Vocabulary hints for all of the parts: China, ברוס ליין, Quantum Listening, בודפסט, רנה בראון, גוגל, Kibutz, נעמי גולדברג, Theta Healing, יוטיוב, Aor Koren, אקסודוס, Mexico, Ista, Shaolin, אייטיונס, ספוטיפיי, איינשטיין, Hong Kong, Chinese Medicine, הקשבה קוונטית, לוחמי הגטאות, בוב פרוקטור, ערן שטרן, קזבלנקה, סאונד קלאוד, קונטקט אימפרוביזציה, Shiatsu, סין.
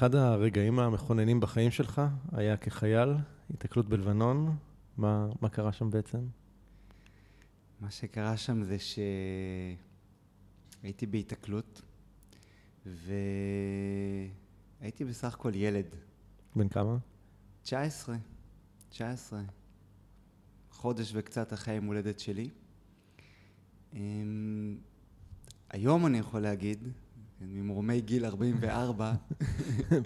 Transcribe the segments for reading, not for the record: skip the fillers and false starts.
אחד הרגעים המכוננים בחיים שלך היה כחייל, התקלות בלבנון. מה קרה שם בעצם? מה שקרה שם זה שהייתי בהתקלות, והייתי בסך הכל ילד. בן כמה? 19. חודש וקצת אחרי יום הולדת שלי. היום אני יכול להגיד, ממרומי גיל 44.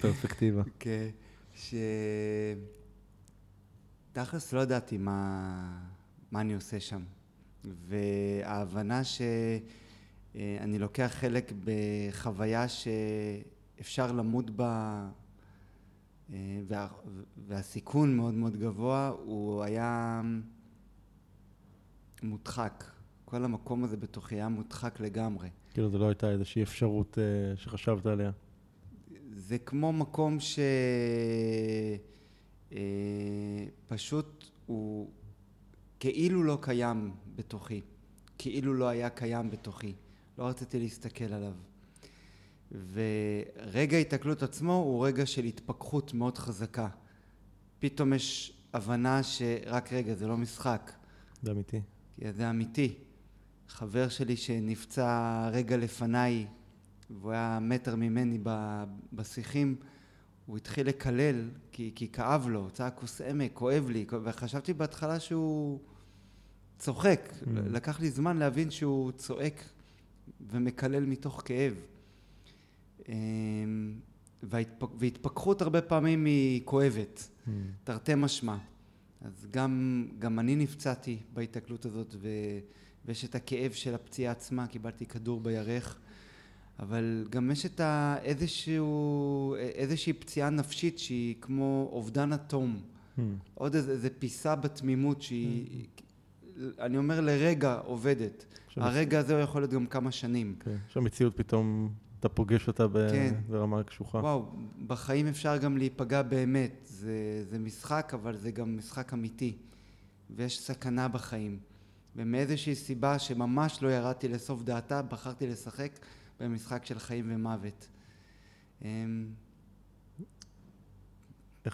פרספקטיבה. כן, תכלס לא ידעתי מה אני עושה שם. וההבנה שאני לוקח חלק בחוויה שאפשר למות בה, והסיכון מאוד מאוד גבוה, הוא היה מודחק. כל המקום הזה בתוכי היה מודחק לגמרי. כאילו זה לא הייתה איזושהי אפשרות שחשבת עליה. זה כמו מקום שפשוט הוא כאילו לא קיים בתוכי. כאילו לא היה קיים בתוכי. לא רציתי להסתכל עליו. ורגע התקלות עצמו הוא רגע של התפכחות מאוד חזקה. פתאום יש הבנה שרק רגע, זה לא משחק. זה אמיתי. זה אמיתי. חבר שלי שנפצע רגע לפניי, והוא היה מטר ממני בשיחים, הוא התחיל לקלל, כי כאב לו, צעק עמק, כואב לי, וחשבתי בהתחלה שהוא צוחק. לקח לי זמן להבין שהוא צועק ומקלל מתוך כאב. והתפכחות הרבה פעמים היא כואבת, תרתי משמע. אז גם אני נפצעתי בהתקלות הזאת, ויש את הכאב של הפציעה עצמה, קיבלתי כדור בירך, אבל גם יש את איזושהי פציעה נפשית שהיא כמו אובדן אטום, עוד איזו פיסה בתמימות שהיא, אני אומר לרגע עובדת, הרגע הזה הוא יכול להיות גם כמה שנים. שהמציאות פתאום אתה פוגש אותה ברמה הקשוחה. וואו, בחיים אפשר גם להיפגע באמת, זה משחק, אבל זה גם משחק אמיתי, ויש סכנה בחיים. ומאיזושהי סיבה שממש לא ירדתי לסוף דעתה, בחרתי לשחק במשחק של חיים ומוות.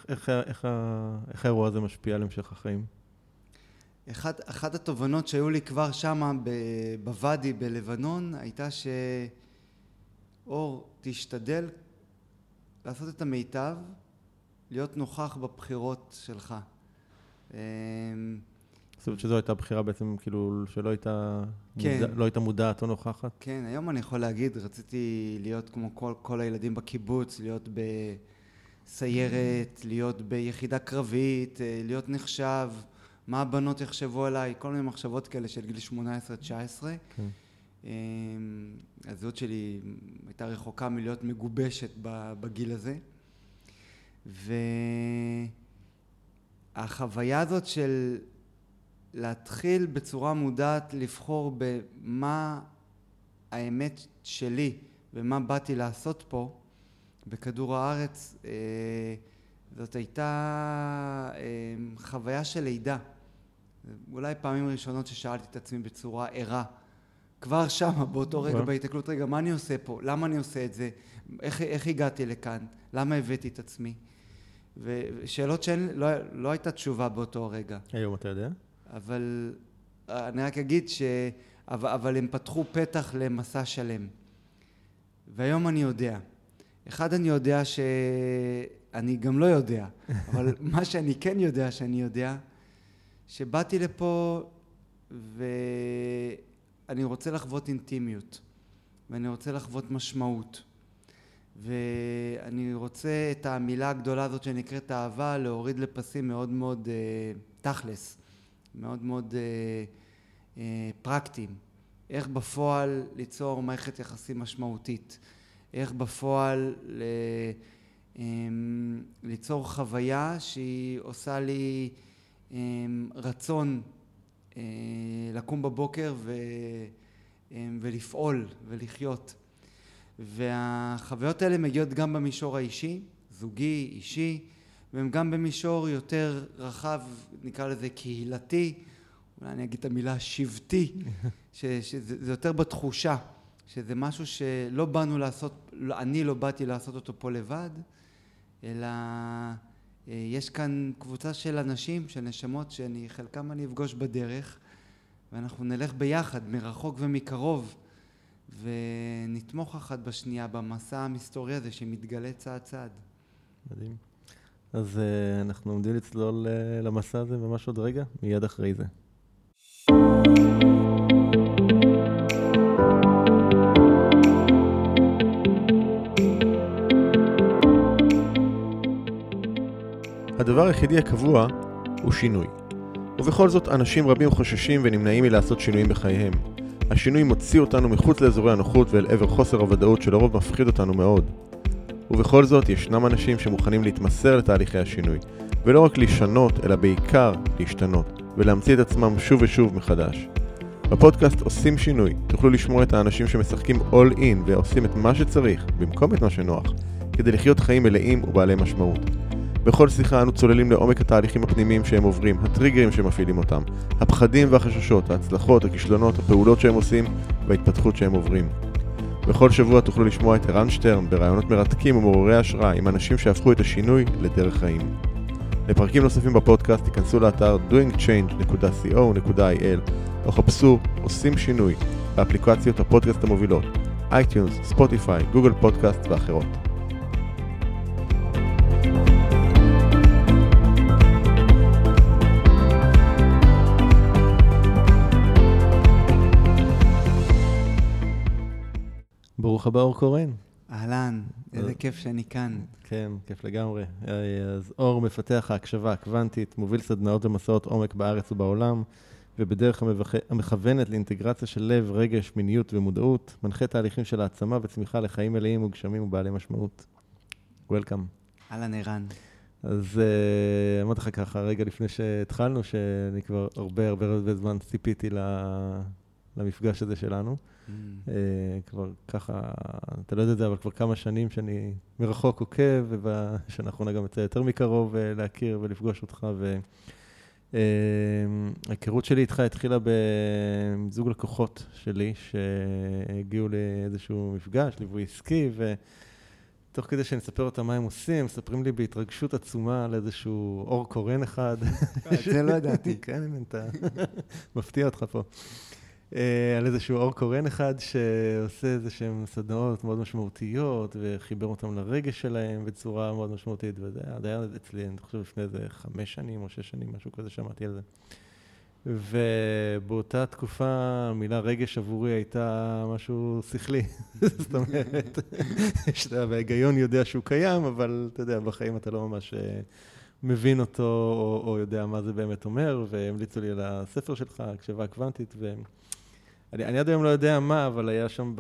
איך האירוע הזה משפיע על המשך החיים? אחת התובנות שהיו לי כבר שמה בוואדי בלבנון הייתה שאור, תשתדל לעשות את המיטב, להיות נוכח בבחירות שלך. זאת אומרת שזו הייתה בחירה בעצם, כאילו, שלא הייתה מודעת או נוכחת? כן, היום אני יכול להגיד, רציתי להיות כמו כל הילדים בקיבוץ, להיות בסיירת, להיות ביחידה קרבית, להיות נחשב, מה הבנות יחשבו עליי, כל מיני מחשבות כאלה של גיל 18-19. הזהות שלי הייתה רחוקה מלהיות מגובשת בגיל הזה. והחוויה הזאת של להתחיל בצורה מודעת לבחור במה האמת שלי ומה באתי לעשות פה בכדור הארץ, זאת הייתה חוויה של לידה. אולי פעמים ראשונות ששאלתי את עצמי בצורה ערה, כבר שמה באותו רגע בהתקלות, רגע, מה אני עושה פה? למה אני עושה את זה? איך הגעתי לכאן? למה הבאתי את עצמי? ושאלות שלא הייתה תשובה באותו רגע. היום אתה יודע? אבל אני רק אגיד אבל הם פתחו פתח למסע שלם. והיום אני יודע. אחד, אני יודע שאני גם לא יודע, אבל מה שאני כן יודע שאני יודע, שבאתי לפה ואני רוצה לחוות אינטימיות, ואני רוצה לחוות משמעות, ואני רוצה את המילה הגדולה הזאת שנקראת אהבה להוריד לפסים מאוד מאוד תכלס. מאוד מאוד פרקטיים. איך בפועל ליצור מערכת יחסים משמעותית, איך בפועל ליצור חוויה שהיא עושה לי רצון לקום בבוקר ולפעול ולחיות. והחוויות האלה מגיעות גם במישור האישי, זוגי, אישי, והם גם במישור יותר רחב, נקרא לזה קהילתי, אולי אני אגיד את המילה שבטי, שזה יותר בתחושה, שזה משהו שלא באנו לעשות, אני לא באתי לעשות אותו פה לבד, אלא יש כאן קבוצה של אנשים, של נשמות, שחלקם אני אפגוש בדרך, ואנחנו נלך ביחד, מרחוק ומקרוב, ונתמוך אחת בשנייה במסע המסתורי הזה שמתגלה צעד צעד. מדהים. אז אנחנו עומדים לצלול למסע הזה ממש עוד רגע, מיד אחרי זה. הדבר היחידי הקבוע הוא שינוי. ובכל זאת אנשים רבים חוששים ונמנעים מלעשות שינויים בחייהם. השינוי מוציא אותנו מחוץ לאזורי הנוחות ואל עבר חוסר הוודאות שלרוב מפחיד אותנו מאוד. ובכל זאת ישנם אנשים שמוכנים להתמסר לתהליכי השינוי, ולא רק לשנות אלא בעיקר להשתנות, ולהמציא את עצמם שוב ושוב מחדש. בפודקאסט עושים שינוי, תוכלו לשמוע את האנשים שמשחקים all in ועושים את מה שצריך, במקום את מה שנוח, כדי לחיות חיים מלאים ובעלי משמעות. בכל שיחה אנו צוללים לעומק התהליכים הפנימיים שהם עוברים, הטריגרים שמפעילים אותם, הפחדים והחששות, ההצלחות, הכישלונות, הפעולות שהם עושים וההתפתחות שהם עוברים. בכל שבוע תוכלו לשמוע את ערן שטרן ברעיונות מרתקים ומעוררי השראה עם אנשים שהפכו את השינוי לדרך חיים. לפרקים נוספים בפודקאסט תיכנסו לאתר doingchange.co.il או חפשו עושים שינוי באפליקציות הפודקאסט המובילות, אייטיונס, ספוטיפיי, גוגל פודקאסט ואחרות. ברוך הבא, אור קורן. אהלן, איזה כיף שאני כאן. כן, כיף לגמרי. אז אור מפתח ההקשבה הקוונטית, מוביל סדנאות ומסעות עומק בארץ ובעולם, ובדרך המכוונת לאינטגרציה של לב, רגש, מיניות ומודעות, מנחה תהליכים של העצמה וצמיחה לחיים מלאים וגשמים ובעלי משמעות. וולקאם. אהלן, ערן. אז אמרתי לך ככה, רגע לפני שהתחלנו, שאני כבר הרבה זמן ציפיתי למפגש הזה שלנו. כבר ככה, אתה לא יודע את זה, אבל כבר כמה שנים שאני מרחוק עוקב, ובשנה האחרונה גם יצא יותר מקרוב להכיר ולפגוש אותך. ההיכרות שלי איתך התחילה בזוג לקוחות שלי, שהגיעו לאיזשהו מפגש, ליווי עסקי, ותוך כדי שאני אספר אותם מה הם עושים, מספרים לי בהתרגשות עצומה על איזשהו אור קורן אחד. זה לא ידעתי. כן, אתה מפתיע אותך פה. על איזשהו אור קורן אחד שעושה איזה שהן סדנאות מאוד משמעותיות וחיבר אותם לרגש שלהם בצורה מאוד משמעותית, וזה היה אצלי, אני חושב לפני איזה 5 שנים או 6 שנים, משהו כזה שמעתי על זה. ובאותה תקופה המילה רגש עבורי הייתה משהו שכלי, זאת אומרת, וההיגיון יודע שהוא קיים, אבל אתה יודע, בחיים אתה לא ממש מבין אותו או יודע מה זה באמת אומר, והמליצו לי על הספר שלך, הקשבה קוונטית, אני עד היום לא יודע מה, אבל היה שם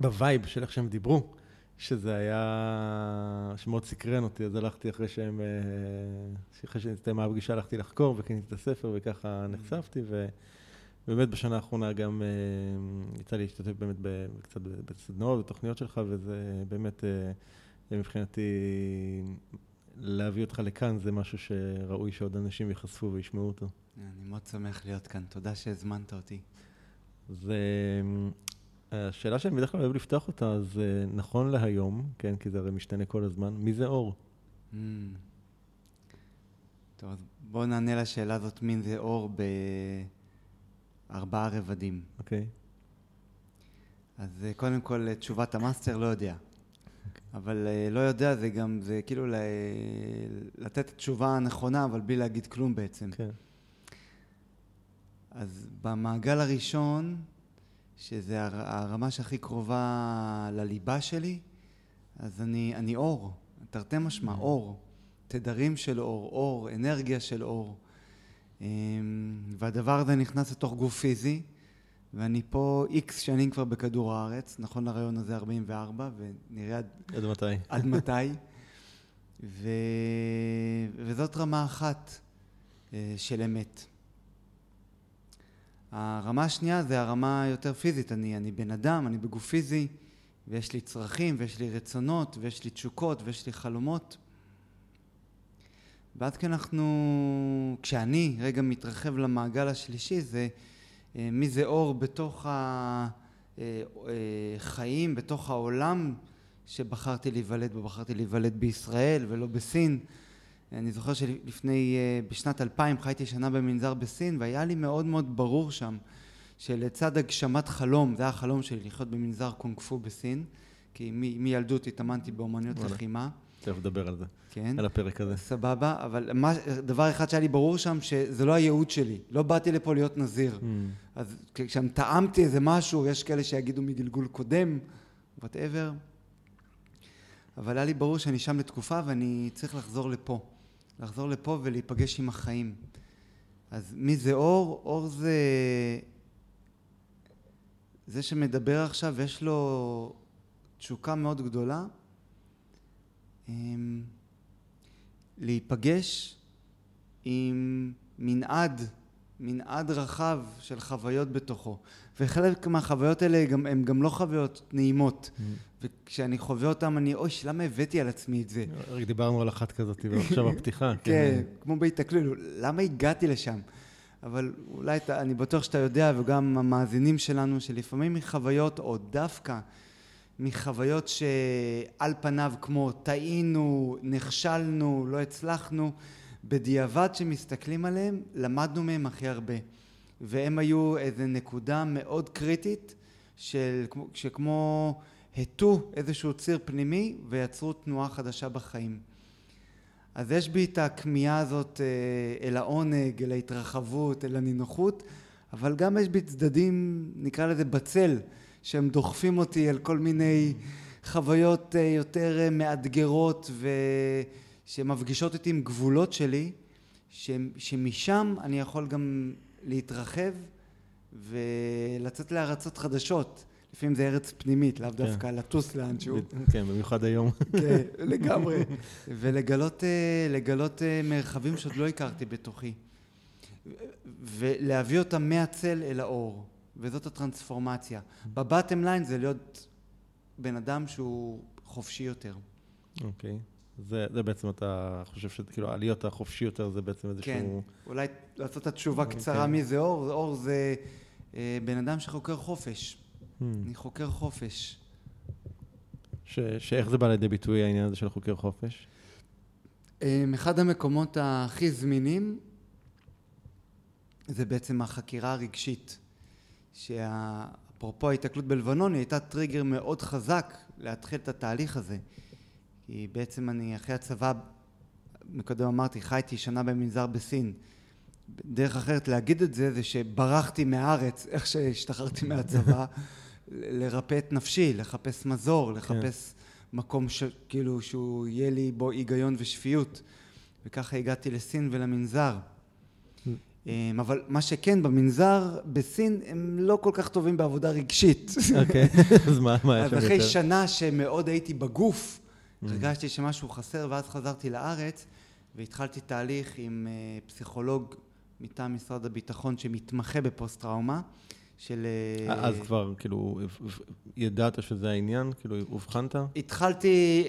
בווייב של איך שהם דיברו, שזה היה שמאוד סקרן אותי, אז הלכתי אחרי שנסתיימה הפגישה, הלכתי לחקור וקניתי את הספר וככה נחשפתי, ובאמת בשנה האחרונה גם יצא לי להשתתף באמת קצת בסדנאות ותוכניות שלך, וזה באמת מבחינתי להביא אותך לכאן, זה משהו שראוי שעוד אנשים יחשפו וישמעו אותו. אני מאוד שמח להיות כאן, תודה שהזמנת אותי. זה השאלה שאני בדרך כלל אוהב לפתוח אותה, זה נכון להיום, כן, כי זה הרי משתנה כל הזמן, מי זה אור? טוב, אז בואו נענה לשאלה הזאת, מי זה אור ב4 רבדים. אוקיי. אז קודם כל, תשובת המאסטר לא יודע. אבל לא יודע, זה גם, זה כאילו לתת תשובה הנכונה, אבל בלי להגיד כלום בעצם. כן. אז במעגל הראשון, שזה הרמה שהכי קרובה לליבה שלי, אז אני אור, תרתי משמע, אור, תדרים של אור, אור, אנרגיה של אור. והדבר הזה נכנס לתוך גוף פיזי, ואני פה איקס שנים כבר בכדור הארץ, נכון לרעיון הזה 44, ונראה עד מתי. עד מתי. וזאת רמה אחת של אמת. הרמה השנייה זה הרמה יותר פיזית, אני בן אדם, אני בגוף פיזי, ויש לי צרכים, ויש לי רצונות, ויש לי תשוקות, ויש לי חלומות. ועד כשאני רגע מתרחב למעגל השלישי, זה מי זה אור בתוך החיים, בתוך העולם שבחרתי להיוולד, ובחרתי להיוולד בישראל ולא בסין. אני זוכר שלפני, בשנת 2000 חייתי שנה במנזר בסין, והיה לי מאוד מאוד ברור שם, שלצד הגשמת חלום, זה היה החלום שלי לחיות במנזר קונג-פו בסין, כי מילדות התאמנתי באומניות לחימה. צריך לדבר על זה, על הפרק הזה. סבבה, אבל דבר אחד שהיה לי ברור שם, שזה לא הייעוד שלי, לא באתי לפה להיות נזיר. אז כשם טעמתי איזה משהו, יש כאלה שיגידו מגלגול קודם, whatever. אבל היה לי ברור שאני שם לתקופה ואני צריך לחזור לפה. לחזור לפה ולהיפגש עם החיים. אז מי זה אור? אור זה... זה שמדבר עכשיו, יש לו תשוקה מאוד גדולה. להיפגש עם מנעד רחב של חוויות בתוכו. וחלק מהחוויות האלה הן גם לא חוויות נעימות. וכשאני חווה אותם, אני, אוי, למה הבאתי על עצמי את זה? רק דיברנו על אחת כזאת, ועכשיו הפתיחה. כן, כמו בהתאקליל, למה הגעתי לשם? אבל אולי אני בטוח שאתה יודע, וגם המאזינים שלנו, שלפעמים מחוויות, או דווקא מחוויות שעל פניו כמו טעינו, נכשלנו, לא הצלחנו, בדיעבד שמסתכלים עליהם, למדנו מהם הכי הרבה. והם היו איזו נקודה מאוד קריטית, שכמו הטו איזשהו ציר פנימי, ויצרו תנועה חדשה בחיים. אז יש בי את הכמיהה הזאת אל העונג, אל ההתרחבות, אל הנינוחות, אבל גם יש בי צדדים, נקרא לזה בצל, שהם דוחפים אותי אל כל מיני חוויות יותר מאתגרות, שמפגישות אותי עם גבולות שלי, שמשם אני יכול גם להתרחב ולצאת לארצות חדשות. לפעמים זה ארץ פנימית, לאו דווקא לטוס לאן שהוא. כן, במיוחד היום. כן, לגמרי. ולגלות מרחבים שעוד לא הכרתי בתוכי. ולהביא אותם מהצל אל האור. וזאת הטרנספורמציה. בבטם ליין זה להיות בן אדם שהוא חופשי יותר. אוקיי. זה בעצם אתה חושב שכאילו העליות החופשי יותר זה בעצם איזשהו... כן, אולי לעשות את התשובה קצרה מי זה אור. אור זה בן אדם שחוקר חופש. אני חוקר חופש. שאיך זה בא לידי ביטוי העניין הזה של חוקר חופש? אחד המקומות הכי זמינים זה בעצם החקירה הרגשית. שאפרופו ההתקלות בלבנון הייתה טריגר מאוד חזק להתחיל את התהליך הזה. כי בעצם אני אחרי הצבא, מקודם אמרתי, חייתי שנה במנזר בסין. דרך אחרת להגיד את זה, זה שברחתי מהארץ, איך שהשתחררתי מהצבא, לרפא את נפשי, לחפש מזור, לחפש מקום כאילו שהוא יהיה לי בו היגיון ושפיות. וככה הגעתי לסין ולמנזר. אבל מה שכן, במנזר, בסין, הם לא כל כך טובים בעבודה רגשית. אוקיי, אז מה היה שם יותר? אז אחרי שנה שמאוד הייתי בגוף, הרגשתי שמשהו חסר, ואז חזרתי לארץ, והתחלתי תהליך עם פסיכולוג מטעם משרד הביטחון שמתמחה בפוסט-טראומה, של... אז כבר, כאילו, ידעת שזה העניין? כאילו, הבחנת? התחלתי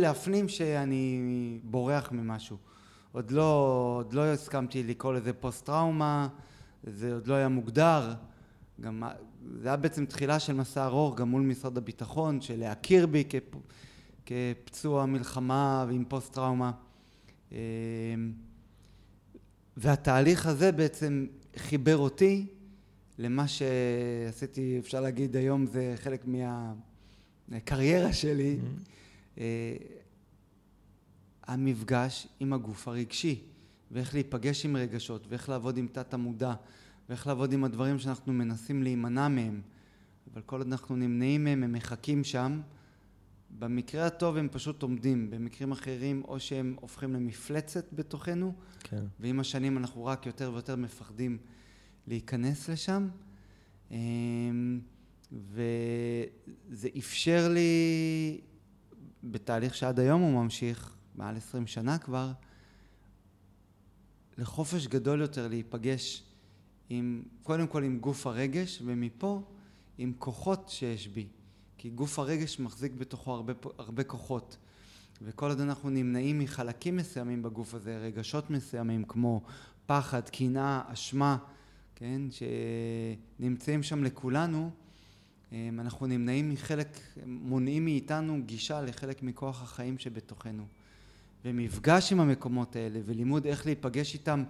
להפנים שאני בורח ממשהו. עוד לא הסכמתי לקרוא לזה פוסט-טראומה, זה עוד לא היה מוגדר. גם, זה היה בעצם תחילה של מסע ארוך, גם מול משרד הביטחון, של להכיר בי כפצוע מלחמה ועם פוסט-טראומה. והתהליך הזה בעצם חיבר אותי למה שעשיתי, אפשר להגיד היום, זה חלק מהקריירה שלי, המפגש עם הגוף הרגשי, ואיך להיפגש עם רגשות, ואיך לעבוד עם תת המודע, ואיך לעבוד עם הדברים שאנחנו מנסים להימנע מהם, אבל כל עוד אנחנו נמנעים מהם, הם מחכים שם, במקרה הטוב הם פשוט עומדים, במקרים אחרים או שהם הופכים למפלצת בתוכנו, ועם השנים אנחנו רק יותר ויותר מפחדים להיכנס לשם, וזה אפשר לי, בתהליך שעד היום הוא ממשיך, מעל 20 שנה כבר, לחופש גדול יותר להיפגש עם, קודם כל עם גוף הרגש, ומפה עם כוחות שיש בי. כי גוף הרגש מחזיק בתוכו הרבה כוחות. וכל עוד אנחנו נמנעים מחלקים מסוימים בגוף הזה, רגשות מסוימים כמו פחד, קנאה, אשמה, כן? שנמצאים שם לכולנו, אנחנו נמנעים מחלק, מונעים מאיתנו גישה לחלק מכוח החיים שבתוכנו. ומפגש עם המקומות האלה ולימוד איך להיפגש איתם,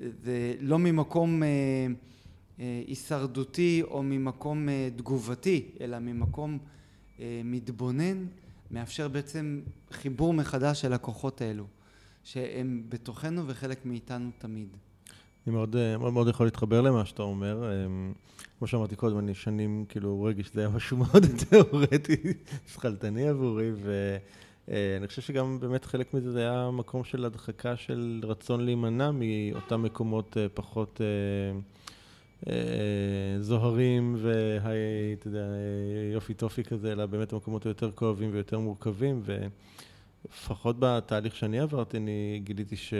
זה לא ממקום הישרדותי או ממקום תגובתי, אלא ממקום מתבונן, מאפשר בעצם חיבור מחדש של הכוחות האלו, שהם בתוכנו וחלק מאיתנו תמיד. אני מאוד יכול להתחבר למה שאתה אומר. כמו שאמרתי קודם, אני שנים, כאילו, רגש, זה היה משהו מאוד תיאורטי, שחלטני עבורי, ואני חושב שגם באמת חלק מזה זה היה מקום של הדחקה, של רצון להימנע מאותם מקומות פחות זוהרים ויופי טופי כזה, אלא באמת המקומות היותר כואבים ויותר מורכבים, ופחות בתהליך שאני עברתי, אני גיליתי ש...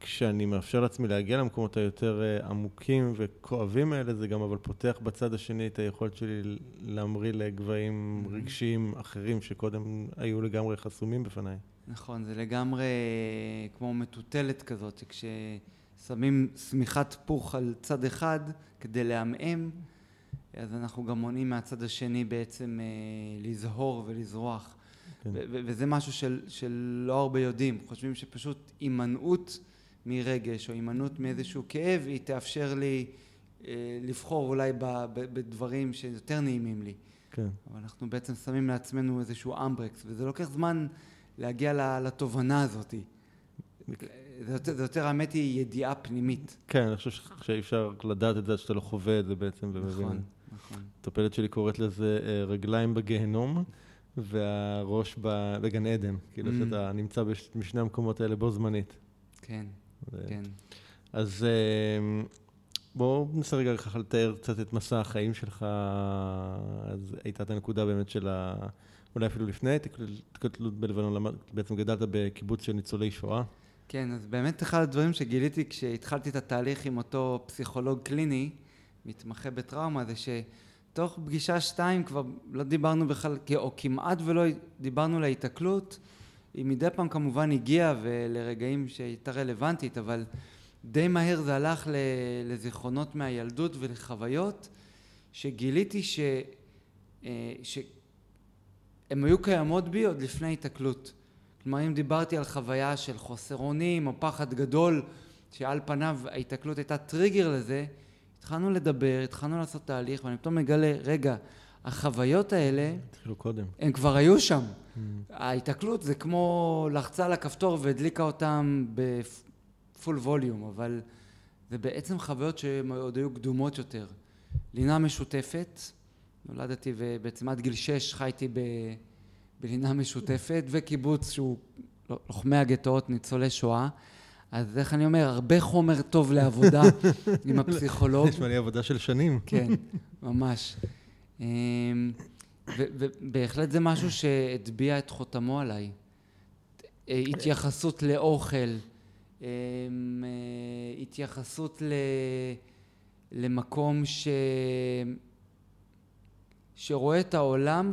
כשאני מאפשר לעצמי להגיע למקומות היותר עמוקים וכואבים האלה, זה גם אבל פותח בצד השני את היכולת שלי להמריא לגבעים רגשיים אחרים שקודם היו לגמרי חסומים בפניי. נכון, זה לגמרי כמו מטוטלת כזאת, שכששמים סמיכת פוך על צד אחד כדי להמאם, אז אנחנו גם מונעים מהצד השני בעצם לזהור ולזרוח. וזה משהו שלא הרבה יודעים, חושבים שפשוט הימנעות מרגש או הימנעות מאיזשהו כאב היא תאפשר לי לבחור אולי בדברים שיותר נעימים לי. כן. אבל אנחנו בעצם שמים לעצמנו איזשהו אמברקס, וזה לוקח זמן להגיע לתובנה הזאת. זה יותר האמת היא ידיעה פנימית. כן, אני חושב שאי אפשר לדעת את זה שאתה לא חווה את זה בעצם ומבין. נכון, נכון. הטופלת שלי קוראת לזה רגליים בגיהנום. והראש בגן עדן, כאילו שאתה נמצא משני המקומות האלה בו זמנית. כן, כן. אז בואו ננסה רגע ככה לתאר קצת את מסע החיים שלך. אז הייתה את הנקודה באמת של, אולי אפילו לפני, התקלטות בלבנון, בעצם גדלת בקיבוץ של ניצולי שואה. כן, אז באמת אחד הדברים שגיליתי כשהתחלתי את התהליך עם אותו פסיכולוג קליני, מתמחה בטראומה, זה ש... תוך פגישה 2 כבר לא דיברנו בכלל, או כמעט ולא דיברנו להתקלות. היא מדי פעם כמובן הגיעה ולרגעים שהייתה רלוונטית, אבל די מהר זה הלך לזיכרונות מהילדות ולחוויות, שגיליתי שהם היו קיימות בי עוד לפני התקלות. כלומר, אם דיברתי על חוויה של חוסר אונים או פחד גדול, שעל פניו ההתקלות הייתה טריגר לזה, התחלנו לדבר, התחלנו לעשות תהליך, ואני פתאום מגלה, רגע, החוויות האלה... התחילו קודם. הן כבר היו שם. ההתקלות זה כמו לחצה על הכפתור והדליקה אותם בפול ווליום, אבל זה בעצם חוויות שעוד היו קדומות יותר. לינה משותפת, נולדתי ובעצם עד גיל 6 חייתי בלינה משותפת, וקיבוץ שהוא לוחמי הגטאות, ניצולי שואה, אז איך אני אומר, הרבה חומר טוב לעבודה עם הפסיכולוג. נשמע לי עבודה של שנים. כן, ממש. ובהחלט זה משהו שהטביע את חותמו עליי. התייחסות לאוכל, התייחסות למקום שרואה את העולם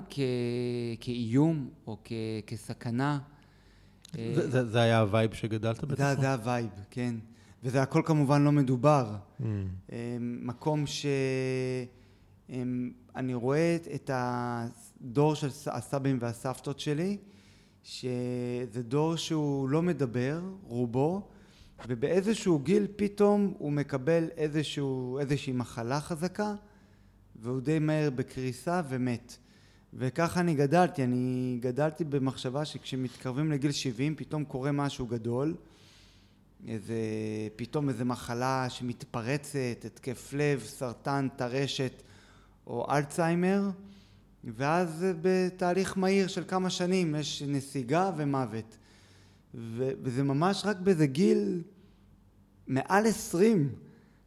כאיום או כסכנה. זה היה הווייב שגדלת בתוכו? זה הווייב, כן. וזה הכל כמובן לא מדובר. מקום שאני רואה את הדור של הסבים והסבתות שלי, שזה דור שהוא לא מדבר, רובו, ובאיזשהו גיל פתאום הוא מקבל איזושהי מחלה חזקה, והוא די מהר בקריסה ומת. וככה אני גדלתי, במחשבה שכשמתקרבים לגיל 70 פתאום קורה משהו גדול, פתאום איזו מחלה שמתפרצת, התקף לב, סרטן, טרשת או אלצהיימר, ואז בתהליך מהיר של כמה שנים יש נסיגה ומוות. וזה ממש רק באיזה גיל מעל 20,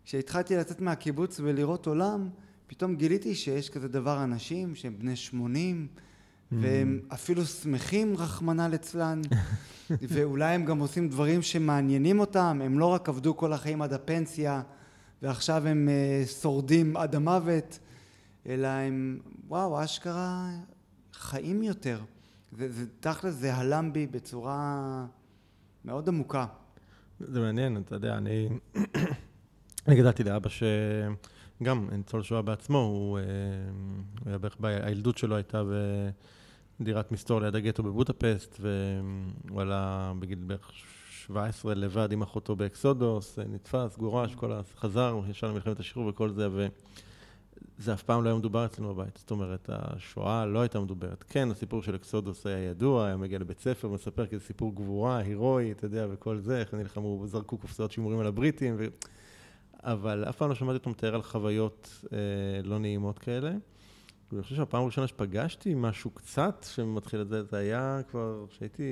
כשהתחלתי לצאת מהקיבוץ ולראות עולם, פתאום גיליתי שיש כזה דבר אנשים שהם בני 80, והם אפילו שמחים רחמנה לצלן, ואולי הם גם עושים דברים שמעניינים אותם, הם לא רק עבדו כל החיים עד הפנסיה, ועכשיו הם שורדים עד המוות, אלא הם, וואו, אשכרה חיים יותר. תכל'ס זה הלם בי בצורה מאוד עמוקה. זה מעניין, אתה יודע, אני גדלתי לאבא גם ניצול שואה בעצמו, הוא היה בערך הילדות שלו הייתה בדירת מסתור ליד הגטו בבוטפסט, והוא עלה בגיל בערך 17 לבד עם אחותו באקסודוס, נתפס, גורש, כל החזר, הוא ישן למלחמת השחרור וכל זה, וזה אף פעם לא היה מדובר אצלנו בבית. זאת אומרת, השואה לא הייתה מדוברת. כן, הסיפור של אקסודוס היה ידוע, היה מגיע לבית ספר, מספר כזה סיפור גבורה, הירואי, אתה יודע, וכל זה, איך נלחמו, זרקו קופסאות שימורים על הבריטים, אבל אף פעם לא שמעתי אותו מתאר על חוויות לא נעימות כאלה. ואני חושב שהפעם הראשונה שפגשתי משהו קצת שמתחיל את זה, זה היה כבר שהייתי,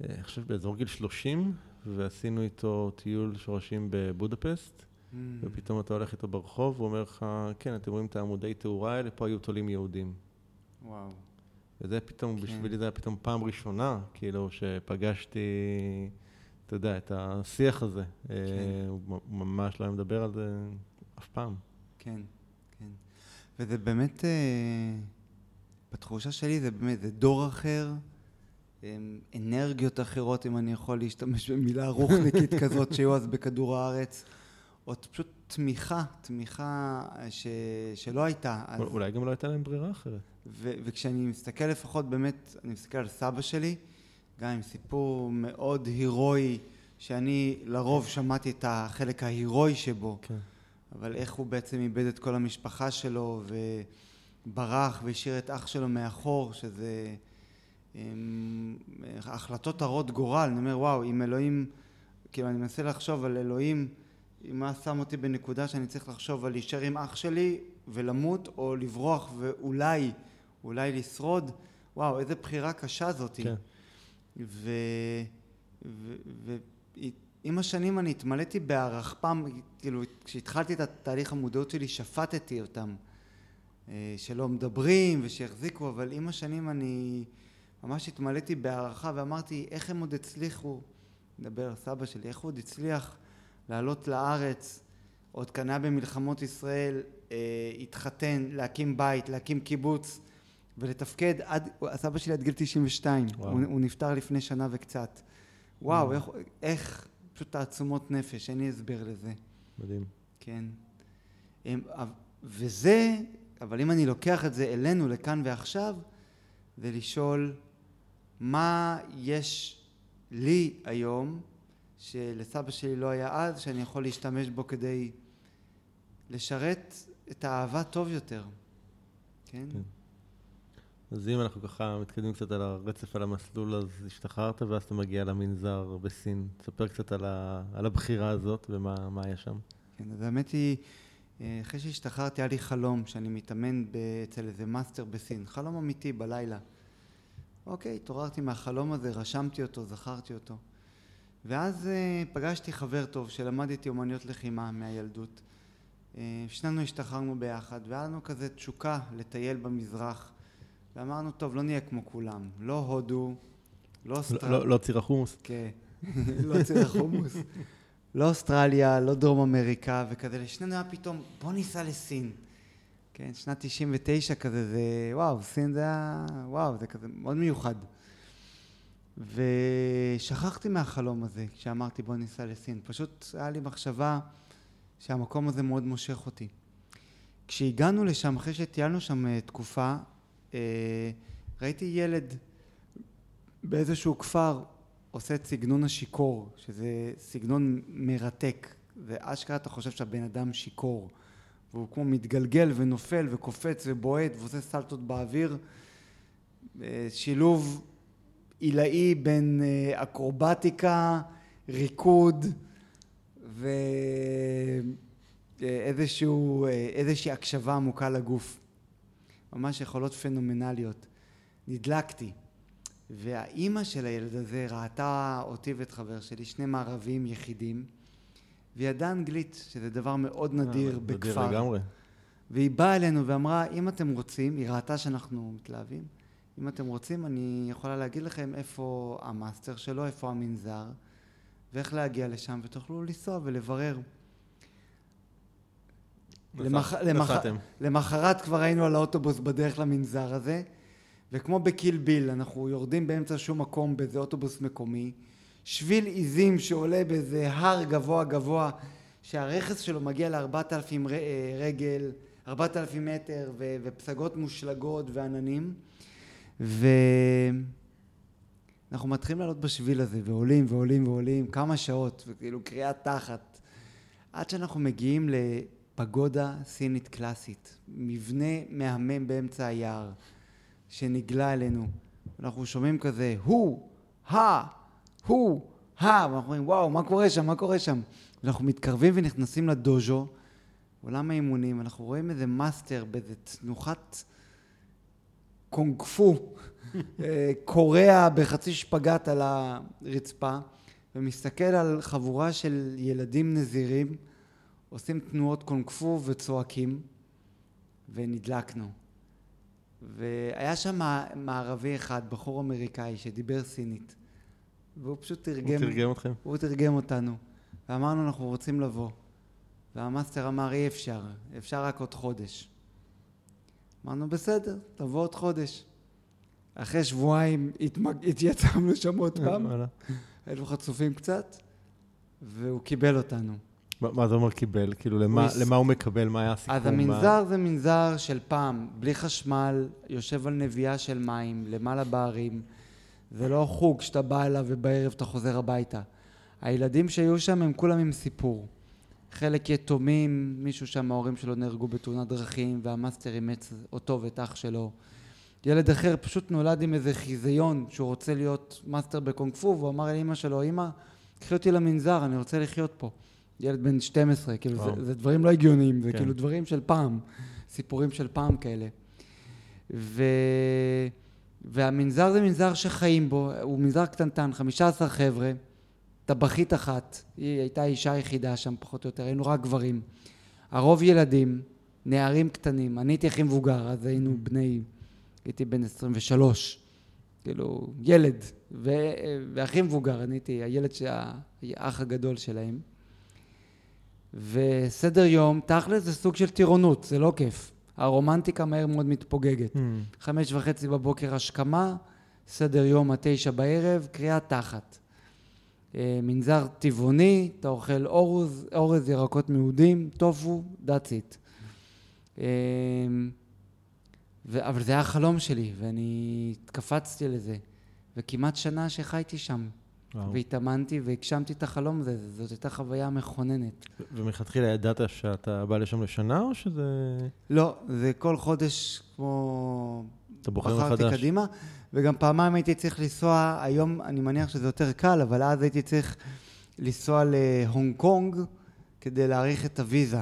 אני חושב באזור גיל 30, ועשינו איתו טיול שורשים בבודפסט, ופתאום אתה הולך איתו ברחוב, ואומר לך, כן, אתם רואים את העמודי תאורה האלה, פה היו תולים יהודים. וואו. וזה פתאום, כן. בשבילי זה היה פתאום פעם ראשונה, כאילו, שפגשתי, אתה יודע, את השיח הזה. כן. הוא ממש לא מדבר על זה אף פעם. כן, כן. וזה באמת, בתחושה שלי, זה באמת, זה דור אחר, אנרגיות אחרות, אם אני יכול להשתמש במילה רוחניקית כזאת שהיו אז בכדור הארץ, או פשוט תמיכה שלא הייתה. אולי גם לא הייתה להם ברירה אחרת. וכשאני מסתכל לפחות באמת, אני מסתכל על סבא שלי, גם עם סיפור מאוד הירואי, שאני לרוב שמעתי את החלק ההירואי שבו, אבל איך הוא בעצם איבד את כל המשפחה שלו, וברח והשאיר את אח שלו מאחור, שזה החלטות הרות גורל. אני אומר, וואו, אם אלוהים, כאילו אני מנסה לחשוב על אלוהים, מה שם אותי בנקודה שאני צריך לחשוב על להישאר עם אח שלי ולמות, או לברוח ואולי, אולי לשרוד. וואו, איזה בחירה קשה זאתי. כן. ועם השנים אני התמלאתי בערך פעם, כאילו כשהתחלתי את התהליך המודעות שלי, שפטתי אותם, שלא מדברים ושיחזיקו, אבל עם השנים אני ממש התמלאתי בהערכה ואמרתי, איך הם עוד הצליחו, נדבר על סבא שלי, איך הוא עוד הצליח לעלות לארץ, עוד קנה במלחמות ישראל, התחתן, להקים בית, להקים קיבוץ, ולתפקד עד, הסבא שלי עד גיל 92, הוא נפטר לפני שנה וקצת. וואו, איך פשוט תעצומות נפש, אין לי הסבר לזה. מדהים. כן. וזה, אבל אם אני לוקח את זה אלינו לכאן ועכשיו, זה לשאול, מה יש לי היום שלסבא שלי לא היה אז, שאני יכול להשתמש בו כדי לשרת את האהבה טוב יותר. כן? כן. אז אם אנחנו ככה מתקדמים קצת על הרצף, על המסלול, אז השתחררת ואז אתה מגיע למנזר בסין. תספר קצת על הבחירה הזאת ומה היה שם. כן, אז האמת היא, אחרי שהשתחררתי היה לי חלום שאני מתאמן אצל איזה מאסטר בסין. חלום אמיתי בלילה. אוקיי, התעוררתי מהחלום הזה, רשמתי אותו, זכרתי אותו. ואז פגשתי חבר טוב שלמדתי אומניות לחימה מהילדות. שננו השתחררנו ביחד, והיה לנו כזה תשוקה לטייל במזרח. ואמרנו, טוב, לא נהיה כמו כולם. לא הודו, לא צירה חומוס. כן, לא צירה חומוס. לא אוסטרליה, לא דרום אמריקה, וכזה לשנינו היה פתאום, בוא ניסע לסין. כן, שנת 99 כזה, זה וואו, סין זה היה, וואו, זה כזה מאוד מיוחד. ושכחתי מהחלום הזה, כשאמרתי בוא ניסע לסין. פשוט היה לי מחשבה שהמקום הזה מאוד מושך אותי. כשהגענו לשם, אחרי שטיילנו שם תקופה, ראיתי ילד באיזשהו כפר, עושה את סגנון השיקור, שזה סגנון מרתק, ואשכרה אתה חושב שהבן אדם שיקור, והוא כמו מתגלגל ונופל וקופץ ובועט ועושה סלטות באוויר, שילוב עילאי בין אקרובטיקה, ריקוד, ואיזושהי הקשבה עמוקה לגוף. ממש יכולות פנומנליות. נדלקתי. והאימא של הילד הזה ראתה אותי ואת חבר שלי, שני מערבים יחידים, והיא ידעה אנגלית, שזה דבר מאוד נדיר בכפר. נדיר לגמרי. והיא באה אלינו ואמרה, אם אתם רוצים, היא ראתה שאנחנו מתלהבים, אם אתם רוצים, אני יכולה להגיד לכם איפה המאסטר שלו, איפה המנזר, ואיך להגיע לשם, ותוכלו לנסוע ולברר. למחרת כבר היינו על האוטובוס בדרך למנזר הזה, וכמו בקיל ביל, אנחנו יורדים באמצע שום מקום באיזה אוטובוס מקומי, שביל עיזים שעולה באיזה הר גבוה גבוה, שהרכס שלו מגיע ל-4,000 רגל, 4,000 מטר, ופסגות מושלגות ועננים, ואנחנו מתחילים לעלות בשביל הזה, ועולים ועולים ועולים, כמה שעות, וכאילו קריאה תחת, עד שאנחנו מגיעים לפגודה סינית קלאסית, מבנה מהמם באמצע היער, שנגלה אלינו, אנחנו שומעים כזה, הוא, ואנחנו אומרים, וואו, מה קורה שם, מה קורה שם? אנחנו מתקרבים ונכנסים לדוז'ו, עולם האימונים, אנחנו רואים איזה מאסטר, באיזה תנוחת קונג-פו, קורע בחצי שפגט על הרצפה, ומסתכל על חבורה של ילדים נזירים, עושים תנועות קונג-פו וצועקים, ונדלקנו. והיה שם מערבי אחד, בחור אמריקאי, שדיבר סינית, והוא פשוט תרגם אותנו, ואמרנו אנחנו רוצים לבוא, והמאסטר אמר אי אפשר, אפשר רק עוד חודש. אמרנו בסדר, תבוא עוד חודש. אחרי שבועיים התייצמנו שם עוד פעם, אלו חצופים קצת, והוא קיבל אותנו. מה זה אומר קיבל? כאילו למה הוא מקבל, מה היה הסיכום? אז המנזר זה מנזר של פעם, בלי חשמל, יושב על נביאה של מים, למעלה בערים, זה לא חוג שאתה בא אליו ובערב אתה חוזר הביתה. הילדים שהיו שם הם כולם עם סיפור. חלק יתומים, מישהו שם ההורים שלו נהרגו בתאונת דרכים, והמאסטר אימץ אותו ואת אח שלו. ילד אחר פשוט נולד עם איזה חיזיון שהוא רוצה להיות מאסטר בקונג פו, והוא אמר לאמא שלו, אמא, קחי אותי למנזר, אני רוצה לחיות פה. ילד בן 12, כאילו זה דברים לא הגיוניים, זה כאילו דברים של פעם, סיפורים של פעם כאלה. והמנזר זה מנזר שחיים בו, הוא מנזר קטנטן, 15 חבר'ה, טבחית אחת, היא הייתה אישה יחידה שם פחות או יותר, היינו רק גברים. הרוב ילדים, נערים קטנים, אני הייתי הכי מבוגר, אז הייתי בן 23, כאילו ילד, והכי מבוגר, אני הייתי הילד, האח הגדול שלהם. וסדר יום, תכל'ס זה סוג של טירונות, זה לא כיף. הרומנטיקה מהר מאוד מתפוגגת. 5:30 בבוקר השכמה, סדר יום 9 בערב, קריאה תחת. מנזר טבעוני, אתה אוכל אורז, ירקות מעודים, טופו, that's it. אבל זה היה החלום שלי, ואני התקפצתי לזה. וכמעט שנה שחייתי שם. והתאמנתי והגשמתי את החלום הזה, זאת הייתה חוויה מכוננת. ומלכתחילה ידעת שאתה בא לשם לשנה או שזה... לא, זה כל חודש כמו... אתה בוחר מחדש. בחרתי קדימה, וגם פעמיים הייתי צריך לנסוע, היום אני מניח שזה יותר קל, אבל אז הייתי צריך לנסוע להונג קונג כדי להאריך את הוויזה.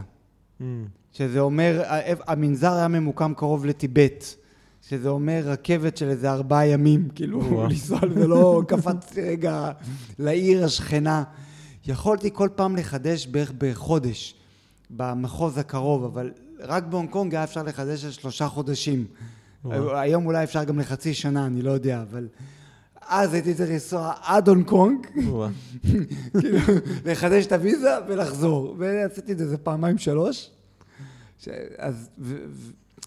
שזה אומר, המנזר היה ממוקם קרוב לטיבט. שזה אומר רכבת של איזה 4 ימים, כאילו, לנסוע ולא קפצתי רגע לעיר השכנה. יכולתי כל פעם לחדש בערך בחודש, במחוז הקרוב, אבל רק בהונג קונג היה אפשר לחדש על 3 חודשים. היום אולי אפשר גם לחצי שנה, אני לא יודע, אבל... אז הייתי צריך לנסוע עד הונג קונג, כאילו, לחדש את הוויזה ולחזור. ועשיתי את זה 2-3 פעמים. אז...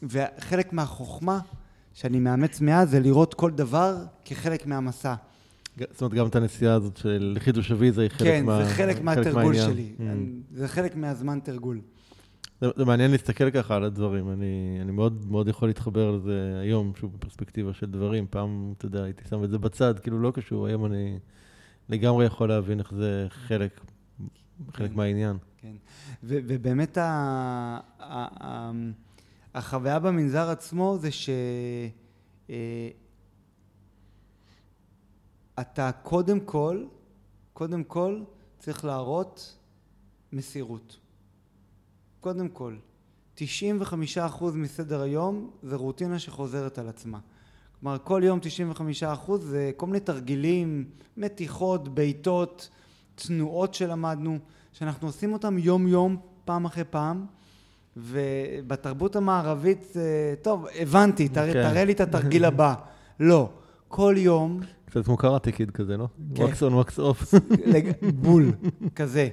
וחלק מהחוכמה שאני מאמץ מאז זה לראות כל דבר כחלק מהמסע. זאת אומרת, גם את הנסיעה הזאת של חידוש הוויזה היא חלק מהעניין. כן, זה חלק מהתרגול שלי. זה חלק מהזמן תרגול. זה מעניין להסתכל ככה על הדברים. אני מאוד מאוד יכול להתחבר לזה היום, שוב בפרספקטיבה של דברים. פעם, אתה יודע, הייתי שם את זה בצד, כאילו לא קשור. היום אני לגמרי יכול להבין איך זה חלק מהעניין. כן, ובאמת החוויה במנזר עצמו זה שאתה קודם כל צריך להראות מסירות. קודם כל, 95% מסדר היום זה רוטינה שחוזרת על עצמה. כלומר, כל יום 95% זה כל מיני תרגילים, מתיחות, ביתות, תנועות שלמדנו, שאנחנו עושים אותם יום-יום, פעם אחרי פעם, ובתרבות המערבית, טוב, הבנתי, תראה לי את התרגיל הבא. לא, כל יום... קצת כמו קראטה קיד כזה, לא? וואקס און וואקס אוף. בול, כזה.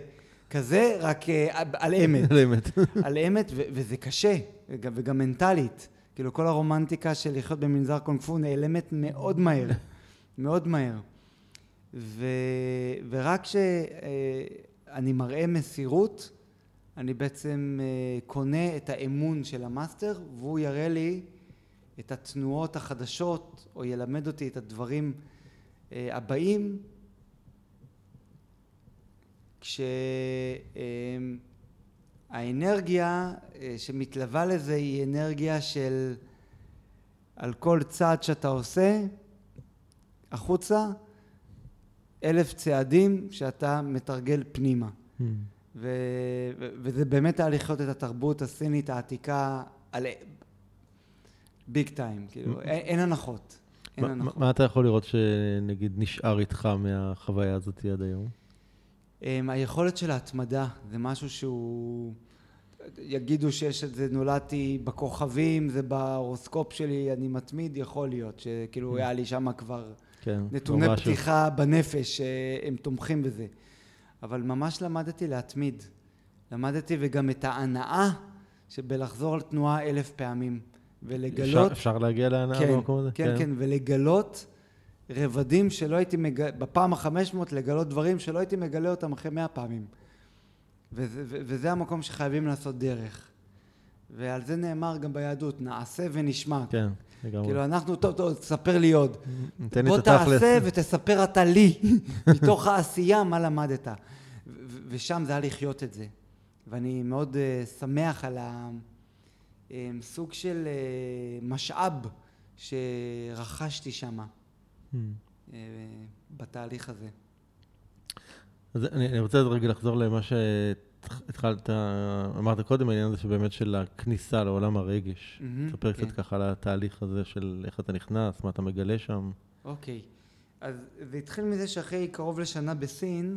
כזה, רק על אמת. על אמת. על אמת, וזה קשה, וגם מנטלית. כאילו, כל הרומנטיקה של לחיות במנזר קונג פו נעלמת מאוד מהר. מאוד מהר. ורק שאני מראה מסירות, אני בעצם קונה את האמון של המאסטר, והוא יראה לי את התנועות החדשות, או ילמד אותי את הדברים הבאים, כשהאנרגיה שמתלווה לזה היא אנרגיה של, על כל צעד שאתה עושה, החוצה, 1,000 צעדים שאתה מתרגל פנימה. וזה באמת תהליך את התרבות הסינית העתיקה על ביג טיים, כאילו, אין הנחות. מה אתה יכול לראות שנגיד נשאר איתך מהחוויה הזאת עד היום? היכולת של ההתמדה, זה משהו שהוא, יגידו שיש את זה, נולדתי בכוכבים, זה בהורוסקופ שלי, אני מתמיד, יכול להיות, שכאילו היה לי שם כבר נתוני פתיחה בנפש, הם תומכים בזה. אבל ממש למדתי להתמיד. למדתי וגם את ההנאה שבלחזור על תנועה 1,000 פעמים. ולגלות... אפשר להגיע להנאה במקום הזה? כן, כן, ולגלות רבדים שלא הייתי מגלה... בפעם ה-500 לגלות דברים שלא הייתי מגלה אותם אחרי 100 פעמים. וזה המקום שחייבים לעשות דרך. ועל זה נאמר גם ביהדות, נעשה ונשמע. כן, לגמרי. כאילו אנחנו, טוב, תספר לי עוד. בוא תעשה ותספר אתה לי, מתוך העשייה, מה למדת. ושם זה היה לחיות את זה. ואני מאוד שמח על הסוג של משאב שרכשתי שם, בתהליך הזה. אז אני רוצה רגע לחזור למה ש... התחלת, אמרת קודם, העניין הזה שבאמת של הכניסה לעולם הרגש. תספר קצת ככה על התהליך הזה של איך אתה נכנס, מה אתה מגלה שם. אוקיי. אז זה התחיל מזה שאחרי קרוב לשנה בסין,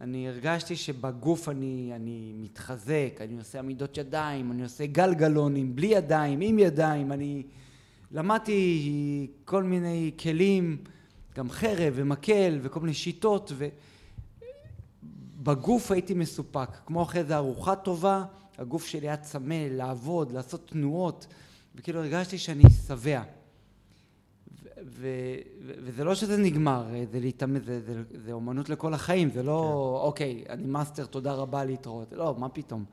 אני הרגשתי שבגוף אני מתחזק, אני עושה עמידות ידיים, אני עושה גלגלונים, בלי ידיים, עם ידיים, אני למדתי כל מיני כלים, גם חרב ומקל וכל מיני שיטות ו... בגוף הייתי מסופק, כמו אחרי זה ארוחה טובה, הגוף שלי היה צמא, לעבוד, לעשות תנועות, וכאילו הרגשתי שאני שבע. וזה לא שזה נגמר, זה להתאמן, זה אומנות לכל החיים, זה לא, אוקיי, אני מאסטר, תודה רבה להתראות, לא, מה פתאום.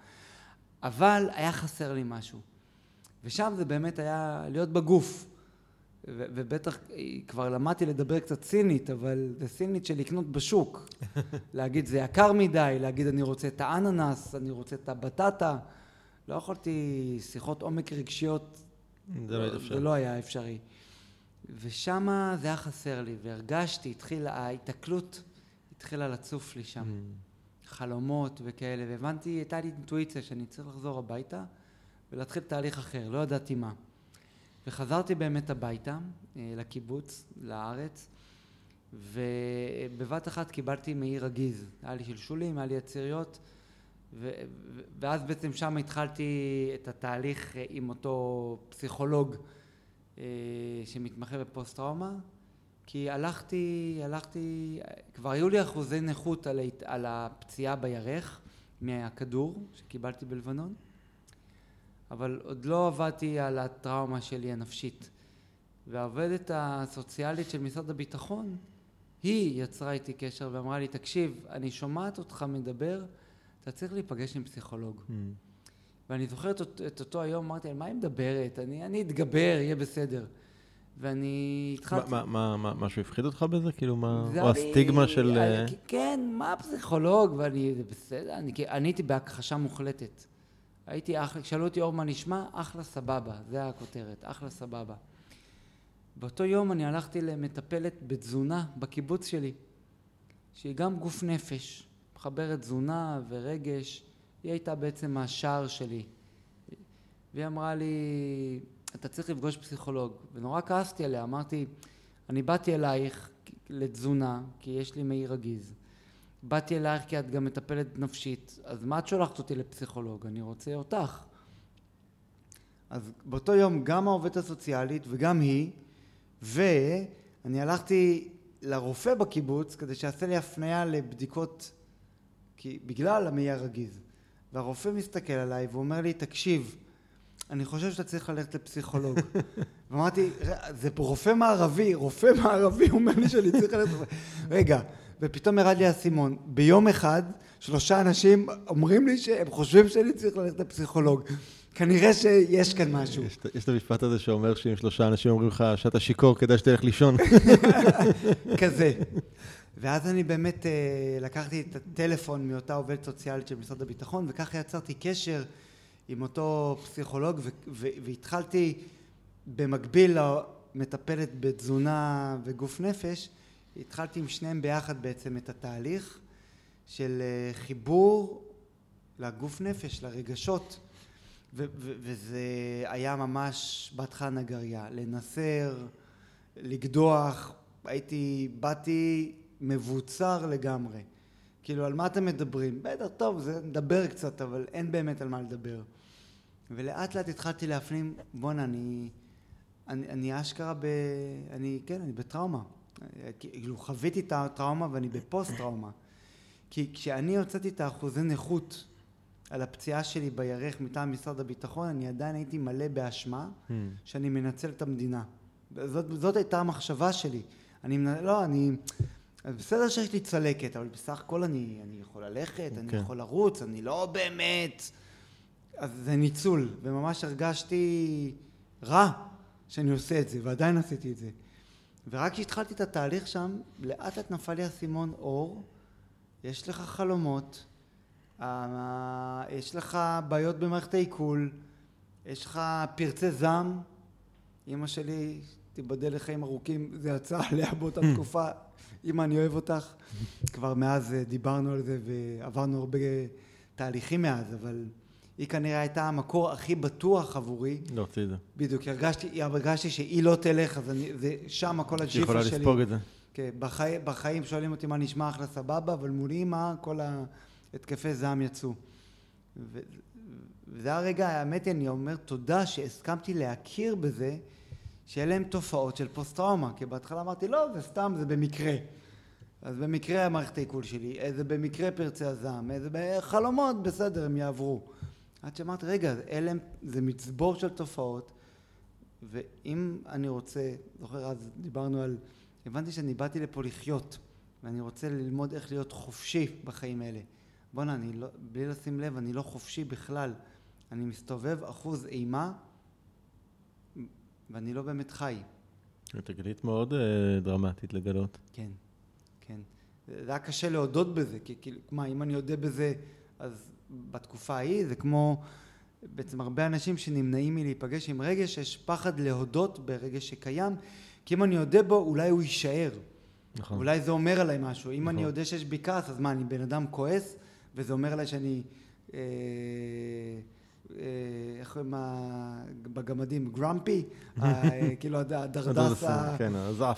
אבל היה חסר לי משהו. ושם זה באמת היה להיות בגוף. ובטח כבר למדתי לדבר קצת סינית, אבל זה סינית של לקנות בשוק. להגיד זה יקר מדי, להגיד אני רוצה את האננס, אני רוצה את הבטטה. לא יכולתי שיחות עומק רגשיות, זה לא היה אפשרי. ושמה זה היה חסר לי, והרגשתי, ההתקלות התחילה לצוף לי שם. חלומות וכאלה, והבנתי, הייתה לי אינטואיציה שאני צריך לחזור הביתה ולהתחיל תהליך אחר, לא ידעתי מה. וחזרתי באמת הביתה, לקיבוץ, לארץ, ובבת אחת קיבלתי מעי רגיז. היה לי שלשולים, היה לי יציריות, ואז בעצם שם התחלתי את התהליך עם אותו פסיכולוג שמתמחה בפוסט-טראומה, כי הלכתי, כבר היו לי אחוזי נכות על הפציעה בירך מהכדור שקיבלתי בלבנון, אבל עוד לא עבדתי על הטראומה שלי הנפשית. והעובדת הסוציאלית של משרד הביטחון, היא יצרה איתי קשר ואמרה לי, תקשיב, אני שומעת אותך מדבר, אתה צריך להיפגש עם פסיכולוג. ואני זוכרת את אותו היום, אמרתי, על מה היא מדברת? אני אתגבר, יהיה בסדר. ואני התחלתי... מה, משהו הפחיד אותך בזה? כאילו מה... או הסטיגמה של... כן, מה הפסיכולוג? ואני, בסדר, אני הייתי בהכחשה מוחלטת. הייתי אחלה, שאלו אותי אור מה נשמע, אחלה סבבה, זה הכותרת, אחלה סבבה. באותו יום אני הלכתי למטפלת בתזונה בקיבוץ שלי, שהיא גם גוף נפש, מחברת תזונה ורגש, היא הייתה בעצם השער שלי. והיא אמרה לי, אתה צריך לפגוש פסיכולוג, ונורא כעסתי עליה, אמרתי, אני באתי אלייך לתזונה, כי יש לי מעי רגיז. באתי אלייך כי את גם מטפלת נפשית, אז מה את שולחת אותי לפסיכולוג? אני רוצה אותך. אז באותו יום גם העובדת הסוציאלית וגם היא, ואני הלכתי לרופא בקיבוץ כדי שיעשה לי הפניה לבדיקות, כי בגלל המעי הרגיז. והרופא מסתכל עליי ואומר לי, תקשיב, אני חושב שאתה צריך ללכת לפסיכולוג. ואמרתי, זה רופא מערבי, רופא מערבי אומר לי שאני צריך ללכת. רגע, ופתאום ירד לי הסימון. ביום אחד, 3 אנשים אומרים לי שהם חושבים שאני צריך ללכת לפסיכולוג. כנראה שיש כאן משהו. יש את המשפט הזה שאומר שאם 3 אנשים אומרים לך, שאתה שיקור, כדאי שתלך לישון. כזה. ואז אני באמת לקחתי את הטלפון מאותה עובדת סוציאלית של משרד הביטחון, וככה יצרתי קשר עם אותו פסיכולוג, והתחלתי במקביל למטפלת בתזונה וגוף נפש, התחלתי עם שניהם ביחד בעצם את התהליך של חיבור לגוף נפש, לרגשות, וזה היה ממש בתחן הגריה, לנסר, לקדוח, באתי מבוצר לגמרי. כאילו, על מה אתם מדברים? בטח, טוב, זה נדבר קצת, אבל אין באמת על מה לדבר. ולאט לאט התחלתי להפנים, בונה, אני אשכרה ב... אני בטראומה. כאילו, חוויתי את הטראומה ואני בפוסט טראומה. כי כשאני הוצאתי את האחוזי נכות על הפציעה שלי בירך מטעם משרד הביטחון, אני עדיין הייתי מלא באשמה שאני מנצל את המדינה. זאת הייתה המחשבה שלי. בסדר שיש לי צלקת, אבל בסך הכל אני יכול ללכת, אני יכול לרוץ, אני לא באמת. אז זה ניצול, וממש הרגשתי רע שאני עושה את זה, ועדיין עשיתי את זה. ורק כשהתחלתי את התהליך שם, לאט לאט נפל לי הסימון אור, יש לך חלומות, יש לך בעיות במערכת העיכול, יש לך פרצי זעם. אמא שלי תיבדל לחיים ארוכים, זה יצא עליה באותה תקופה. אמא, אני אוהב אותך. כבר מאז דיברנו על זה ועברנו הרבה תהליכים מאז, אבל היא כנראה הייתה המקור הכי בטוח עבורי. לא, תדע. בדיוק, הרגשתי שהיא לא תלך, אז שם כל הג'יפה שלי. יכולה לספוג את זה. כן, בחיים שואלים אותי מה נשמע אחלה סבבה, אבל מול אמא כל התקפי זעם יצאו. וזה הרגע, האמת היא, אני אומר תודה שהסכמתי להכיר בזה, שיהיה להם תופעות של פוסט-טראומה, כי בהתחלה אמרתי, לא, זה סתם, זה במקרה. אז במקרה המערכת העיכול שלי, זה במקרה פרצי הזעם, זה בחלומות, בסדר, הם יעברו. עד שאמרתי, רגע, אלה, זה מצבור של תופעות, ואם אני רוצה, זוכר, אז דיברנו על, הבנתי שאני באתי לפה לחיות, ואני רוצה ללמוד איך להיות חופשי בחיים האלה. בונה, בלי לשים לב, אני לא חופשי בכלל. אני מסתובב אחוז אימה, ואני לא באמת חי. תגלית מאוד דרמטית לגלות. כן, כן. זה היה קשה להודות בזה, כי מה, אם אני יודע בזה, אז בתקופה ההיא, זה כמו בעצם הרבה אנשים שנמנעים מלהיפגש עם רגש, יש פחד להודות ברגש שקיים, כי אם אני יודע בו, אולי הוא יישאר. נכון. אולי זה אומר עליי משהו. אם נכון. אני יודע שיש בי כעס, אז מה, אני בן אדם כועס, וזה אומר עליי שאני... איך הם בגמדים, גרמפי, כאילו הדרדס,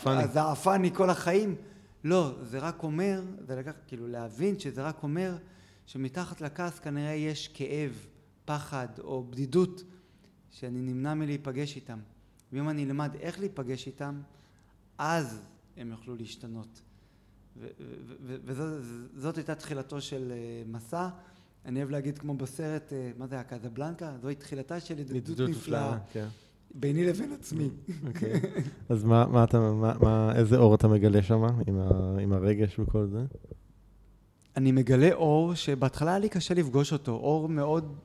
הזעפני כל החיים. לא, זה רק אומר, זה לקח, כאילו להבין שזה רק אומר שמתחת לכעס כנראה יש כאב, פחד או בדידות שאני נמנע מלהיפגש איתם. ואם אני אלמד איך להיפגש איתם, אז הם יוכלו להשתנות. וזאת הייתה תחילתו של מסע. אני אוהב להגיד כמו בסרט, מה זה היה, קזבלנקה? זוהי תחילתה של ידידות נפלאה, ביני לבין עצמי. אוקיי. אז איזה אור אתה מגלה שם, עם הרגש וכל זה? אני מגלה אור שבהתחלה היה לי קשה לפגוש אותו, אור מאוד,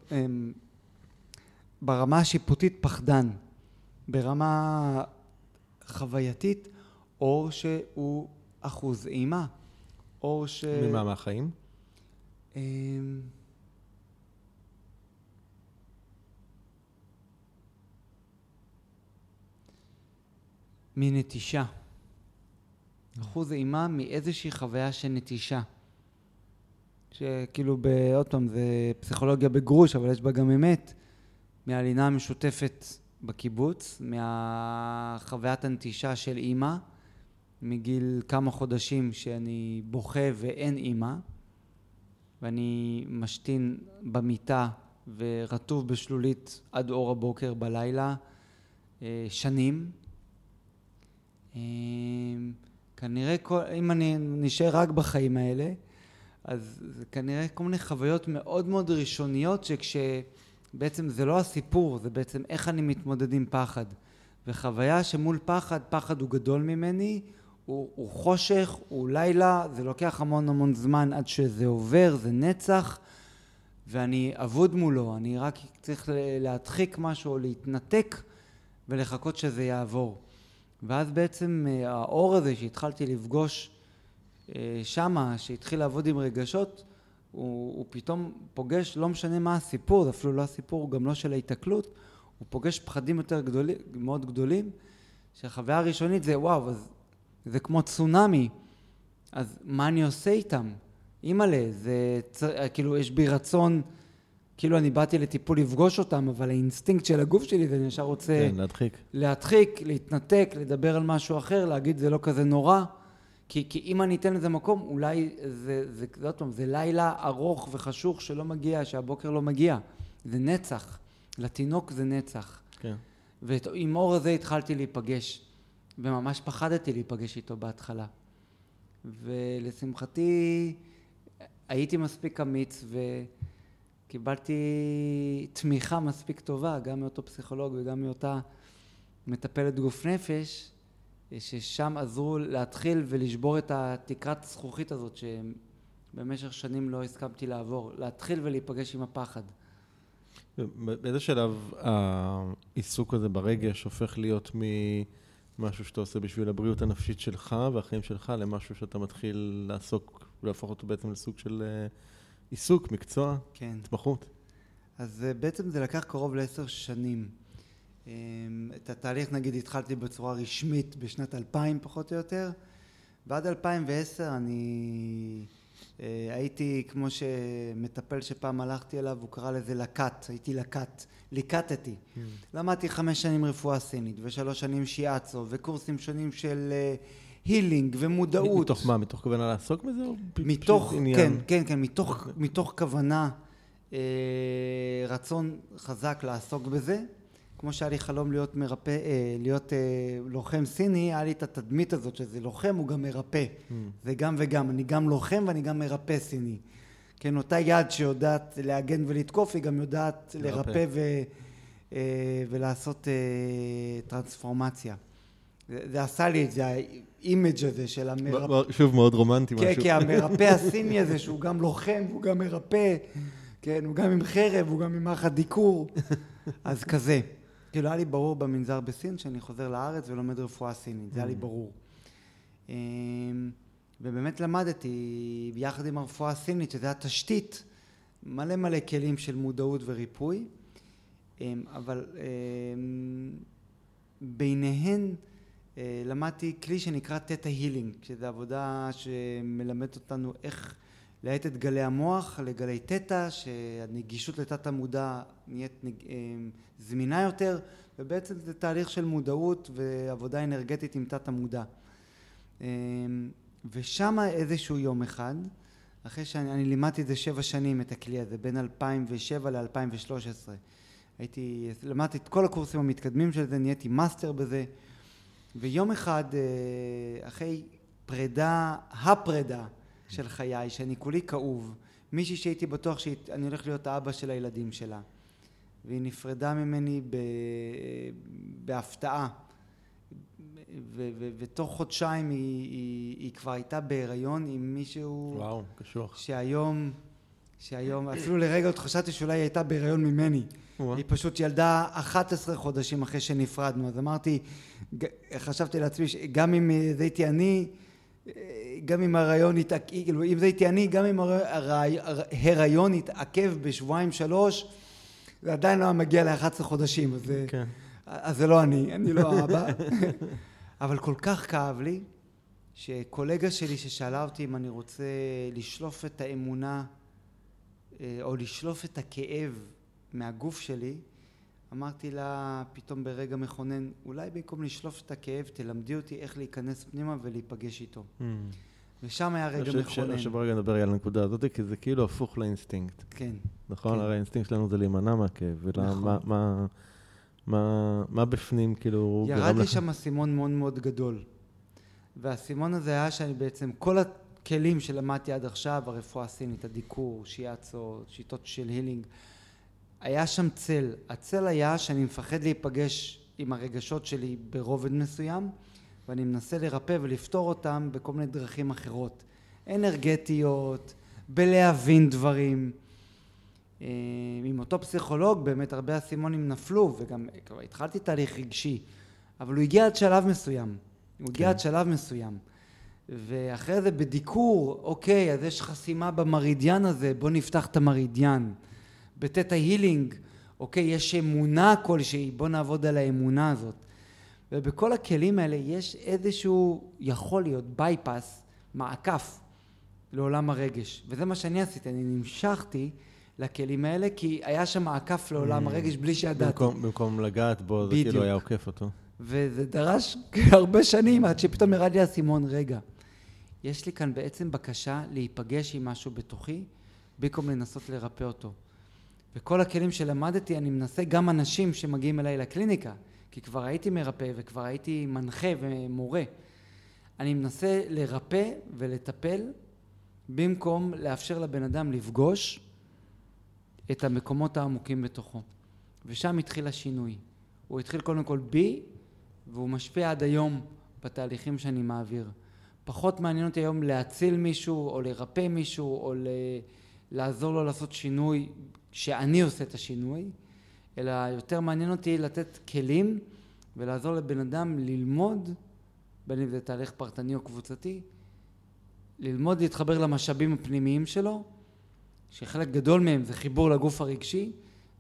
ברמה השיפוטית פחדן, ברמה חווייתית, אור שהוא אחוז אימה, אור ש... ממה מהחיים? מנטישה. אחוז אימה מאיזושהי חוויה של נטישה. שכאילו, עוד פעם, זה פסיכולוגיה בגרוש, אבל יש בה גם אמת, מהלינה המשותפת בקיבוץ, מחוויית הנטישה של אימא, מגיל כמה חודשים שאני בוכה ואין אימא, ואני משתין במיטה ורטוב בשלולית עד אור הבוקר בלילה, שנים. כנראה, אם אני נשאר רק בחיים האלה, אז כנראה כל מיני חוויות מאוד מאוד ראשוניות, שכשבעצם זה לא הסיפור, זה בעצם איך אני מתמודד עם פחד. וחוויה שמול פחד, פחד הוא גדול ממני, הוא חושך, הוא לילה, זה לוקח המון המון זמן עד שזה עובר, זה נצח, ואני עבוד מולו, אני רק צריך להדחיק משהו, להתנתק ולחכות שזה יעבור. ואז בעצם האור הזה שהתחלתי לפגוש שמה, שהתחיל לעבוד עם רגשות, הוא פתאום פוגש, לא משנה מה הסיפור, זה אפילו לא הסיפור, גם לא של ההתקלות, הוא פוגש פחדים יותר גדולים, מאוד גדולים, שהחוויה הראשונית זה וואו, אז זה כמו צונאמי, אז מה אני עושה איתם? אימאלה, זה כאילו יש בי רצון, כאילו אני באתי לטיפול לפגוש אותם, אבל האינסטינקט של הגוף שלי, ואני ישר רוצה להדחיק, להתנתק, לדבר על משהו אחר, להגיד זה לא כזה נורא, כי אם אני אתן לזה מקום, אולי זה לילה ארוך וחשוך שלא מגיע, שהבוקר לא מגיע. זה נצח, לתינוק זה נצח. כן. ועם אור הזה התחלתי להיפגש, וממש פחדתי להיפגש איתו בהתחלה. ולשמחתי, הייתי מספיק אמיץ, וקיבלתי תמיכה מספיק טובה, גם מאותו פסיכולוג וגם מאותה מטפלת גוף נפש, ששם עזרו להתחיל ולשבור את התקרת זכוכית הזאת שבמשך שנים לא הסכמתי לעבור, להתחיל ולהיפגש עם הפחד. באיזה שלב העיסוק הזה ברגש הופך להיות ממשהו שאתה עושה בשביל הבריאות הנפשית שלך והחיים שלך למשהו שאתה מתחיל לעסוק ולהפוך אותו בעצם לסוג של עיסוק, מקצוע, התמחות? אז בעצם זה לקח קרוב ל10 שנים. את התהליך נגיד התחלתי בצורה רשמית בשנת 2000 פחות או יותר, ועד 2010 אני הייתי כמו שמטפל שפעם הלכתי אליו, הוא קרא לזה לקט, הייתי לקט, ליקטתי. למדתי 5 שנים רפואה סינית ו3 שנים שיאצו וקורסים שונים של הילינג ומודעות. מתוך מה? מתוך כוונה לעסוק בזה? מתוך, כן, מתוך כוונה, רצון חזק לעסוק בזה. כמו שהיה לי חלום להיות מרפא, להיות לוחם סיני, היה לי את התדמית הזאת שזה לוחם, הוא גם מרפא. זה גם וגם, אני גם לוחם ואני גם מרפא סיני. כן, אותה יד שיודעת להגן ולתקוף, היא גם יודעת לרפא ולעשות טרנספורמציה. זה עשה לי את זה, האימג' הזה של המרפא. שוב, מאוד רומנטי משהו. כן, כי המרפא הסיני הזה שהוא גם לוחם והוא גם מרפא, כן, הוא גם עם חרב, הוא גם עם מחט דיקור, אז כזה. כאילו היה לי ברור במנזר בסין שאני חוזר לארץ ולומד רפואה סינית, זה היה לי ברור. ובאמת למדתי ביחד עם הרפואה הסינית, שזה התשתית, מלא מלא כלים של מודעות וריפוי, אבל ביניהן למדתי כלי שנקרא תטא הילינג, שזו עבודה שמלמדת אותנו איך להאט את גלי המוח לגלי תטא, שהנגישות לתת המודע נהיית זמינה יותר, ובעצם זה תהליך של מודעות ועבודה אנרגטית עם תת המודע. ושם איזשהו יום אחד, אחרי שאני לימדתי את זה 7 שנים, את הכלי הזה, בין 2007 ל-2013. למדתי את כל הקורסים המתקדמים של זה, נהייתי מאסטר בזה, ויום אחד, אחרי הפרידה, של חיי, שאני כולי כאוב, מישהי שהייתי בטוח שאני הולך להיות האבא של הילדים שלה, והיא נפרדה ממני בהפתעה, ותוך חודשיים היא כבר הייתה בהיריון עם מישהו... וואו, קשוח. שהיום, אפילו לרגע עוד חשבתי שאולי היא הייתה בהיריון ממני. היא פשוט ילדה 11 חודשים אחרי שנפרדנו, אז אמרתי, חשבתי לעצמי, גם אם זה הייתי אני, גם אם הרעיון התעכב, כאילו אם זה הייתי אני, גם אם הרעיון התעכב ב2-3 זה עדיין לא מגיע ל11 חודשים, אז זה לא אני לא אבא. אבל כל כך כאב לי, שקולגה שלי ששאלה אותי אם אני רוצה לשלוף את האמונה, או לשלוף את הכאב מהגוף שלי, אמרתי לה פתאום ברגע מכונן, אולי במקום לשלוף את הכאב, תלמדי אותי איך להיכנס פנימה ולהיפגש איתו. ושם היה רגע מכונן. עכשיו רגע נדבר על הנקודה הזאת, כי זה כאילו הפוך לאינסטינקט. כן. נכון? הרי האינסטינקט שלנו זה להימנע מהכאב, מה בפנים כאילו... ירד לי שם סימון מאוד מאוד גדול. והסימון הזה היה שאני בעצם, כל הכלים שלמדתי עד עכשיו, הרפואה הסינית, הדיקור, שיאצו, שיטות של הילינג, היה שם צל. הצל היה שאני מפחד להיפגש עם הרגשות שלי ברובד מסוים, ואני מנסה לרפא ולפתור אותם בכל מיני דרכים אחרות, אנרגטיות, בלהבין דברים. עם אותו פסיכולוג באמת הרבה הסימונים נפלו, וגם התחלתי תהליך רגשי, אבל הוא הגיע עד שלב מסוים, הוא הגיע עד שלב מסוים, ואחרי זה בדיקור, אוקיי, אז יש חסימה במרידיאן הזה, בוא נפתח את המרידיאן. בתטא הילינג, אוקיי, יש אמונה כלשהי, בוא נעבוד על האמונה הזאת. ובכל הכלים האלה יש איזשהו, יכול להיות, בייפס, מעקף לעולם הרגש. וזה מה שאני עשיתי, אני נמשכתי לכלים האלה, כי היה שם מעקף לעולם הרגש בלי שידעתי. במקום לגעת בו, זה כאילו היה עוקף אותו. וזה דרש הרבה שנים, עד שפתאום ירד לי הסימון, רגע, יש לי כאן בעצם בקשה להיפגש עם משהו בתוכי, במקום לנסות לרפא אותו. וכל הכלים שלמדתי, אני מנסה גם אנשים שמגיעים אליי לקליניקה, כי כבר הייתי מרפא וכבר הייתי מנחה ומורה. אני מנסה לרפא ולטפל, במקום לאפשר לבן אדם לפגוש את המקומות העמוקים בתוכו. ושם התחיל השינוי. הוא התחיל קודם כל בי, והוא משפיע עד היום בתהליכים שאני מעביר. פחות מעניין אותי היום להציל מישהו, או לרפא מישהו, או לעזור לו לעשות שינוי, שאני עושה את השינוי, אלא יותר מעניין אותי לתת כלים, ולעזור לבן אדם ללמוד, בין אם זה תהליך פרטני או קבוצתי, ללמוד להתחבר למשאבים הפנימיים שלו, שחלק גדול מהם זה חיבור לגוף הרגשי,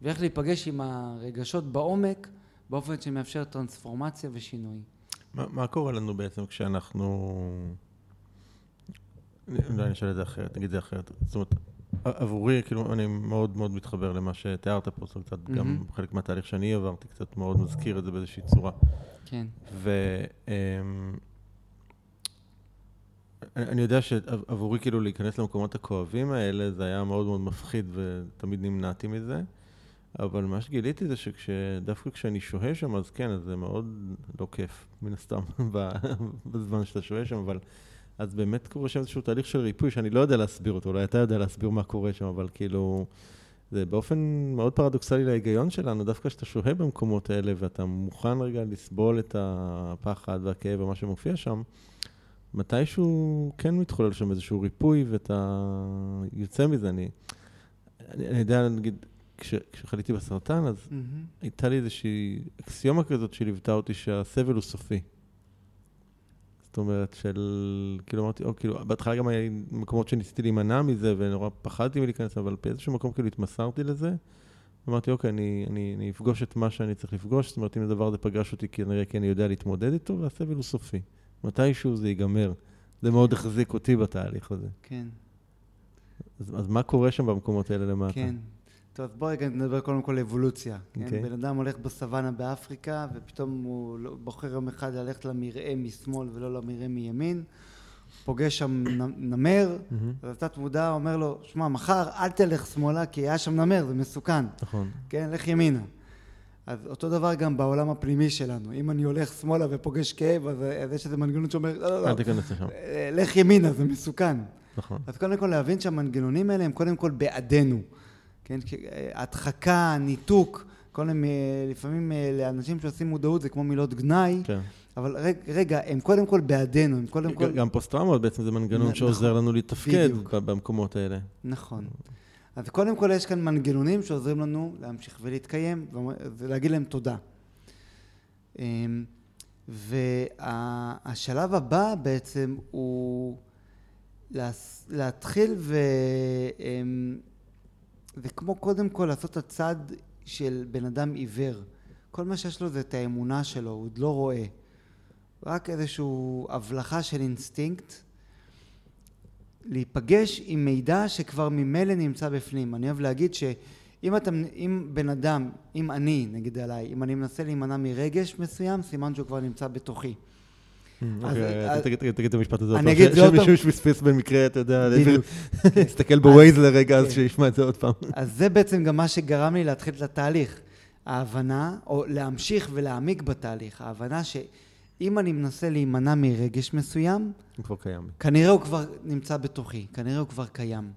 ואיך להיפגש עם הרגשות בעומק, באופן שמאפשר טרנספורמציה ושינוי. מה קורה לנו בעצם כשאנחנו... אני אשאל את זה אחרת, נגיד זה אחרת. זאת אומרת, עבורי, כאילו, אני מאוד מאוד מתחבר למה שתיארת פה, זה קצת גם חלק מהתהליך שאני עברתי, קצת מאוד מזכיר את זה באיזושהי צורה. כן. אני יודע שעבורי כאילו להיכנס למקומות הכואבים האלה, זה היה מאוד מאוד מפחיד ותמיד נמנעתי מזה. אבל מה שגיליתי זה שדווקא כשאני שוהה שם, אז כן, אז זה מאוד לא כיף, מן הסתם, בזמן שאתה שוהה שם, אבל אז באמת קורה שם איזשהו תהליך של ריפוי שאני לא יודע להסביר אותו, אולי אתה יודע להסביר מה קורה שם, אבל כאילו, זה באופן מאוד פרדוקסלי להיגיון שלנו, דווקא כשאתה שוהה במקומות האלה ואתה מוכן רגע לסבול את הפחד והכאב ומה שמופיע שם, מתישהו כן מתחולל שם איזשהו ריפוי ואתה יוצא מזה. אני יודע, נגיד, כשחליתי בסרטן, אז הייתה לי איזושהי אקסיומה כזאת שליוותה אותי שהסבל הוא סופי. זאת אומרת, של... כאילו אמרתי, או כאילו, בהתחלה גם היה מקומות שניסיתי להימנע מזה, ונורא פחדתי מלהיכנס, אבל באיזשהו מקום כאילו התמסרתי לזה. אמרתי, אוקיי, אני אפגוש את מה שאני צריך לפגוש, זאת אומרת, אם הדבר הזה פגש אותי, כנראה כי אני יודע להתמודד איתו, והסבל הוא סופי. מתישהו זה ייגמר. זה מאוד החזיק אותי בתהליך הזה. כן. אז מה קורה שם במקומות האלה למטה? כן. אז בואו רגע נדבר קודם כל אבולוציה. בן אדם הולך בסוואנה באפריקה, ופתאום הוא בוחר יום אחד ללכת למראה משמאל ולא למראה מימין, פוגש שם נמר, אז התת מודע אומר לו, שמע, מחר אל תלך שמאלה, כי היה שם נמר, זה מסוכן. נכון. כן, לך ימינה. אז אותו דבר גם בעולם הפנימי שלנו. אם אני הולך שמאלה ופוגש כאב, אז יש איזה מנגנון שאומר, לא, לך ימינה, זה מסוכן. נכון. אז קודם כל להבין שהמנגנונים האלה הם קודם כל בעדינו. כן, הדחקה, ניתוק, לפעמים לאנשים שעושים מודעות זה כמו מילות גנאי, אבל רגע, הם קודם כל בעדינו, הם קודם כל... גם פוסט-טראומות בעצם זה מנגנון שעוזר לנו לתפקד במקומות האלה. נכון. אז קודם כל יש כאן מנגנונים שעוזרים לנו להמשיך ולהתקיים, ולהגיד להם תודה. והשלב הבא בעצם הוא להתחיל זה כמו קודם כל לעשות את הצד של בן אדם עיוור. כל מה שיש לו זה את האמונה שלו, הוא עוד לא רואה. רק איזושהי הבלחה של אינסטינקט, להיפגש עם מידע שכבר ממילא נמצא בפנים. אני אוהב להגיד שאם בן אדם, אם אני, נגיד עליי, אם אני מנסה להימנע מרגש מסוים, סימן שהוא כבר נמצא בתוכי. תגיד את המשפט הזה, שמישהו שמספס במקרה, אתה יודע, להסתכל בווייז לרגע, אז שישמע את זה עוד פעם. אז זה בעצם גם מה שגרם לי להתחיל את התהליך, ההבנה, או להמשיך ולהעמיק בתהליך, ההבנה שאם אני מנסה להימנע מרגש מסוים, כנראה הוא כבר נמצא בתוכי, כנראה הוא כבר קיים.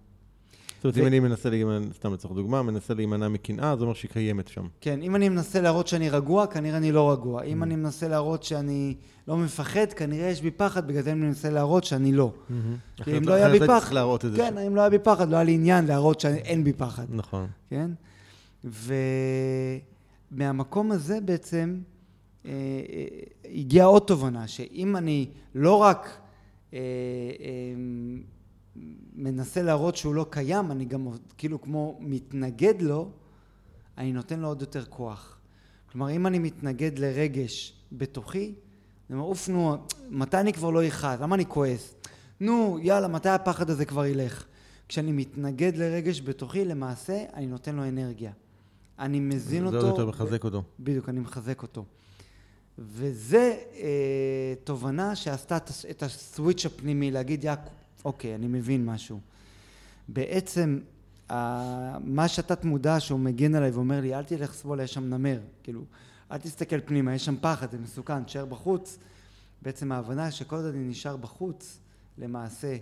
אם אני מנסה להימנע, סתם לצורך דוגמה, מנסה להימנע מקנאה, זה אומר שהיא קיימת שם. כן, אם אני מנסה להראות שאני רגוע, כנראה אני לא רגוע. אם אני מנסה להראות שאני לא מפחד, כנראה יש בי פחד, בגלל זה אני מנסה להראות שאני לא. כי אם לא היה בי פחד, כן, אם לא היה בי פחד, לא היה לי עניין להראות שאין בי פחד. נכון. כן? ומהמקום הזה בעצם הגיעה עוד תובנה, שאם אני לא רק מנסה להראות שהוא לא קיים, אני גם כאילו כמו מתנגד לו, אני נותן לו עוד יותר כוח. כלומר, אם אני מתנגד לרגש בתוכי, אני אומר, אוף נו, מתי אני כבר לא יחד? למה אני כועס? נו, יאללה, מתי הפחד הזה כבר ילך? כשאני מתנגד לרגש בתוכי, למעשה, אני נותן לו אנרגיה. אני מזין אותו. זה יותר מחזק אותו. בדיוק, אני מחזק אותו. וזה תובנה שעשתה את הסוויץ' הפנימי, להגיד, יא, אוקיי, אני מבין משהו. בעצם, מה שהתת מודע שהוא מגן עליי ואומר לי, אל תלך סבולה, יש שם נמר. כאילו, אל תסתכל פנימה, יש שם פחד, זה מסוכן, תשאר בחוץ. בעצם ההבנה שכל עוד אני נשאר בחוץ, למעשה,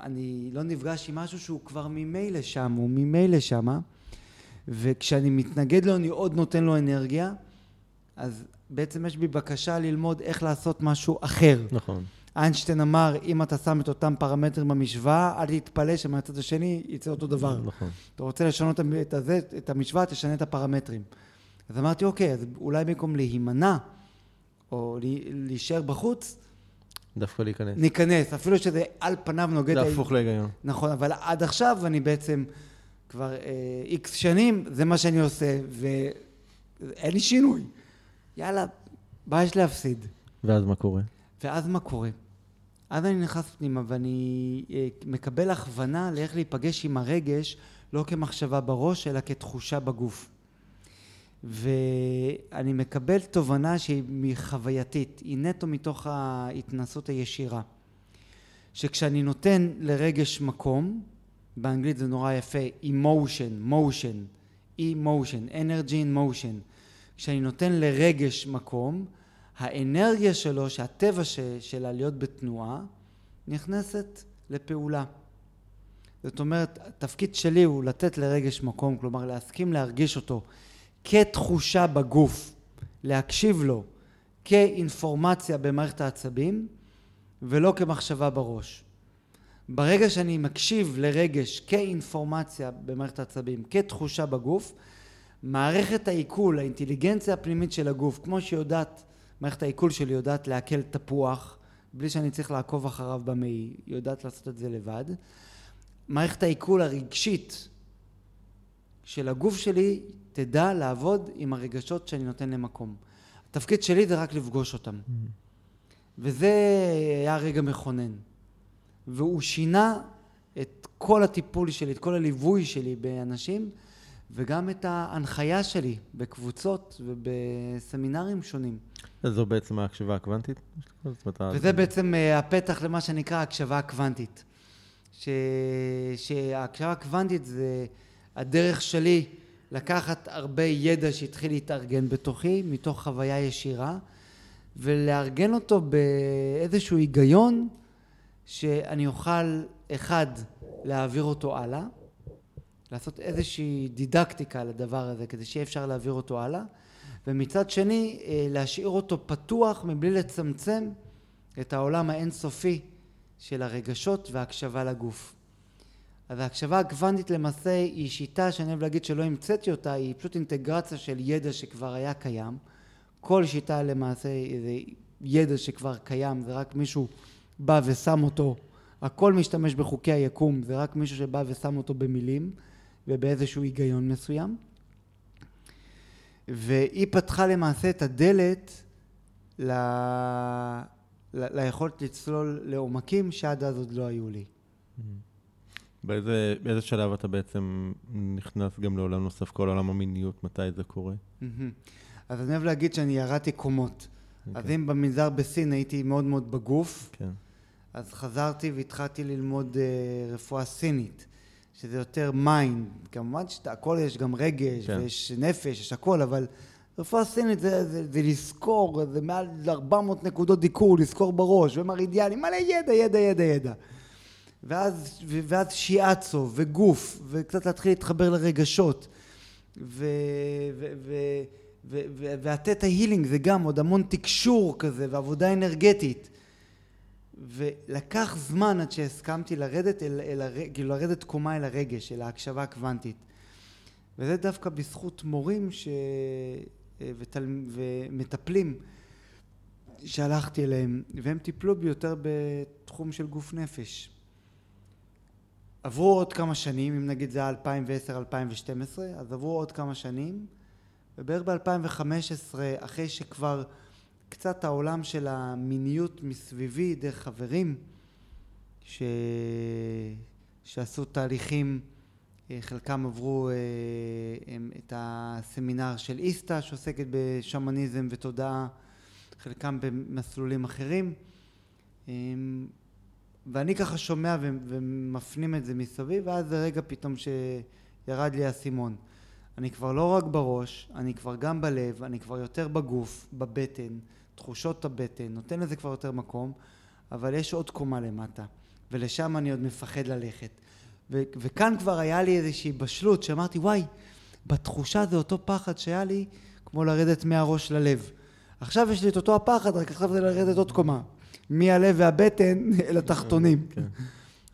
אני לא נפגש עם משהו שהוא כבר ממילא שם, הוא ממילא שמה, וכשאני מתנגד לו, אני עוד נותן לו אנרגיה, אז בעצם יש בי בקשה ללמוד איך לעשות משהו אחר. נכון. איינשטיין אמר, אם אתה שם את אותם פרמטרים במשוואה, אל תתפלא שמהצד השני יצא אותו דבר. נכון. אתה רוצה לשנות את המשוואה, תשנה את הפרמטרים. אז אמרתי, אוקיי, אז אולי במקום להימנע, או להישאר בחוץ, דווקא להיכנס. ניכנס, אפילו שזה על פניו נוגד. זה הפוך להיגיון. נכון, אבל עד עכשיו אני בעצם כבר איקס שנים, זה מה שאני עושה, ואין לי שינוי. יאללה, מה יש להפסיד? ואז מה קורה? אז אני נכנס פנימה, ואני מקבל הכוונה לאיך להיפגש עם הרגש, לא כמחשבה בראש, אלא כתחושה בגוף. ואני מקבל תובנה שהיא חווייתית, היא נטו מתוך ההתנסות הישירה. שכשאני נותן לרגש מקום, באנגלית זה נורא יפה, emotion, energy in motion. כשאני נותן לרגש מקום, האנרגיה שלו, שהטבע שלה להיות בתנועה, נכנסת לפעולה. זאת אומרת, התפקיד שלי הוא לתת לרגש מקום, כלומר להסכים להרגיש אותו כתחושה בגוף, להקשיב לו כאינפורמציה במערכת העצבים, ולא כמחשבה בראש. ברגע שאני מקשיב לרגש כאינפורמציה במערכת העצבים, כתחושה בגוף, מערכת העיכול, האינטליגנציה הפנימית של הגוף, כמו שיודעת, מערכת העיכול שלי יודעת לעכל תפוח, בלי שאני צריך לעקוב אחריו במאי, יודעת לעשות את זה לבד. מערכת העיכול הרגשית של הגוף שלי תדע לעבוד עם הרגשות שאני נותן למקום. התפקיד שלי זה רק לפגוש אותם. וזה היה רגע מכונן. והוא שינה את כל הטיפול שלי, את כל הליווי שלי באנשים, וגם את ההנחיה שלי בקבוצות ובסמינרים שונים. זו בעצם ההקשבה הקוונטית? וזה בעצם הפתח למה שנקרא ההקשבה הקוונטית. שההקשבה הקוונטית זה הדרך שלי לקחת הרבה ידע שהתחיל להתארגן בתוכי, מתוך חוויה ישירה, ולארגן אותו באיזשהו היגיון שאני אוכל, אחד, להעביר אותו הלאה, לעשות איזושהי דידקטיקה לדבר הזה, כדי שיהיה אפשר להעביר אותו הלאה, ומצד שני, להשאיר אותו פתוח מבלי לצמצם את העולם האינסופי של הרגשות וההקשבה לגוף. אז ההקשבה הקוונטית למעשה היא שיטה שאני אוהב להגיד שלא המצאתי אותה, היא פשוט אינטגרציה של ידע שכבר היה קיים. כל שיטה למעשה זה ידע שכבר קיים, זה רק מישהו בא ושם אותו, הכל משתמש בחוקי היקום, זה רק מישהו שבא ושם אותו במילים ובאיזשהו היגיון מסוים. והיא פתחה למעשה את הדלת ליכולת לצלול לעומקים שעד אז עוד לא היו לי. באיזה שלב אתה בעצם נכנס גם לעולם נוסף, כל עולם המיניות, מתי זה קורה? אז אני אוהב להגיד שאני ירדתי קומות. אז אם במנזר בסין הייתי מאוד מאוד בגוף, אז חזרתי והתחלתי ללמוד רפואה סינית, שזה יותר מיינד. כמובן שהכל יש גם רגש, יש נפש, יש הכל, אבל רפואה סינית זה לזכור, זה מעל 400 נקודות דיקור, לזכור בראש, ומרידיאנים, מלא ידע, ידע, ידע, ידע. ואז שיאצו וגוף, וקצת להתחיל להתחבר לרגשות, והתטה הילינג זה גם עוד המון תקשור כזה, ועבודה אנרגטית. ולקח זמן עד שהסכמתי לרדת, כאילו לרדת קומה אל הרגש, אל ההקשבה הקוונטית. וזה דווקא בזכות מורים ומטפלים שהלכתי אליהם, והם טיפלו ביותר בתחום של גוף נפש. עברו עוד כמה שנים, אם נגיד זה היה 2010-2012, אז עברו עוד כמה שנים, ובערך ב-2015, אחרי שכבר קצת העולם של המיניות מסביבי, דרך חברים שעשו תהליכים, חלקם עברו את הסמינר של איסטה, שעוסקת בשמניזם ותודעה, חלקם במסלולים אחרים, ואני ככה שומע ומפנים את זה מסביב, ואז זה רגע פתאום שירד לי הסימון. אני כבר לא רק בראש, אני כבר גם בלב, אני כבר יותר בגוף, בבטן, תחושות הבטן, נותן לזה כבר יותר מקום, אבל יש עוד קומה למטה, ולשם אני עוד מפחד ללכת. וכאן כבר היה לי איזושהי בשלות, שאמרתי, וואי, בתחושה זה אותו פחד שהיה לי, כמו לרדת מהראש ללב. עכשיו יש לי את אותו הפחד, רק עכשיו זה לרדת עוד קומה. מהלב והבטן אל התחתונים.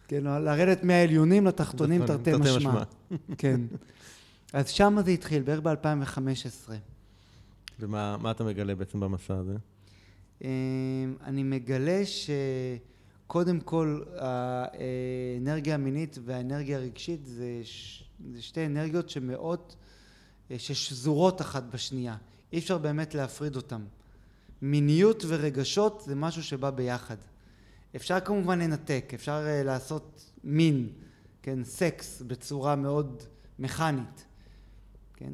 כן, לרדת מהעליונים לתחתונים תרתי משמע. כן. אז שם זה התחיל, בערך ב-2015. ומה אתה מגלה בעצם במסע הזה? אני מגלה שקודם כל, האנרגיה המינית והאנרגיה הרגשית, זה שתי אנרגיות ששזורות אחת בשנייה. אי אפשר באמת להפריד אותן. מיניות ורגשות זה משהו שבא ביחד. אפשר כמובן לנתק, אפשר לעשות מין, כן, סקס בצורה מאוד מכנית. כן?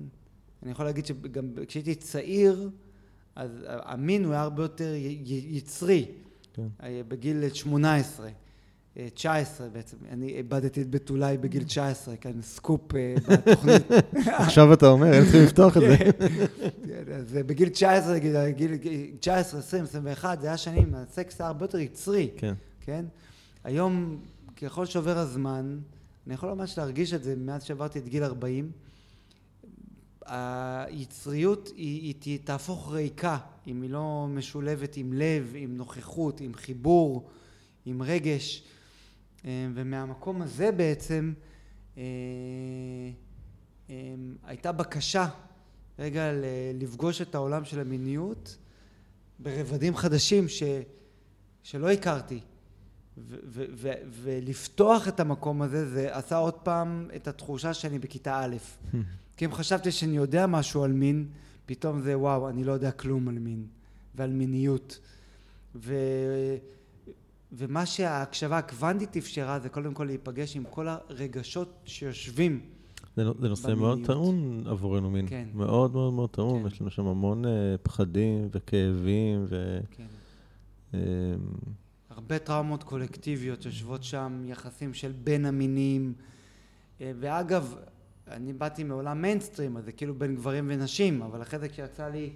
אני יכול להגיד שגם כשהייתי צעיר, אז המין הוא היה הרבה יותר יצרי. כן. בגיל 18, 19 בעצם. אני איבדתי את בתולי בגיל 19, כאן סקופ בתוכנית. עכשיו אתה אומר, אין צריכים לפתוח את זה. אז בגיל 19, 20, 21, זה היה שנים, הסקס היה הרבה יותר יצרי. כן? היום, ככל שעובר הזמן, אני יכול ממש להרגיש את זה מאז שעברתי את גיל 40, היצריות היא תהפוך ריקה, אם היא לא משולבת עם לב, עם נוכחות, עם חיבור, עם רגש. ומהמקום הזה בעצם הייתה בקשה רגע לפגוש את העולם של המיניות ברבדים חדשים שלא הכרתי. ולפתוח את המקום הזה, זה עשה עוד פעם את התחושה שאני בכיתה א'. כי אם חשבתי שאני יודע משהו על מין, פתאום זה וואו, אני לא יודע כלום על מין ועל מיניות. ומה שההקשבה הקוונטית אפשרה, זה קודם כל להיפגש עם כל הרגשות שיושבים. זה נושא מאוד טעון עבורנו מין. כן. מאוד מאוד מאוד טעון. כן. יש לנו שם המון פחדים וכאבים ו... כן. הרבה טראומות קולקטיביות יושבות שם, יחסים של בין המינים. ואגב, אני באתי מעולם מיינסטרים, אז זה כאילו בין גברים ונשים, אבל אחרי זה כשיצא לי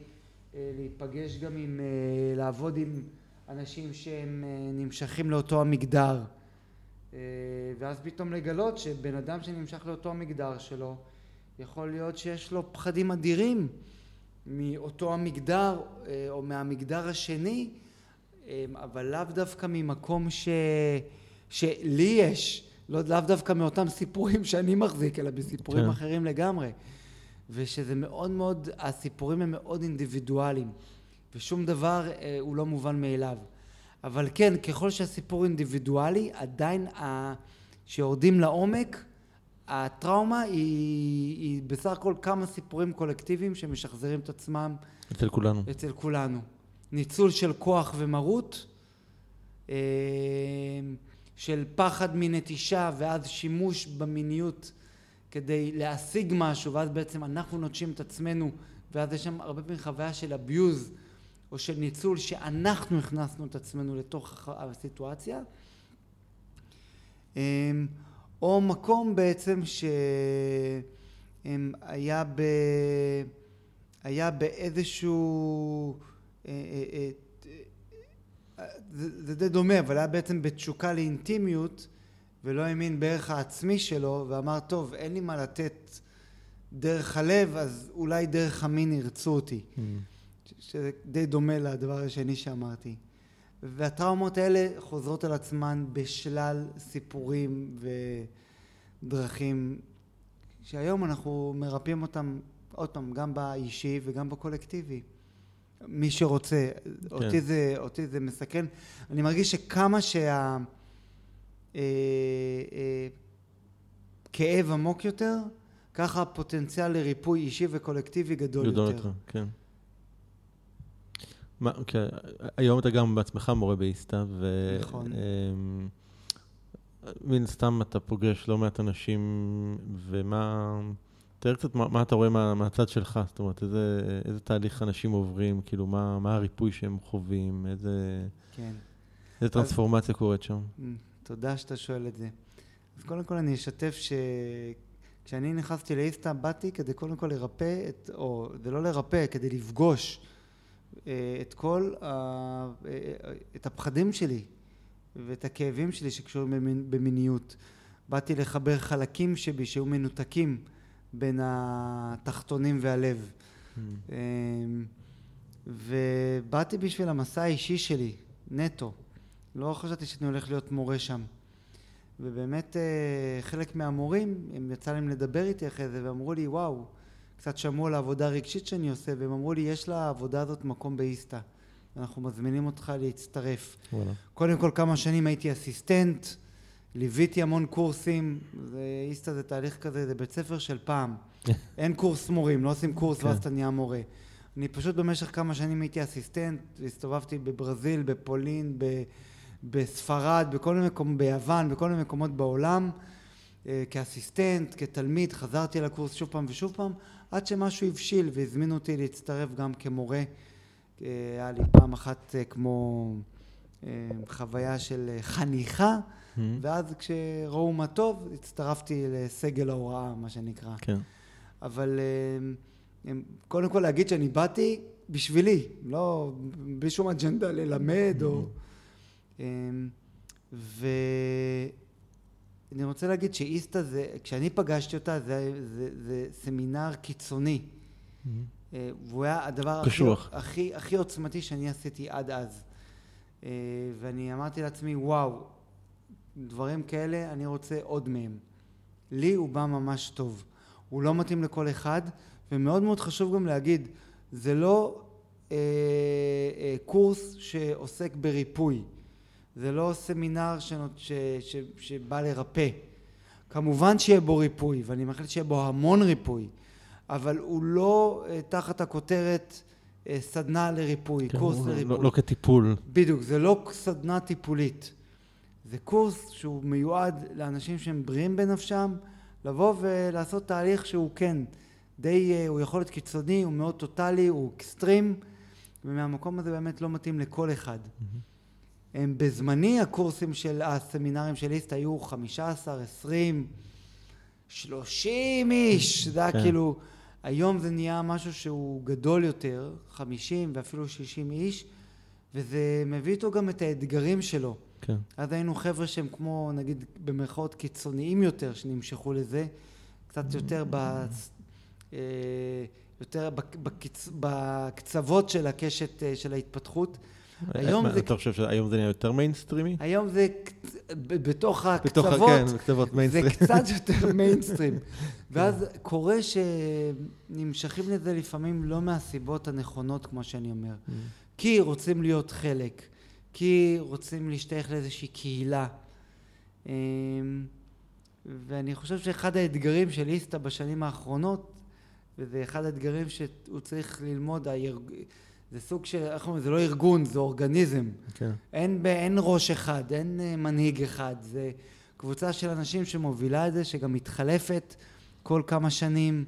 להיפגש גם עם, לעבוד עם אנשים שהם נמשכים לאותו המגדר. ואז פתאום לגלות שבן אדם שנמשך לאותו המגדר שלו, יכול להיות שיש לו פחדים אדירים מאותו המגדר או מהמגדר השני, אבל לאו דווקא ממקום שלי יש, לאו דווקא מאותם סיפורים שאני מחזיק, אלא בסיפורים אחרים לגמרי. ושזה מאוד מאוד, הסיפורים הם מאוד אינדיבידואליים, ושום דבר הוא לא מובן מאליו. אבל כן, ככל שהסיפור אינדיבידואלי, עדיין שיורדים לעומק, הטראומה היא בסך הכל כמה סיפורים קולקטיביים שמשחזרים את עצמם. אצל כולנו. אצל כולנו. ניצול של כוח ומרות, של פחד מנטישה, ואז שימוש במיניות כדי להשיג משהו, ואז בעצם אנחנו נוטשים את עצמנו, ואז יש שם הרבה פעמים חוויה של אביוז, או של ניצול שאנחנו הכנסנו את עצמנו לתוך הסיטואציה, או מקום בעצם שהיה באיזשהו... זה די דומה, אבל היה בעצם בתשוקה לאינטימיות ולא האמין בערך העצמי שלו, ואמר, טוב, אין לי מה לתת דרך הלב, אז אולי דרך המין ירצו אותי. שזה די דומה לדבר השני שאמרתי. והטראומות האלה חוזרות על עצמן בשלל סיפורים ודרכים, שהיום אנחנו מרפאים אותם עוד פעם, גם באישי וגם בקולקטיבי. מי שרוצה, כן. אותי זה מסכן. אני מרגיש שכמה כאב עמוק יותר, ככה הפוטנציאל לריפוי אישי וקולקטיבי גדול יותר. כן. מה, אוקיי, היום אתה גם בעצמך מורה באיסטה, נכון. מן סתם אתה פוגש לא מעט אנשים, ומה... תאר קצת מה אתה רואה מהצד שלך, זאת אומרת, איזה תהליך אנשים עוברים, כאילו מה הריפוי שהם חווים, איזה טרנספורמציה קורית שם. תודה שאתה שואל את זה. אז קודם כל אני אשתף שכשאני נכנסתי לאיסטה, באתי כדי קודם כל לרפא, או זה לא לרפא, כדי לפגוש את כל, את הפחדים שלי ואת הכאבים שלי שקשורים במיניות. באתי לחבר חלקים שבי שהיו מנותקים בין התחתונים והלב. ובאתי בשביל המסע האישי שלי, נטו. לא חשבתי שאני הולך להיות מורה שם. ובאמת חלק מהמורים, הם יצא להם לדבר איתי אחרי זה, ואמרו לי, וואו, קצת שמעו על העבודה הרגשית שאני עושה, והם אמרו לי, יש לעבודה הזאת מקום באיסטה. אנחנו מזמינים אותך להצטרף. קודם כל כמה שנים הייתי אסיסטנט, ליוויתי המון קורסים, איסטה זה תהליך כזה, זה בית ספר של פעם. אין קורס מורים, לא עושים קורס ואז אתה נהיה מורה. אני פשוט במשך כמה שנים הייתי אסיסטנט, הסתובבתי בברזיל, בפולין, בספרד, בכל מיני מקומות, ביוון, בכל מיני מקומות בעולם, כאסיסטנט, כתלמיד, חזרתי לקורס שוב פעם ושוב פעם, עד שמשהו הבשיל והזמינו אותי להצטרף גם כמורה. היה לי פעם אחת כמו חוויה של חניכה, ואז כשראו מה טוב, הצטרפתי לסגל ההוראה, מה שנקרא. כן. אבל קודם כל להגיד שאני באתי בשבילי, לא בלי שום אג'נדה ללמד או... ואני רוצה להגיד שאיסטה זה, כשאני פגשתי אותה, זה סמינר קיצוני. והוא היה הדבר הכי עוצמתי שאני עשיתי עד אז. ואני אמרתי לעצמי, וואו, דברים כאלה, אני רוצה עוד מהם. לי הוא בא ממש טוב. הוא לא מתאים לכל אחד, ומאוד מאוד חשוב גם להגיד, זה לא קורס שעוסק בריפוי. זה לא סמינר שבא לרפא. כמובן שיהיה בו ריפוי, ואני מאחל שיהיה בו המון ריפוי, אבל הוא לא תחת הכותרת סדנה לריפוי, קורס לריפוי. לא כטיפול. בדיוק, זה לא סדנה טיפולית. זה קורס שהוא מיועד לאנשים שהם בריאים בנפשם, לבוא ולעשות תהליך שהוא כן, די, הוא יכול להיות קיצוני, הוא מאוד טוטלי, הוא אקסטרים, ומהמקום הזה באמת לא מתאים לכל אחד. בזמני הקורסים של הסמינרים של איסט היו 15, 20, 30 איש, זה היה כאילו, היום זה נהיה משהו שהוא גדול יותר, 50 ואפילו 60 איש, וזה מביא איתו גם את האתגרים שלו. כן. אז היינו חבר'ה שהם כמו, נגיד, במרכאות קיצוניים יותר, שנמשכו לזה, קצת יותר, יותר בקצוות של הקשת של ההתפתחות. אתה חושב שהיום זה נהיה יותר מיינסטרימי? היום זה בתוך הקצוות, זה קצת יותר מיינסטרים. ואז קורה שנמשכים לזה לפעמים לא מהסיבות הנכונות, כמו שאני אומר. כי רוצים להיות חלק, כי רוצים להשתייך לאיזושהי קהילה. ואני חושב שאחד האתגרים של איסטה בשנים האחרונות, וזה אחד האתגרים שהוא צריך ללמוד, זה סוג של, זה לא ארגון, זה אורגניזם. אין ראש אחד, אין מנהיג אחד. זה קבוצה של אנשים שמובילה את זה, שגם מתחלפת כל כמה שנים,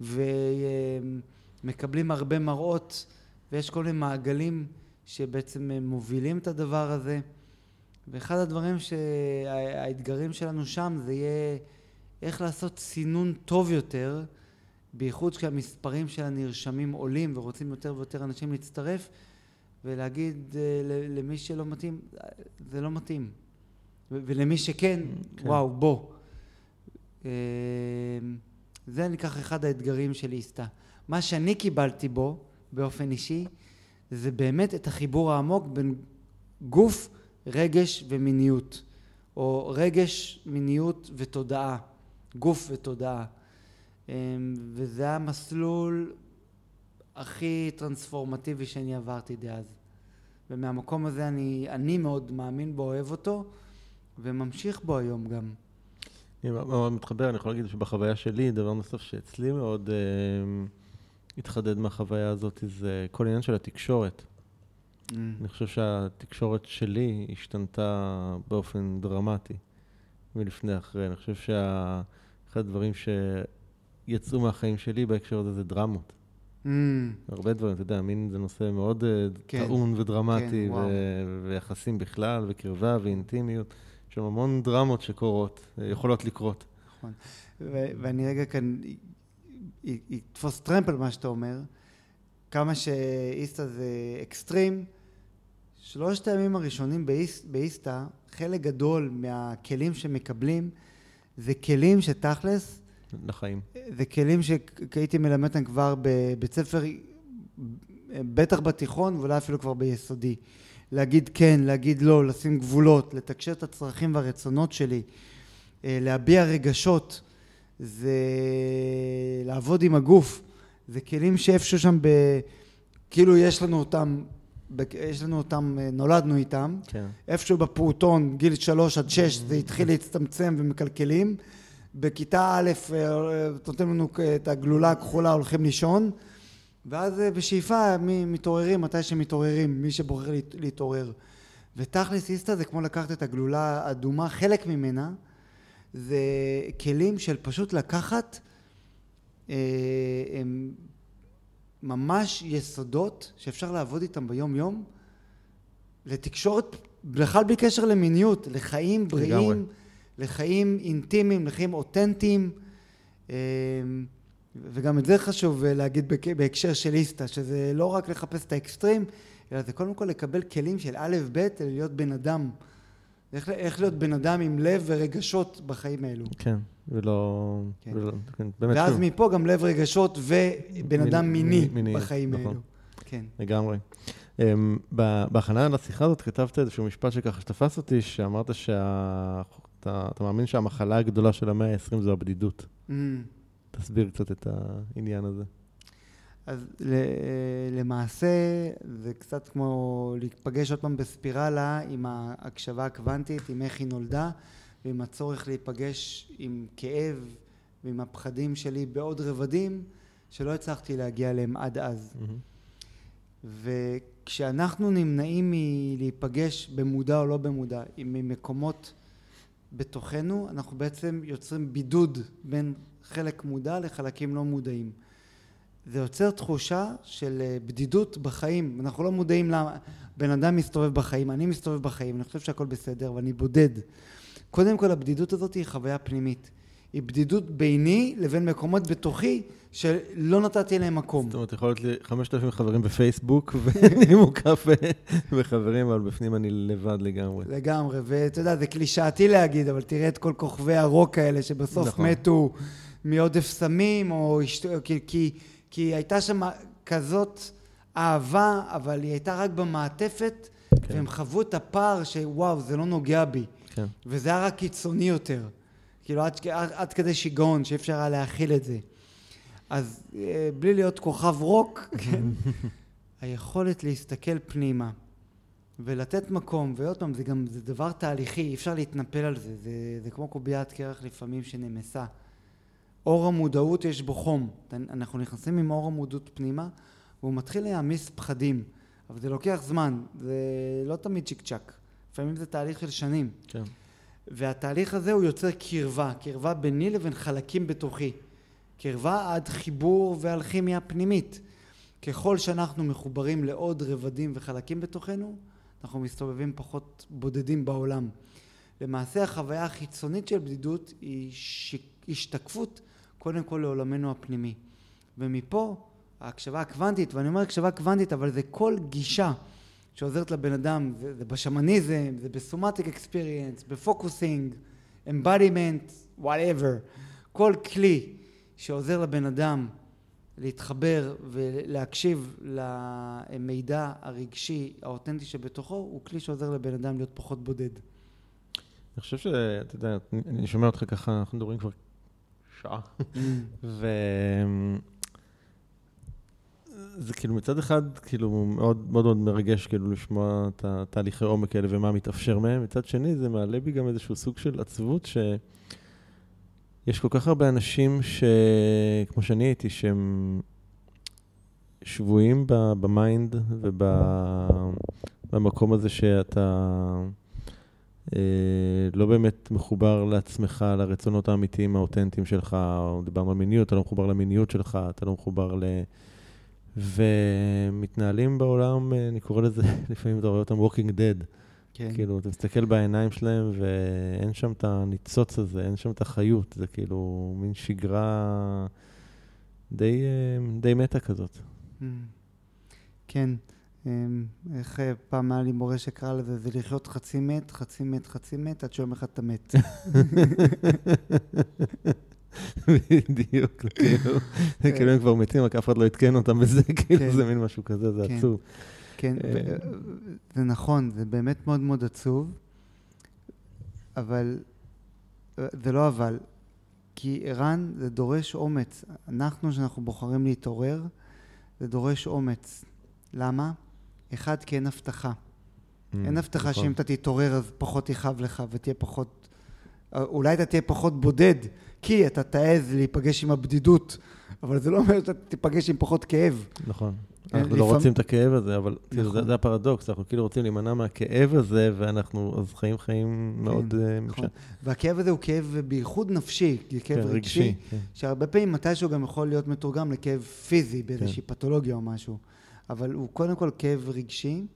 ומקבלים הרבה מראות, ויש כל מיני מעגלים שבעצם מובילים את הדבר הזה. ואחד הדברים שהאתגרים שלנו שם זה יהיה איך לעשות סינון טוב יותר, בייחוד כשהמספרים של הנרשמים עולים ורוצים יותר ויותר אנשים להצטרף, ולהגיד למי שלא מתאים, זה לא מתאים. ולמי שכן, וואו, בוא. זה ניקח אחד האתגרים של איסטה. מה שאני קיבלתי בו, באופן אישי, זה באמת את החיבור העמוק בין גוף, רגש ומיניות. או רגש, מיניות ותודעה. גוף ותודעה. וזה המסלול הכי טרנספורמטיבי שאני עברתי דאז. ומהמקום הזה אני מאוד מאמין בו, אוהב אותו, וממשיך בו היום גם. אני מאוד מתחבר, אני יכול להגיד שבחוויה שלי, דבר נוסף שאצלי מאוד התחדד מהחוויה הזאת, זה כל העניין של התקשורת. אני חושב שהתקשורת שלי השתנתה באופן דרמטי מלפני אחרי. אני חושב שאחד הדברים שיצאו מהחיים שלי בהקשר הזה זה דרמות. הרבה דברים, אתה יודע, מין זה נושא מאוד טעון ודרמטי, ויחסים בכלל, וקרבה ואינטימיות. יש שם המון דרמות שקורות, יכולות לקרות. נכון. ואני רגע כאן, יתפוס טרמפ על מה שאתה אומר, כמה שאיסטה זה אקסטרים, 3 הימים הראשונים באיסטה, חלק גדול מהכלים שמקבלים, זה כלים שתכלס, לחיים. זה כלים שהייתי מלמד אותם כבר בבית ספר, בטח בתיכון, ואולי אפילו כבר ביסודי. להגיד כן, להגיד לא, לשים גבולות, לתקשר את הצרכים והרצונות שלי, להביע רגשות, זה לעבוד עם הגוף. זה כלים שאיפשהו שם, כאילו יש לנו אותם, נולדנו איתם. כן. איפשהו בפרוטון, גיל 3 עד 6, זה התחיל להצטמצם ומקלקלים. בכיתה א', נותנים לנו את הגלולה הכחולה, הולכים לישון, ואז בשאיפה מתעוררים, מתי שמתעוררים, מי שבוחר להתעורר. ותכלס איסטה זה כמו לקחת את הגלולה האדומה, חלק ממנה, זה כלים של פשוט לקחת ממש יסודות שאפשר לעבוד איתם ביום יום, לתקשורת, בכלל בלי קשר למיניות, לחיים בריאים, לחיים אינטימיים, לחיים אותנטיים, וגם את זה חשוב להגיד בהקשר של איסטה, שזה לא רק לחפש את האקסטרים, אלא זה קודם כל לקבל כלים של א' ב', להיות בן אדם. איך להיות בן אדם עם לב ורגשות בחיים האלו. כן, ולא... ואז מפה גם לב רגשות ובן אדם מיני בחיים האלו. כן. לגמרי. בהכנה לשיחה הזאת כתבת איזשהו משפט שככה שתפס אותי, שאמרת אתה מאמין שהמחלה הגדולה של המאה ה-20 זו הבדידות. תסביר קצת את העניין הזה. אז למעשה זה קצת כמו להיפגש עוד פעם בספירלה עם ההקשבה הקוונטית, עם איך היא נולדה, ועם הצורך להיפגש עם כאב ועם הפחדים שלי בעוד רבדים שלא הצלחתי להגיע אליהם עד אז. וכשאנחנו נמנעים מלהיפגש במודע או לא במודע, עם מקומות בתוכנו, אנחנו בעצם יוצרים בידוד בין חלק מודע לחלקים לא מודעים. זה יוצר תחושה של בדידות בחיים. אנחנו לא מודעים למה. בן אדם מסתובב בחיים, אני מסתובב בחיים, אני חושב שהכל בסדר ואני בודד. קודם כל, הבדידות הזאת היא חוויה פנימית. היא בדידות ביני לבין מקומות בתוכי שלא נתתי להם מקום. זאת אומרת, יכול להיות לי 5,000 חברים בפייסבוק ואני מוקף בחברים, אבל בפנים אני לבד לגמרי. לגמרי, ואתה יודע, זה קלישאתי להגיד, אבל תראה את כל כוכבי הרוק האלה שבסוף מתו מעודף סמים, או כי הייתה שם כזאת אהבה, אבל היא הייתה רק במעטפת, והם חוו את הפער שוואו, זה לא נוגע בי. וזה היה רק קיצוני יותר. כאילו עד כדי שיגעון שאפשר היה להכיל את זה. אז בלי להיות כוכב רוק, היכולת להסתכל פנימה ולתת מקום, ועוד פעם, זה גם דבר תהליכי, אי אפשר להתנפל על זה, זה כמו קוביית קרח לפעמים שנמסה. אור המודעות יש בו חום, אנחנו נכנסים עם אור המודעות פנימה, והוא מתחיל להעמיס פחדים, אבל זה לוקח זמן, זה לא תמיד צ'יק צ'ק, לפעמים זה תהליך של שנים. כן. והתהליך הזה הוא יוצר קרבה ביני לבין חלקים בתוכי, קרבה עד חיבור ואלכימיה פנימית. ככל שאנחנו מחוברים לעוד רבדים וחלקים בתוכנו, אנחנו מסתובבים פחות בודדים בעולם. למעשה החוויה החיצונית של בדידות היא השתקפות קודם כל לעולמנו הפנימי. ומפה ההקשבה הקוונטית, ואני אומר הקשבה קוונטית, אבל זה כל גישה שעוזרת לבן אדם, זה בשמניזם, זה בסומטיק אקספיריאנס, בפוקוסינג, אמבדימנט, וואטאבר. כל כלי שעוזר לבן אדם להתחבר ולהקשיב למידע הרגשי האותנטי שבתוכו, הוא כלי שעוזר לבן אדם להיות פחות בודד. אני חושב שאתה יודע, אני שומע אותך ככה, אנחנו מדברים כבר שעה. זה כאילו מצד אחד, כאילו מאוד מאוד מרגש כאילו לשמוע את התהליכי עומק האלה ומה מתאפשר מהם. מצד שני, זה מעלה בי גם איזשהו סוג של עצבות שיש כל כך הרבה אנשים שכמו שאני הייתי, שהם שבויים במיינד ובמקום הזה שאתה לא באמת מחובר לעצמך, לרצונות האמיתיים האותנטיים שלך, או דיברנו על מיניות, אתה לא מחובר למיניות שלך, אתה לא מחובר ל... ומתנהלים בעולם, אני קורא לזה, לפעמים אתה רואה אותם walking dead. כן. כאילו, אתה מסתכל בעיניים שלהם ואין שם את הניצוץ הזה, אין שם את החיות. זה כאילו מין שגרה די מתה כזאת. כן. איך פעם היה לי מורה שקרא לזה, זה לחיות חצי מת, חצי מת, חצי מת, עד שיום אחד אתה מת. בדיוק, כאילו הם כבר מתים, רק אף אחד לא התקן אותם בזה, כאילו זה מין משהו כזה, זה עצוב. כן, זה נכון, זה באמת מאוד מאוד עצוב, אבל זה לא אבל, כי ערן זה דורש אומץ. אנחנו שאנחנו בוחרים להתעורר, זה דורש אומץ. למה? אחד, כי אין הבטחה. אין הבטחה שאם אתה תתעורר אז פחות יחב לך ותהיה פחות, אולי אתה תהיה פחות בודד, כי אתה תעז להיפגש עם הבדידות, אבל זה לא אומר שאתה תיפגש עם פחות כאב. נכון. אנחנו לא רוצים את הכאב הזה, אבל זה הפרדוקס, אנחנו כאילו רוצים להימנע מהכאב הזה, ואנחנו חיים חיים מאוד... והכאב הזה הוא כאב בייחוד נפשי, כאב רגשי, שהרבה פעמים מתישהו גם יכול להיות מתורגם לכאב פיזי, באיזושהי פתולוגיה או משהו. אבל הוא קודם כל כאב רגשי,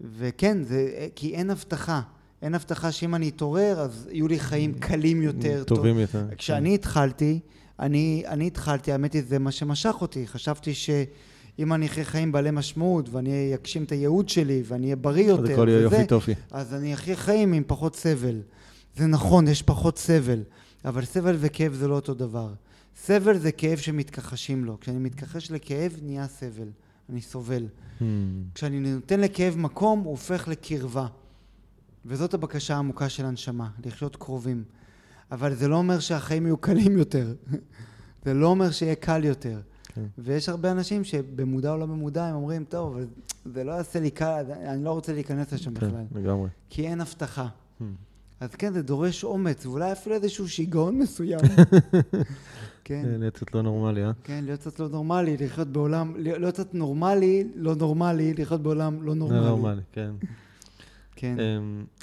וכן, זה, כי אין הבטחה. אין הבטחה שאם אני אתעורר, אז יהיו לי חיים קלים יותר. טובים יותר. כשאני התחלתי, האמת היא, זה מה שמשך אותי. חשבתי שאם אני אחרי חיים בעלי משמעות, ואני אגשים את הייעוד שלי, ואני אהיה בריא יותר, זה כל יופי טופי. אז אני אחרי חיים עם פחות סבל. זה נכון, יש פחות סבל. אבל סבל וכאב זה לא אותו דבר. סבל זה כאב שמתכחשים לו. כשאני מתכחש לכאב, נהיה סבל. אני סובל. כשאני נותן לכאב מקום, הוא הופך לקרבה. וזאת הבקשה העמוקה של הנשמה, לחיות קרובים. אבל זה לא אומר שהחיים יהיו קלים יותר. זה לא אומר שיהיה קל יותר. ויש הרבה אנשים שבמודע או לא במודע, הם אומרים, טוב, אבל זה לא יעשה לי קל, אני לא רוצה להיכנס לשם בכלל. לגמרי. כי אין הבטחה. אז כן, זה דורש אומץ, ואולי אפילו איזשהו שיגעון מסוים. כן. להיות קצת לא נורמלי, אה? כן, להיות קצת לא נורמלי, לחיות בעולם, להיות קצת נורמלי, לא נורמלי, לחיות בעולם לא נורמלי. לא נורמלי, כן. כן.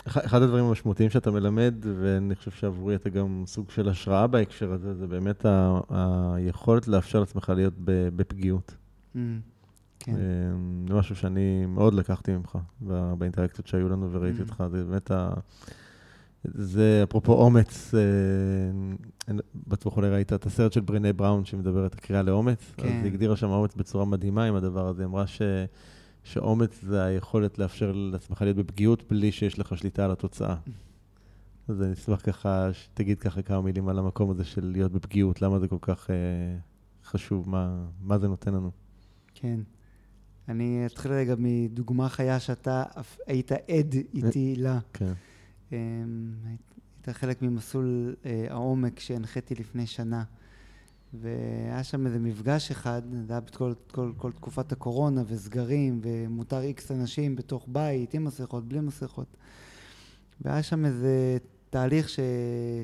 אחד הדברים המשמעותיים שאתה מלמד, ואני חושב שעבורי אתה גם סוג של השראה בהקשר הזה, זה באמת היכולת לאפשר לעצמך להיות בפגיעות. כן. זה משהו שאני מאוד לקחתי ממך, באינטראקציות שהיו לנו וראיתי אותך, זה באמת זה אפרופו אומץ, בתוכו ראית את הסרט של בריני בראון שמדברת הקריאה לאומץ, אז היא הגדירה שם אומץ בצורה מדהימה עם הדבר הזה, אמרה שאומץ זה היכולת לאפשר לעצמך להיות בפגיעות בלי שיש לך שליטה על התוצאה. אז אני אשמח ככה, שתגיד ככה כמה מילים על המקום הזה של להיות בפגיעות, למה זה כל כך חשוב, מה זה נותן לנו. כן. אני אתחיל רגע מדוגמה חיה שאתה היית עד איתי לה. כן. הייתה חלק ממסלול העומק שהנחיתי לפני שנה, והיה שם איזה מפגש אחד, זה היה כל תקופת הקורונה וסגרים ומותר איקס אנשים בתוך בית, עם מסכות, בלי מסכות, והיה שם איזה תהליך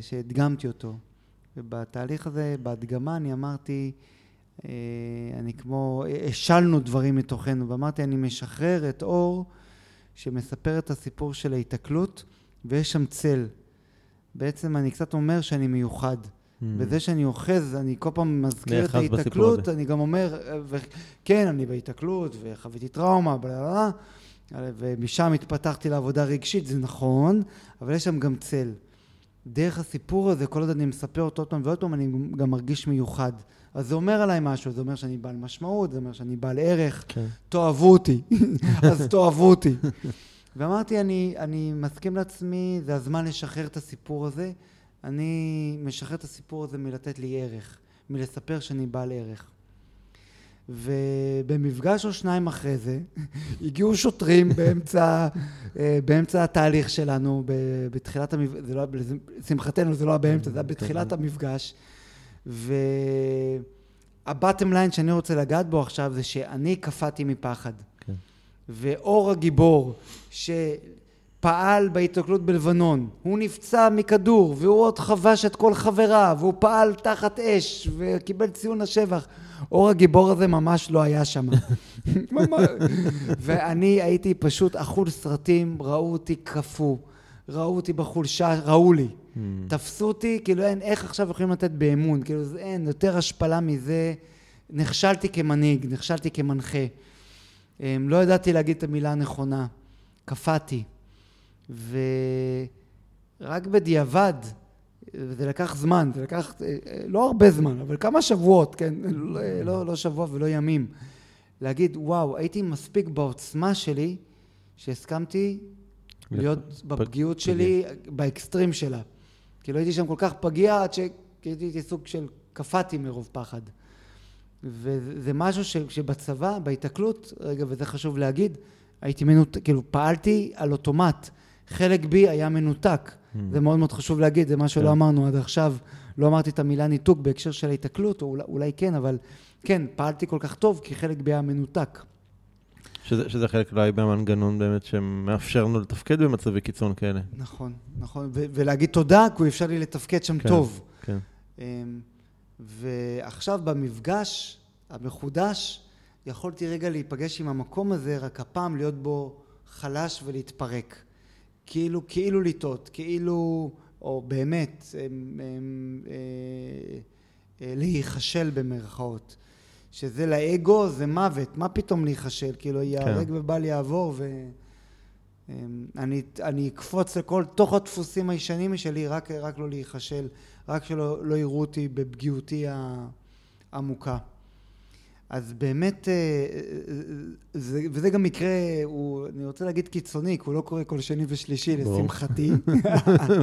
שהדגמתי אותו, ובתהליך הזה, בהדגמה אני אמרתי, אני כמו, השלנו דברים מתוכנו, ואמרתי אני משחרר את אור שמספר את הסיפור של ההתקלות, ויש שם צל. בעצם אני קצת אומר שאני מיוחד. בזה שאני אוחז, אני כל פעם מזכיר את ההתקלות, אני גם אומר, כן, אני בהתקלות, וחוויתי טראומה, בלעלה, ומשם התפתחתי לעבודה רגשית, זה נכון, אבל יש שם גם צל. דרך הסיפור הזה, כל עוד אני מספר אותו פעם ועוד פעם, אני גם מרגיש מיוחד. אז זה אומר עליי משהו, זה אומר שאני בעל משמעות, זה אומר שאני בעל ערך. תאהבו אותי. אז תאהבו אותי. ואמרתי, אני מסכים לעצמי, זה הזמן לשחרר את הסיפור הזה. אני משחרר את הסיפור הזה מלתת לי ערך, מלספר שאני בעל ערך. ובמפגש או שניים אחרי זה, הגיעו שוטרים באמצע התהליך שלנו, בתחילת המפגש, זה לא היה, לשמחתנו זה לא היה באמצע, זה היה בתחילת המפגש, והבטם ליין שאני רוצה לגעת בו עכשיו, זה שאני קפאתי מפחד. ואור הגיבור, שפעל בהתנכלות בלבנון, הוא נפצע מכדור, והוא עוד חבש את כל חבריו, והוא פעל תחת אש, וקיבל ציון השבח. אור הגיבור הזה ממש לא היה שם. ואני הייתי פשוט אכול סרטים, ראו אותי כפו, ראו אותי בחולשה, ראו לי. תפסו אותי, כאילו אין, איך עכשיו יכולים לתת באמון? כאילו אין, יותר השפלה מזה. נכשלתי כמנהיג, נכשלתי כמנחה. לא ידעתי להגיד את המילה הנכונה. קפאתי. ורק בדיעבד, וזה לקח זמן, זה לקח לא הרבה זמן, אבל כמה שבועות, כן? לא שבוע ולא ימים. להגיד, וואו, הייתי מספיק בעוצמה שלי, שהסכמתי להיות בפגיעות שלי, באקסטרים שלה. כי לא הייתי שם כל כך פגיע, עד שהייתי סוג של קפאתי מרוב פחד. וזה משהו שבצבא, בהתעכלות, רגע, וזה חשוב להגיד, הייתי מנותק, כאילו פעלתי על אוטומט. חלק בי היה מנותק. זה מאוד מאוד חשוב להגיד, זה מה שלא אמרנו עד עכשיו, לא אמרתי את המילה ניתוק בהקשר של ההתעכלות, או אולי כן, אבל כן, פעלתי כל כך טוב, כי חלק בי היה מנותק. שזה חלק אולי במנגנון באמת שמאפשרנו לתפקד במצבי קיצון כאלה. נכון, נכון. ולהגיד תודה, כי הוא אפשר לי לתפקד שם טוב. כן, כן. ועכשיו במפגש המחודש, יכולתי רגע להיפגש עם המקום הזה, רק הפעם להיות בו חלש ולהתפרק. כאילו לטעות, כאילו, או באמת, להיחשל במרכאות. שזה לאגו, זה מוות, מה פתאום להיחשל? כאילו, יהרג ובל יעבור, ואני אקפוץ לכל תוך הדפוסים הישנים שלי, רק לא להיחשל, רק שלא יראו אותי בפגיעותי העמוקה. אז באמת, וזה גם מקרה, אני רוצה להגיד קיצוני, כי הוא לא קורה כל שני ושלישי, לשמחתי.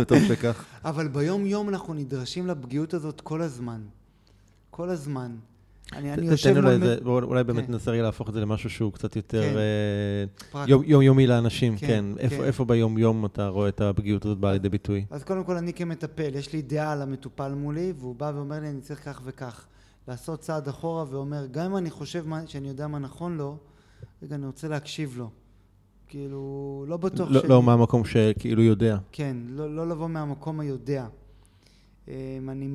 טוב לכך. אבל ביום יום אנחנו נדרשים לפגיעות הזאת כל הזמן. כל הזמן. אני יושב... אולי באמת ננסה רגע להפוך את זה למשהו שהוא קצת יותר יומיומי לאנשים. כן. איפה ביום יום אתה רואה את הפגיעות הזאת באה לידי ביטוי? אז קודם כל אני כמטפל, יש לי דעה על המטופל מולי, והוא בא ואומר לי, אני צריך כך וכך. לעשות צעד אחורה ואומר, גם אם אני חושב שאני יודע מה נכון לו, רגע, אני רוצה להקשיב לו. כאילו, לא בטוח ש... לא מהמקום שכאילו יודע. כן, לא לבוא מהמקום היודע. אני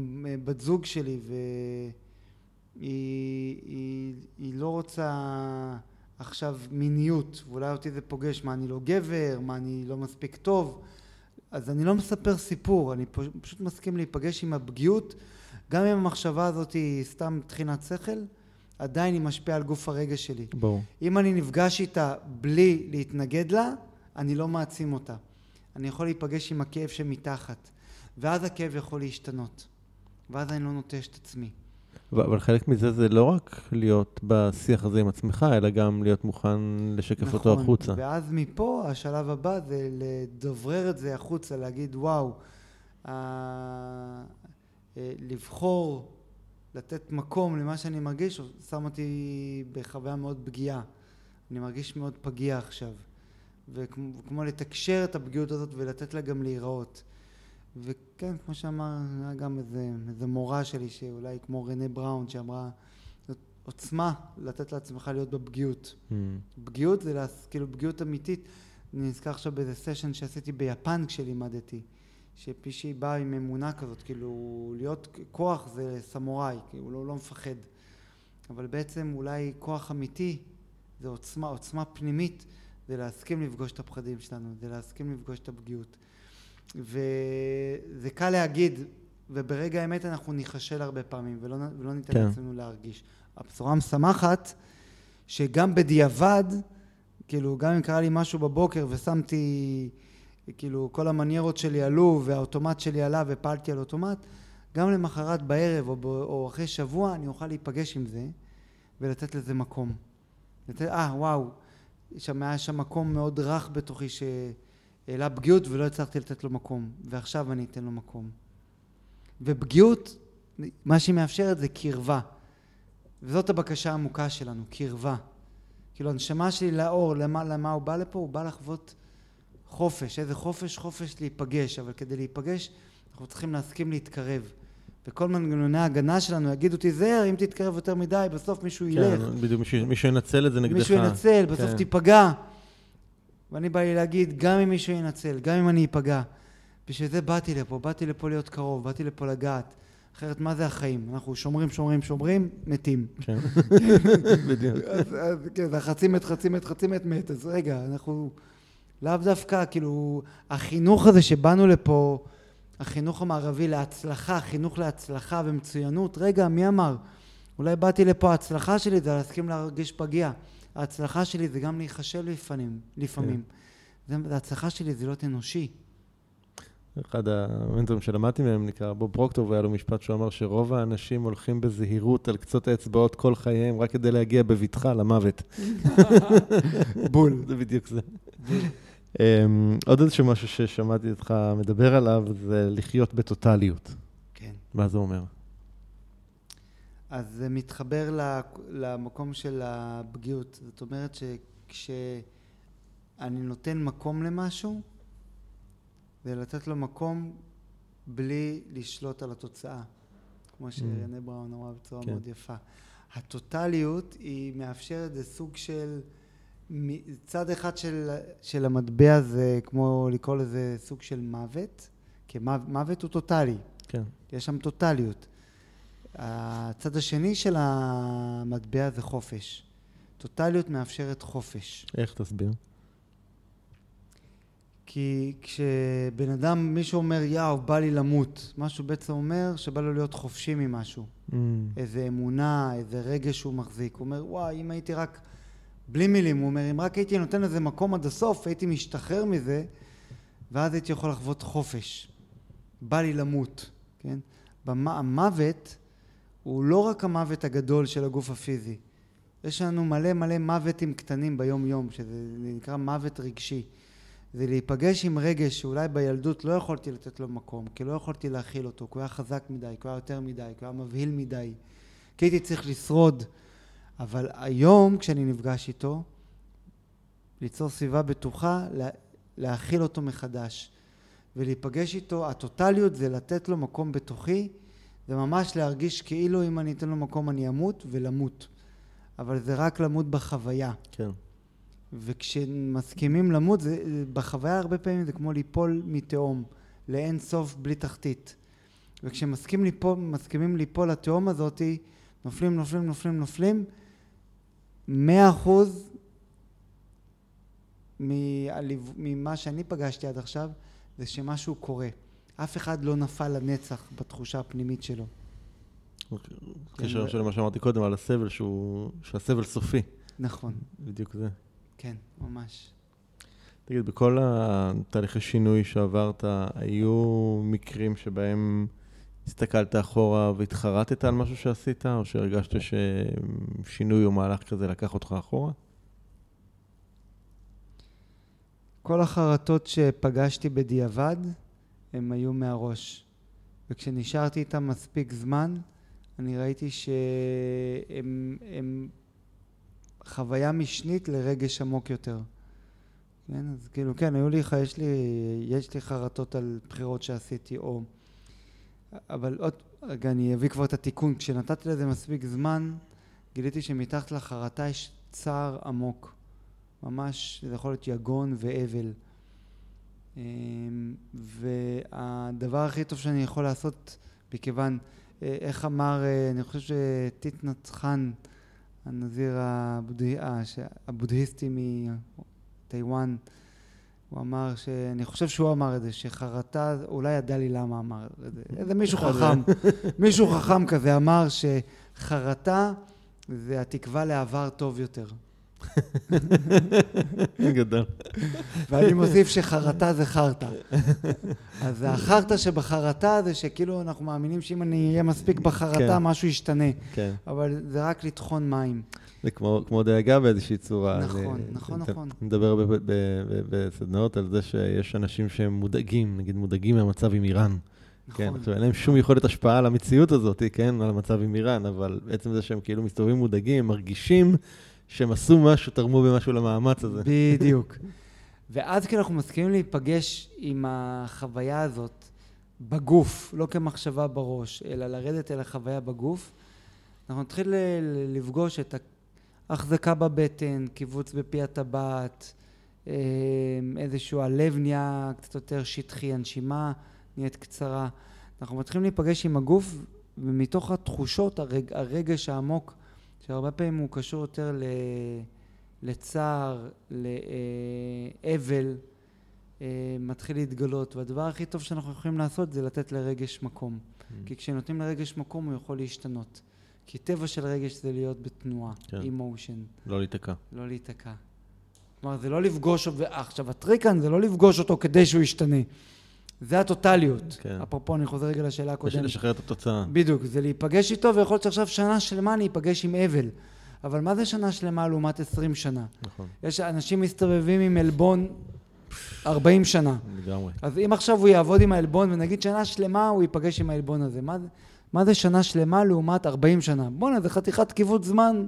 בת זוג שלי, והיא לא רוצה עכשיו מיניות, ואולי אותי זה פוגש מה אני לא גבר, מה אני לא מספיק טוב. אז אני לא מספר סיפור, אני פשוט מסכים להיפגש עם הפגיעות, גם אם המחשבה הזאת היא סתם תחינת שכל, עדיין היא משפיעה על גוף הרגע שלי. בואו. אם אני נפגש איתה בלי להתנגד לה, אני לא מעצים אותה. אני יכול להיפגש עם הכאב שמתחת, ואז הכאב יכול להשתנות, ואז אני לא נוטש את עצמי. אבל חלק מזה זה לא רק להיות בשיח הזה עם עצמך, אלא גם להיות מוכן לשקף נכון, אותו החוצה. ואז מפה השלב הבא זה לדברר את זה החוצה, להגיד וואו, לבחור, לתת מקום למה שאני מרגיש, שם אותי בחוויה מאוד פגיעה. אני מרגיש מאוד פגיע עכשיו. וכמו לתקשר את הפגיעות הזאת ולתת לה גם להיראות. וכן, כמו שאמר, היה גם איזה מורה שלי, שאולי כמו רנה בראון, שאמרה, עוצמה לתת לעצמך להיות בפגיעות. פגיעות זה כאילו פגיעות אמיתית. אני נזכר עכשיו באיזה סשן שעשיתי ביפן כשלימדתי. שפישי בא עם אמונה כזאת, כאילו להיות כוח זה סמוראי, כאילו לא מפחד. אבל בעצם אולי כוח אמיתי זה עוצמה, עוצמה פנימית, זה להסכים לפגוש את הפחדים שלנו, זה להסכים לפגוש את הפגיעות. וזה קל להגיד, וברגע האמת אנחנו ניחשל הרבה פעמים, ולא ניתן לעצמנו להרגיש. הבשורה המשמחת, שגם בדיעבד, כאילו גם אם קרה לי משהו בבוקר ושמתי כאילו כל המניירות שלי עלו והאוטומט שלי עלה ופעלתי על אוטומט, גם למחרת בערב או אחרי שבוע אני אוכל להיפגש עם זה ולתת לזה מקום. וואו, היה שם מקום מאוד רך בתוכי שהעלה פגיעות ולא הצלחתי לתת לו מקום, ועכשיו אני אתן לו מקום. ופגיעות, מה שהיא מאפשרת זה קרבה, וזאת הבקשה העמוקה שלנו, קרבה. כאילו הנשמה שלי לאור, למה הוא בא לפה? הוא בא לחוות חופש, איזה חופש? חופש להיפגש, אבל כדי להיפגש אנחנו צריכים להסכים להתקרב. וכל מנגנוני ההגנה שלנו יגידו תיזהר, אם תתקרב יותר מדי, בסוף מישהו ילך. כן, בדיוק, מישהו ינצל את זה נגדך. מישהו ינצל, בסוף תיפגע. ואני בא לי להגיד, גם אם מישהו ינצל, גם אם אני ייפגע. בשביל זה באתי לפה, באתי לפה להיות קרוב, באתי לפה לגעת. אחרת מה זה החיים? אנחנו שומרים, מתים. כן, בדיוק. אז כן, חצי מת. אז רגע, אנחנו לאו דווקא, כאילו, החינוך הזה שבאנו לפה, החינוך המערבי להצלחה, חינוך להצלחה ומצוינות. רגע, מי אמר? אולי באתי לפה, ההצלחה שלי זה להסכים להרגיש פגיע. ההצלחה שלי זה גם להיחשב לפעמים. ההצלחה שלי זה להיות אנושי. אחד המנטורים שלמדתי מהם נקרא בוב פרוקטור, והיה לו משפט שהוא אמר שרוב האנשים הולכים בזהירות על קצות האצבעות כל חייהם רק כדי להגיע בביטחה למוות. בול. זה בדיוק זה. עוד איזשהו משהו ששמעתי אותך מדבר עליו זה לחיות בטוטליות. כן. מה זה אומר? אז זה מתחבר למקום של הפגיעות. זאת אומרת שכשאני נותן מקום למשהו, זה לתת לו מקום בלי לשלוט על התוצאה. כמו שרנה בראון אמרה בצורה מאוד יפה. הטוטליות היא מאפשרת זה סוג של צד אחד של המטבע, זה כמו לקרוא לזה סוג של מוות, כי מוות הוא טוטלי. כן. יש שם טוטליות. הצד השני של המטבע זה חופש. טוטליות מאפשרת חופש. איך תסביר? כי כשבן אדם, מישהו אומר, יאו, בא לי למות, משהו בעצם אומר שבא לו להיות חופשי ממשהו. איזה אמונה, איזה רגש שהוא מחזיק. הוא אומר, וואי, אם הייתי רק... בלי מילים, הוא אומר, אם רק הייתי נותן לזה מקום עד הסוף, הייתי משתחרר מזה, ואז הייתי יכול לחוות חופש. בא לי למות, כן? המוות הוא לא רק המוות הגדול של הגוף הפיזי. יש לנו מלא מוותים קטנים ביום-יום, שזה נקרא מוות רגשי. זה להיפגש עם רגש שאולי בילדות לא יכולתי לתת לו מקום, כי לא יכולתי להכיל אותו, כי הוא היה חזק מדי, כי הוא היה יותר מדי, כי הוא היה מבהיל מדי, כי הייתי צריך לשרוד. אבל היום, כשאני נפגש איתו, ליצור סביבה בטוחה, להכיל אותו מחדש. ולהיפגש איתו, הטוטליות זה לתת לו מקום בתוכי, זה ממש להרגיש כאילו אם אני אתן לו מקום אני אמות ולמות. אבל זה רק למות בחוויה. כן. וכשמסכימים למות, בחוויה הרבה פעמים זה כמו ליפול מתאום, לאין סוף בלי תחתית. וכשמסכימים ליפול לתאום הזאת, נופלים, 100% ממה שאני פגשתי עד עכשיו, זה שמשהו קורה. אף אחד לא נפל לנצח בתחושה הפנימית שלו. קשר של מה שאמרתי קודם, על הסבל, שהסבל סופי. נכון. בדיוק זה. כן, ממש. תגיד, בכל התהליכי שינוי שעברת, היו מקרים שבהם הסתכלת אחורה והתחרטת על משהו שעשית, או שהרגשת ששינוי או מהלך כזה לקח אותך אחורה? כל החרטות שפגשתי בדיעבד, הם היו מהראש. וכשנשארתי איתם מספיק זמן, אני ראיתי שהם חוויה משנית לרגש עמוק יותר. כן, אז כאילו, כן, יש לי חרטות על בחירות שעשיתי, או... אבל עוד רגע אני אביא כבר את התיקון. כשנתתי לזה מספיק זמן, גיליתי שמתחת לחרטה יש צער עמוק. ממש, זה יכול להיות יגון ואבל. והדבר הכי טוב שאני יכול לעשות, מכיוון, איך אמר, אני חושב שתיתנת חן, הנזיר הבודהיסטי מטיוואן, הוא אמר, אני חושב שהוא אמר את זה, שחרטה, אולי ידע לי למה אמר את זה. איזה מישהו חכם, מישהו חכם כזה אמר שחרטה זה התקווה לעבר טוב יותר. גדול. ואני מוסיף שחרטה זה חרטה. אז החרטה שבחרטה זה שכאילו אנחנו מאמינים שאם אני אהיה מספיק בחרטה משהו ישתנה, אבל זה רק לטחון מים. זה כמו דאגה באיזושהי צורה. נכון, נכון, נכון. אני מדבר בסדנאות על זה שיש אנשים שהם מודאגים, נגיד מודאגים מהמצב עם איראן. כן, אין להם שום יכולת השפעה על המציאות הזאת, כן, על המצב עם איראן, אבל בעצם זה שהם כאילו מסתובבים מודאגים, מרגישים שהם עשו משהו, תרמו במשהו למאמץ הזה. בדיוק. ואז כשאנחנו מסכימים להיפגש עם החוויה הזאת בגוף, לא כמחשבה בראש, אלא לרדת אל החוויה בגוף, אנחנו נתחיל לפגוש את ההחזקה בבטן, קיבוץ בפי הטבעת, איזשהו הלב נהיה קצת יותר שטחי, הנשימה נהיית קצרה. אנחנו מתחילים להיפגש עם הגוף, ומתוך התחושות, הרגש העמוק, שהרבה פעמים הוא קשור יותר לצער, לאבל, מתחיל להתגלות. והדבר הכי טוב שאנחנו יכולים לעשות זה לתת לרגש מקום. כי כשנותנים לרגש מקום הוא יכול להשתנות. כי טבע של רגש זה להיות בתנועה, אמושן. לא להיתקע. לא להיתקע. כלומר, זה לא לפגוש אותו. עכשיו, הטריקן זה לא לפגוש אותו כדי שהוא ישתנה. זה הטוטליות. אפרופו, אני חוזר רגע לשאלה הקודמת. לשחרר את התוצאה. בדיוק, זה להיפגש איתו, ויכול להיות שעכשיו שנה שלמה אני אפגש עם אבל. אבל מה זה שנה שלמה לעומת 20 שנה? נכון. יש אנשים מסתובבים עם אלבון 40 שנה. לגמרי. אז אם עכשיו הוא יעבוד עם האלבון, ונגיד שנה שלמה הוא ייפגש עם האלבון הזה. מה זה שנה שלמה לעומת 40 שנה? בוא'נה, זה חתיכת כיוות זמן.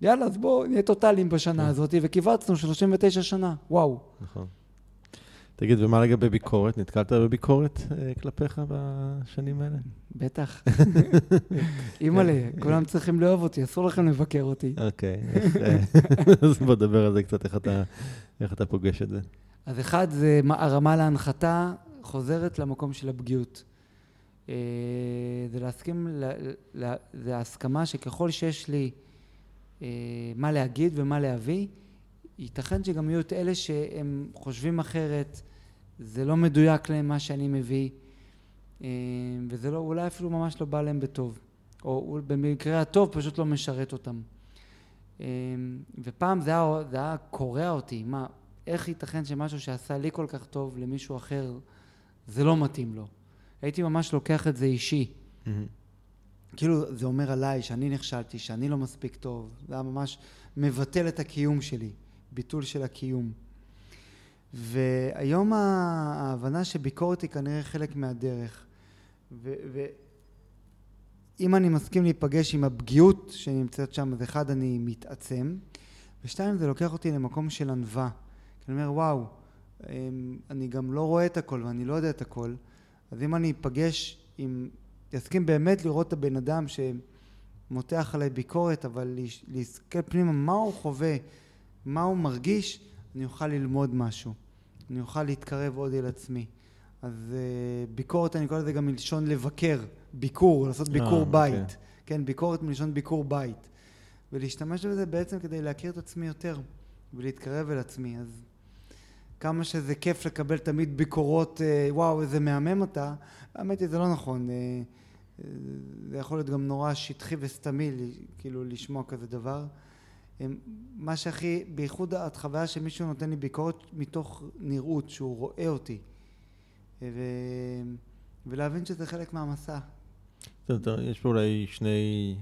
יאללה, אז בואו נהיה טוטלים בשנה הזאת, וכיווצנו 39 שנה. וואו. נכון. תגיד, ומה לגבי ביקורת? נתקלת בביקורת כלפיך בשנים האלה? בטח. אימא'לה, כולם צריכים לאהוב אותי, אסור לכם לבקר אותי. אוקיי, אז בוא נדבר על זה קצת, איך אתה פוגש את זה. אז אחד, זה הרמה להנחתה חוזרת למקום של הפגיעות. זה להסכים, זה ההסכמה שככל שיש לי מה להגיד ומה להביא, ייתכן שגם יהיו את אלה שהם חושבים אחרת, זה לא מדויק להם מה שאני מביא, וזה לא, אולי אפילו ממש לא בא להם בטוב, או במקרה הטוב פשוט לא משרת אותם. ופעם זה היה קורע אותי, איך ייתכן שמשהו שעשה לי כל כך טוב למישהו אחר, זה לא מתאים לו. הייתי ממש לוקח את זה אישי. כאילו זה אומר עליי שאני נכשלתי, שאני לא מספיק טוב, זה היה ממש מבטל את הקיום שלי. ביטול של הקיום. והיום ההבנה שביקורת היא כנראה חלק מהדרך. ואם אני מסכים להיפגש עם הפגיעות שנמצאת שם, אז אחד, אני מתעצם. ושתיים, זה לוקח אותי למקום של ענווה. אני אומר, וואו, אני גם לא רואה את הכל ואני לא יודע את הכל. אז אם אני אפגש עם... יסכים באמת לראות את הבן אדם שמותח עליי ביקורת, אבל להסתכל פנימה מה הוא חווה, מה הוא מרגיש, אני אוכל ללמוד משהו. אני אוכל להתקרב עוד אל עצמי. אז ביקורת, אני קורא לזה גם מלשון לבקר, ביקור, לעשות ביקור בית. כן, ביקורת מלשון ביקור בית. ולהשתמש בזה בעצם כדי להכיר את עצמי יותר, ולהתקרב אל עצמי. אז כמה שזה כיף לקבל תמיד ביקורות, וואו, איזה מהמם אתה, האמת היא, זה לא נכון. זה יכול להיות גם נורא שטחי וסתמי, כאילו, לשמוע כזה דבר. מה שהכי, בייחוד התחוויה שמישהו נותן לי ביקורת מתוך נראות, שהוא רואה אותי. ולהבין שזה חלק מהמסע. יש פה אולי שני...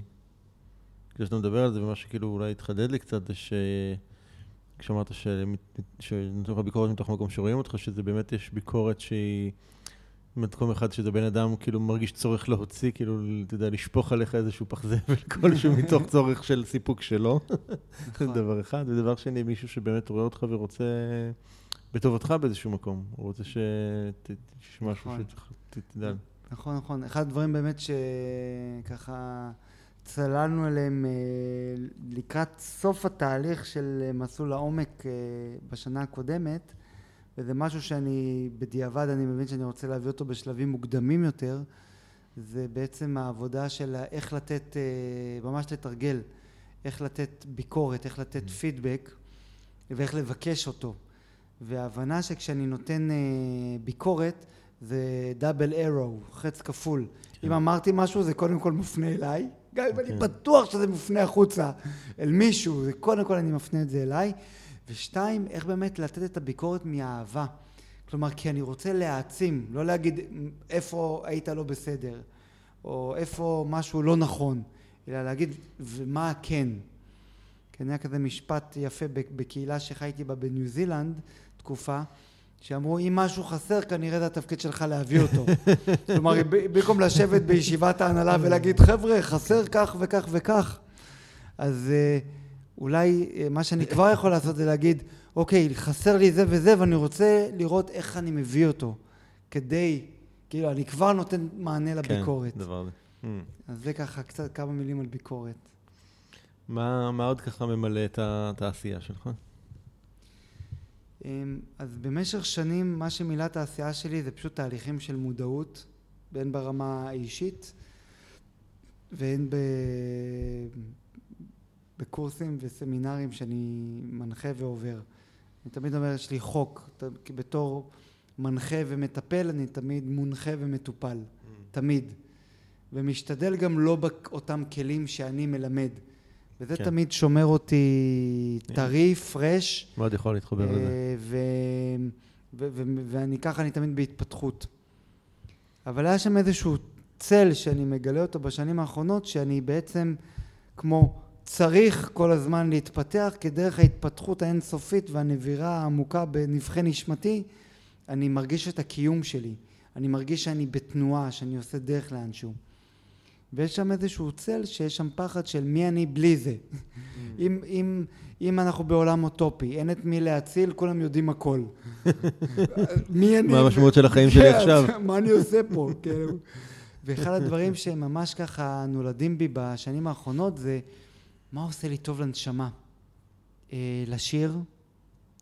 כשאתה מדבר על זה, ומה שכאילו אולי התחדד לי קצת, זה כשאמרת שנותנים לך ביקורת מתוך מקום שרואים אותך, שזה באמת יש ביקורת שהיא... במקום אחד שזה בן אדם כאילו מרגיש צורך להוציא, כאילו, אתה יודע, לשפוך עליך איזשהו פח זבל כלשהו מתוך צורך של סיפוק שלו. זה דבר אחד. ודבר שני, מישהו שבאמת רואה אותך ורוצה בטובתך באיזשהו מקום. הוא רוצה שמשהו שתדל. נכון, נכון. אחד הדברים באמת שככה צללנו אליהם לקראת סוף התהליך של מסלול העומק בשנה הקודמת, וזה משהו שאני, בדיעבד, אני מבין שאני רוצה להביא אותו בשלבים מוקדמים יותר, זה בעצם העבודה של איך לתת, ממש לתרגל, איך לתת ביקורת, איך לתת פידבק, ואיך לבקש אותו. וההבנה שכשאני נותן ביקורת, זה דאבל אירו, חץ כפול. אם אמרתי משהו, זה קודם כל מופנה אליי, גם אם אני בטוח שזה מופנה החוצה אל מישהו, זה קודם כל אני מפנה את זה אליי. ושתיים, איך באמת לתת את הביקורת מהאהבה. כלומר, כי אני רוצה להעצים, לא להגיד איפה היית לא בסדר, או איפה משהו לא נכון, אלא להגיד ומה כן. כן, היה כזה משפט יפה בקהילה שחייתי בה בניו זילנד, תקופה, שאמרו, אם משהו חסר, כנראה זה התפקיד שלך להביא אותו. כלומר, במקום לשבת בישיבת ההנהלה ולהגיד, חבר'ה, חסר כך וכך וכך, אז אולי מה שאני כבר יכול לעשות זה להגיד, אוקיי, חסר לי זה וזה, ואני רוצה לראות איך אני מביא אותו, כדי, כאילו, אני כבר נותן מענה לביקורת. כן, דבר זה. אז זה ככה, קצת כמה מילים על ביקורת. מה עוד ככה ממלא את העשייה שלך? אז במשך שנים, מה שמילא את העשייה שלי זה פשוט תהליכים של מודעות, בין ברמה האישית, והן בקורסים וסמינרים שאני מנחה ועובר. אני תמיד אומר, יש לי חוק, כי בתור מנחה ומטפל, אני תמיד מונחה ומטופל, תמיד. ומשתדל גם לא באותם כלים שאני מלמד. וזה כן. תמיד שומר אותי טרי, פרש. מאוד יכול להתחובר לזה. ואני ככה, אני תמיד בהתפתחות. אבל היה שם איזשהו צל שאני מגלה אותו בשנים האחרונות, שאני בעצם כמו צריך כל הזמן להתפתח, כי דרך ההתפתחות האינסופית והנבירה העמוקה בנבחי נשמתי, אני מרגיש את הקיום שלי. אני מרגיש שאני בתנועה, שאני עושה דרך לאנשהו. ויש שם איזשהו צל שיש שם פחד של מי אני בלי זה. אם אנחנו בעולם אוטופי, אין את מי להציל, כולם יודעים הכל. מה המשמעות של החיים שלי עכשיו? מה אני עושה פה? ואחד הדברים שממש ככה נולדים בי בשנים האחרונות זה מה עושה לי טוב לנשמה? לשיר,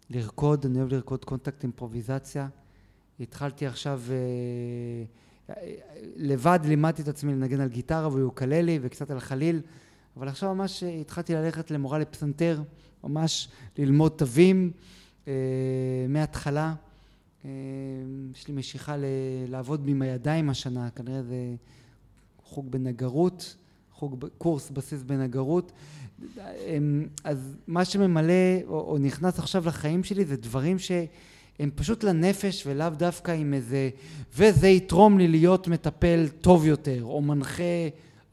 לרקוד, אני אוהב לרקוד קונטקט אימפרוביזציה. התחלתי עכשיו... לבד לימדתי את עצמי לנגן על גיטרה ויוקללי וקצת על חליל, אבל עכשיו ממש התחלתי ללכת למורה לפסנתר, ממש ללמוד תווים מההתחלה. יש לי משיכה לעבוד עם הידיים השנה, כנראה זה חוג בנגרות, קורס בסיס בנגרות. אז מה שממלא או נכנס עכשיו לחיים שלי זה דברים ש... הם פשוט לנפש ולאו דווקא עם איזה, וזה יתרום לי להיות מטפל טוב יותר, או מנחה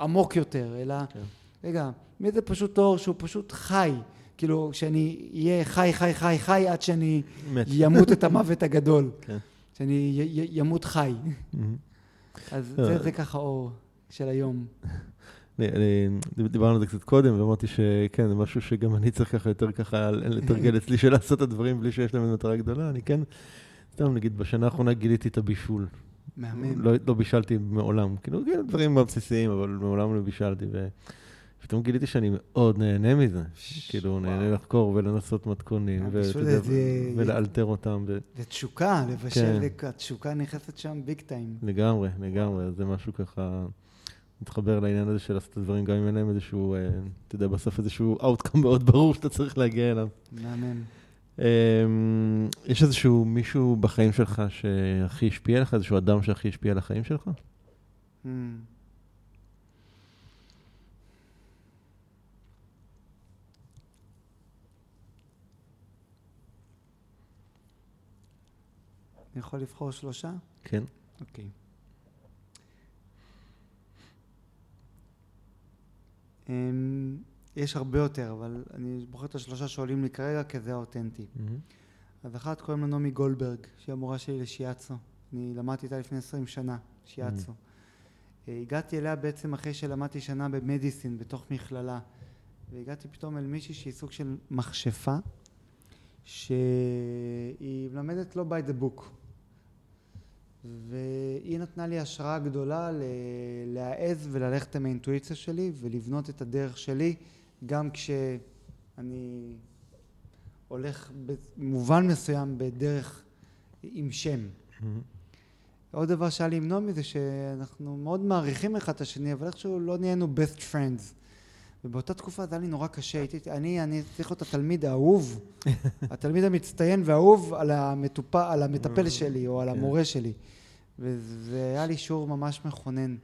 עמוק יותר, אלא, רגע, זה פשוט אור שהוא פשוט חי, כאילו שאני אהיה חי, חי, חי, חי, עד שאני ימות את המוות הגדול, שאני ימות חי. אז זה ככה אור של היום. דיברנו על זה קצת קודם, ואמרתי שכן, זה משהו שגם אני צריך ככה יותר ככה לתרגל אצלי של לעשות את הדברים בלי שיש להם מטרה גדולה. אני כן, סתם נגיד, בשנה האחרונה גיליתי את הבישול. מאמן. לא בישלתי מעולם, כאילו דברים בבסיסיים, אבל מעולם לא בישלתי, ופתאום גיליתי שאני מאוד נהנה מזה. כאילו, נהנה לחקור ולנסות מתכונים, ולאלתר אותם. זה תשוקה, לבשל, התשוקה נכנסת שם ביג טיים. לגמרי, לגמרי, זה משהו ככה... מתחבר לעניין הזה של לעשות את הדברים, גם אם אין להם איזשהו, אתה יודע, בסוף איזשהו outcome מאוד ברור שאתה צריך להגיע אליו. מאמן. יש איזשהו מישהו בחיים שלך שהכי השפיע לך, איזשהו אדם שהכי השפיע על החיים שלך? אני יכול לבחור 3? כן. אוקיי. יש הרבה יותר, אבל אני בוחר את השלושה שעולים לי כרגע, כי זה האותנטי. אז אחת קוראים לה נעמי גולדברג, שהיא המורה שלי לשיאצו. אני למדתי איתה לפני 20 שנה, שיאצו. הגעתי אליה בעצם אחרי שלמדתי שנה במדיסין, בתוך מכללה, והגעתי פתאום אל מישהי שהיא סוג של מחשפה, שהיא מלמדת לא by the book. והיא נתנה לי השראה גדולה להעז וללכת עם האינטואיציה שלי ולבנות את הדרך שלי גם כשאני הולך במובן מסוים בדרך עם שם. עוד דבר שהיה לי עם נעמי זה שאנחנו מאוד מעריכים אחד את השני, אבל איכשהו לא נהיינו best friends. ובאותה תקופה זה היה לי נורא קשה, אני צריך להיות התלמיד האהוב, התלמיד המצטיין והאהוב על המטפל שלי או על המורה שלי. וזה היה לי שיעור ממש מכונן,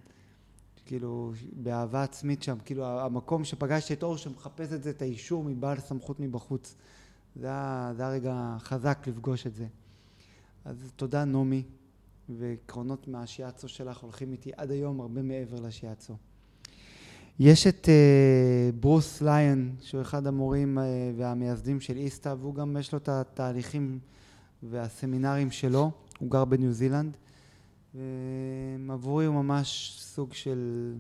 כאילו, באהבה עצמית שם, כאילו, המקום שפגשתי את אור שמחפש את זה, את האישור מבעל סמכות מבחוץ. זה הרגע חזק לפגוש את זה. אז תודה נעמי, ועקרונות מהשיאצו שלך הולכים איתי עד היום הרבה מעבר לשיאצו. יש את ברוס ליין, שהוא אחד המורים והמייסדים של איסטה, והוא גם יש לו את התהליכים והסמינרים שלו, הוא גר בניו זילנד, ועבורי הוא ממש סוג של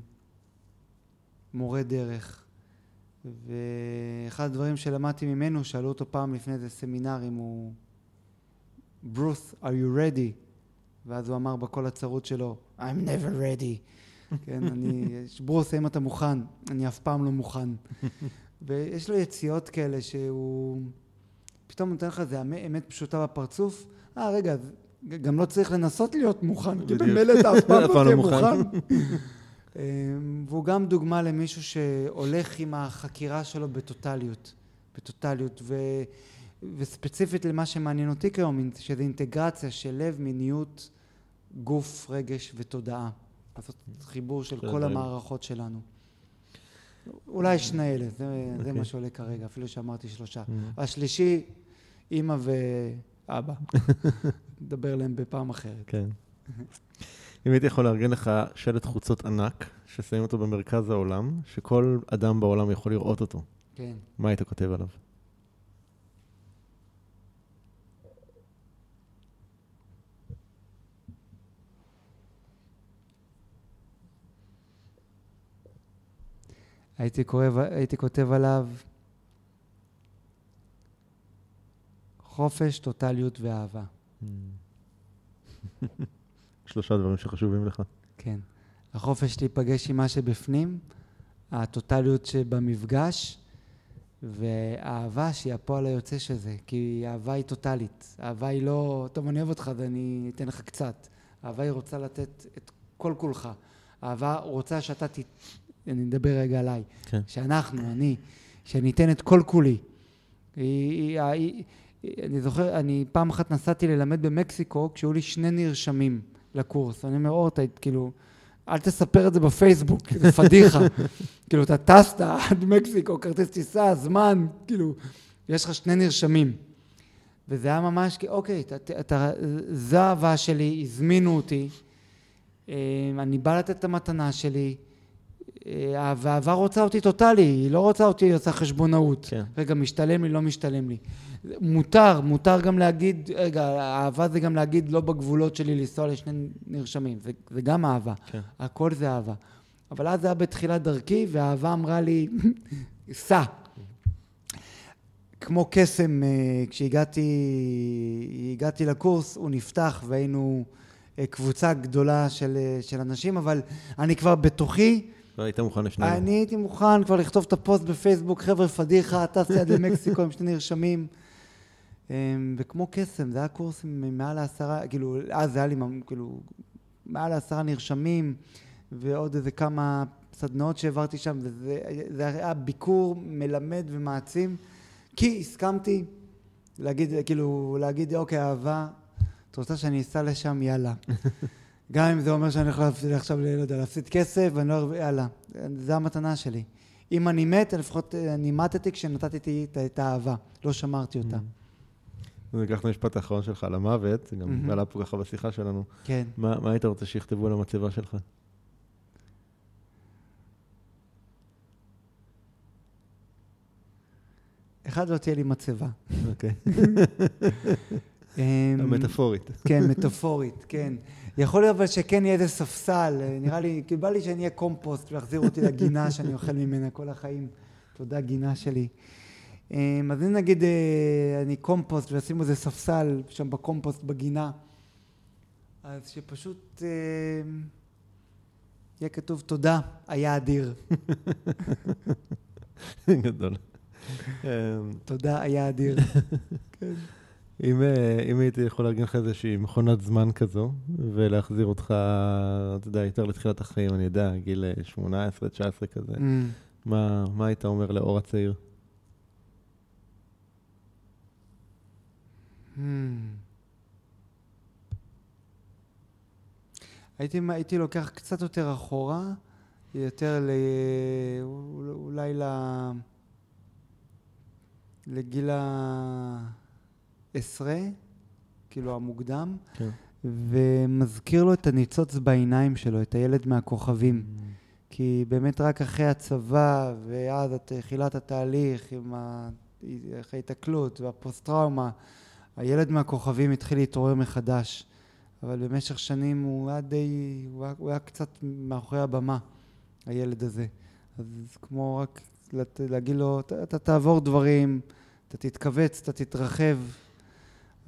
מורה דרך. ואחד הדברים שלמדתי ממנו, שאלו אותו פעם לפני איזה סמינר, אם הוא ברוס, are you ready? ואז הוא אמר בכל הצרות שלו, I'm never ready. כן, ברוס, אם אתה מוכן, אני אף פעם לא מוכן. ויש לו יציאות כאלה שהוא פתאום נותן לך, זה אמת פשוטה בפרצוף. רגע, גם לא צריך לנסות להיות מוכן, כי במילא אתה אף פעם לא תהיה מוכן. והוא גם דוגמה למישהו שהולך עם החקירה שלו בטוטליות, וספציפית למה שמעניין אותי כיום, שזה אינטגרציה של לב, מיניות, גוף, רגש ותודעה. לעשות חיבור של כל המערכות שלנו. אולי שני אלה, זה מה שעולה כרגע, אפילו שאמרתי 3. השלישי, אמא ואבא. נדבר להם בפעם אחרת. כן. אם הייתי יכול לארגן לך שלט חוצות ענק, ששמים אותו במרכז העולם, שכל אדם בעולם יכול לראות אותו. כן. מה היית כותב עליו? הייתי כותב עליו חופש, טוטליות ואהבה. 3 דברים שחשובים לך. כן. החופש להיפגש עם מה שבפנים, הטוטליות שבמפגש, והאהבה שהיא הפועל היוצא של זה, כי אהבה היא טוטלית. אהבה היא לא, טוב, אני אוהב אותך ואני אתן לך קצת. אהבה היא רוצה לתת את כל כולך. אהבה רוצה שאתה אני מדבר רגע עליי, כן. שאני אתן את כל כולי. אני זוכר, אני פעם אחת נסעתי ללמד במקסיקו, כשהיו לי 2 נרשמים לקורס. אני אומר, אור, כאילו, אל תספר את זה בפייסבוק, זה פדיחה. כאילו, אתה טסת עד מקסיקו, כרטיס טיסה, זמן, כאילו, יש לך 2 נרשמים. וזה היה ממש, אוקיי, זו האהבה שלי, הזמינו אותי, אני בא לתת את המתנה שלי, והאהבה רוצה אותי טוטלי, היא לא רוצה אותי, היא עושה חשבונאות. כן. רגע, משתלם לי, לא משתלם לי. מותר גם להגיד, רגע, האהבה זה גם להגיד לא בגבולות שלי לנסוע לשני נרשמים. זה גם אהבה. כן. הכל זה אהבה. אבל אז זה היה בתחילת דרכי, והאהבה אמרה לי, סע. כמו קסם, כשהגעתי לקורס, הוא נפתח והיינו קבוצה גדולה של אנשים, אבל אני כבר בתוכי, אני הייתי מוכן כבר לכתוב את הפוסט בפייסבוק, חבר'ה פדיחה, טסתי עד למקסיקו עם 2 נרשמים. וכמו קסם, זה היה קורס מעל 10, כאילו, אז זה היה לי מעל 10 נרשמים, ועוד איזה כמה סדנאות שהעברתי שם, וזה היה ביקור מלמד ומעצים, כי הסכמתי להגיד, אוקיי, אהבה, את רוצה שאני אסע לשם, יאללה. גם אם זה אומר שאני יכול עכשיו להפסיד כסף, ואני לא הרבה, יאללה, זה המתנה שלי. אם אני מת, לפחות אני מתתי כשנתתי את האהבה, לא שמרתי אותה. זה כך המשפט האחרון שלך על המוות, זה גם עלה פה ככה בשיחה שלנו. כן. מה היית רוצה שיכתבו על המצבה שלך? אחד, לא תהיה לי מצבה. אוקיי. המטאפורית. כן, מטאפורית, כן. יכול להיות אבל שכן יהיה איזה ספסל, נראה לי, כי בא לי שאני אהיה קומפוסט ולהחזיר אותי לגינה שאני אוכל ממנה כל החיים. תודה, גינה שלי. אז אם נגיד אני קומפוסט ועשימו איזה ספסל שם בקומפוסט בגינה, אז שפשוט יהיה כתוב תודה, היה אדיר. גדול. תודה, היה אדיר. כן. אם הייתי יכול להגיד לך איזושהי מכונת זמן כזו, ולהחזיר אותך, אתה יודע, יותר לתחילת החיים, אני יודע, גיל 18, 19 כזה, מה היית אומר לאור הצעיר? הייתי לוקח קצת יותר אחורה, יותר אולי לגיל העשרה, כאילו המוקדם, כן. ומזכיר לו את הניצוץ בעיניים שלו, את הילד מהכוכבים. כי באמת רק אחרי הצבא, ועד תחילת התהליך, אחרי התקלות והפוסט-טראומה, הילד מהכוכבים התחיל להתעורר מחדש. אבל במשך שנים הוא היה קצת מאחורי הבמה, הילד הזה. אז כמו רק להגיד לו, אתה תעבור דברים, אתה תתכווץ, אתה תתרחב,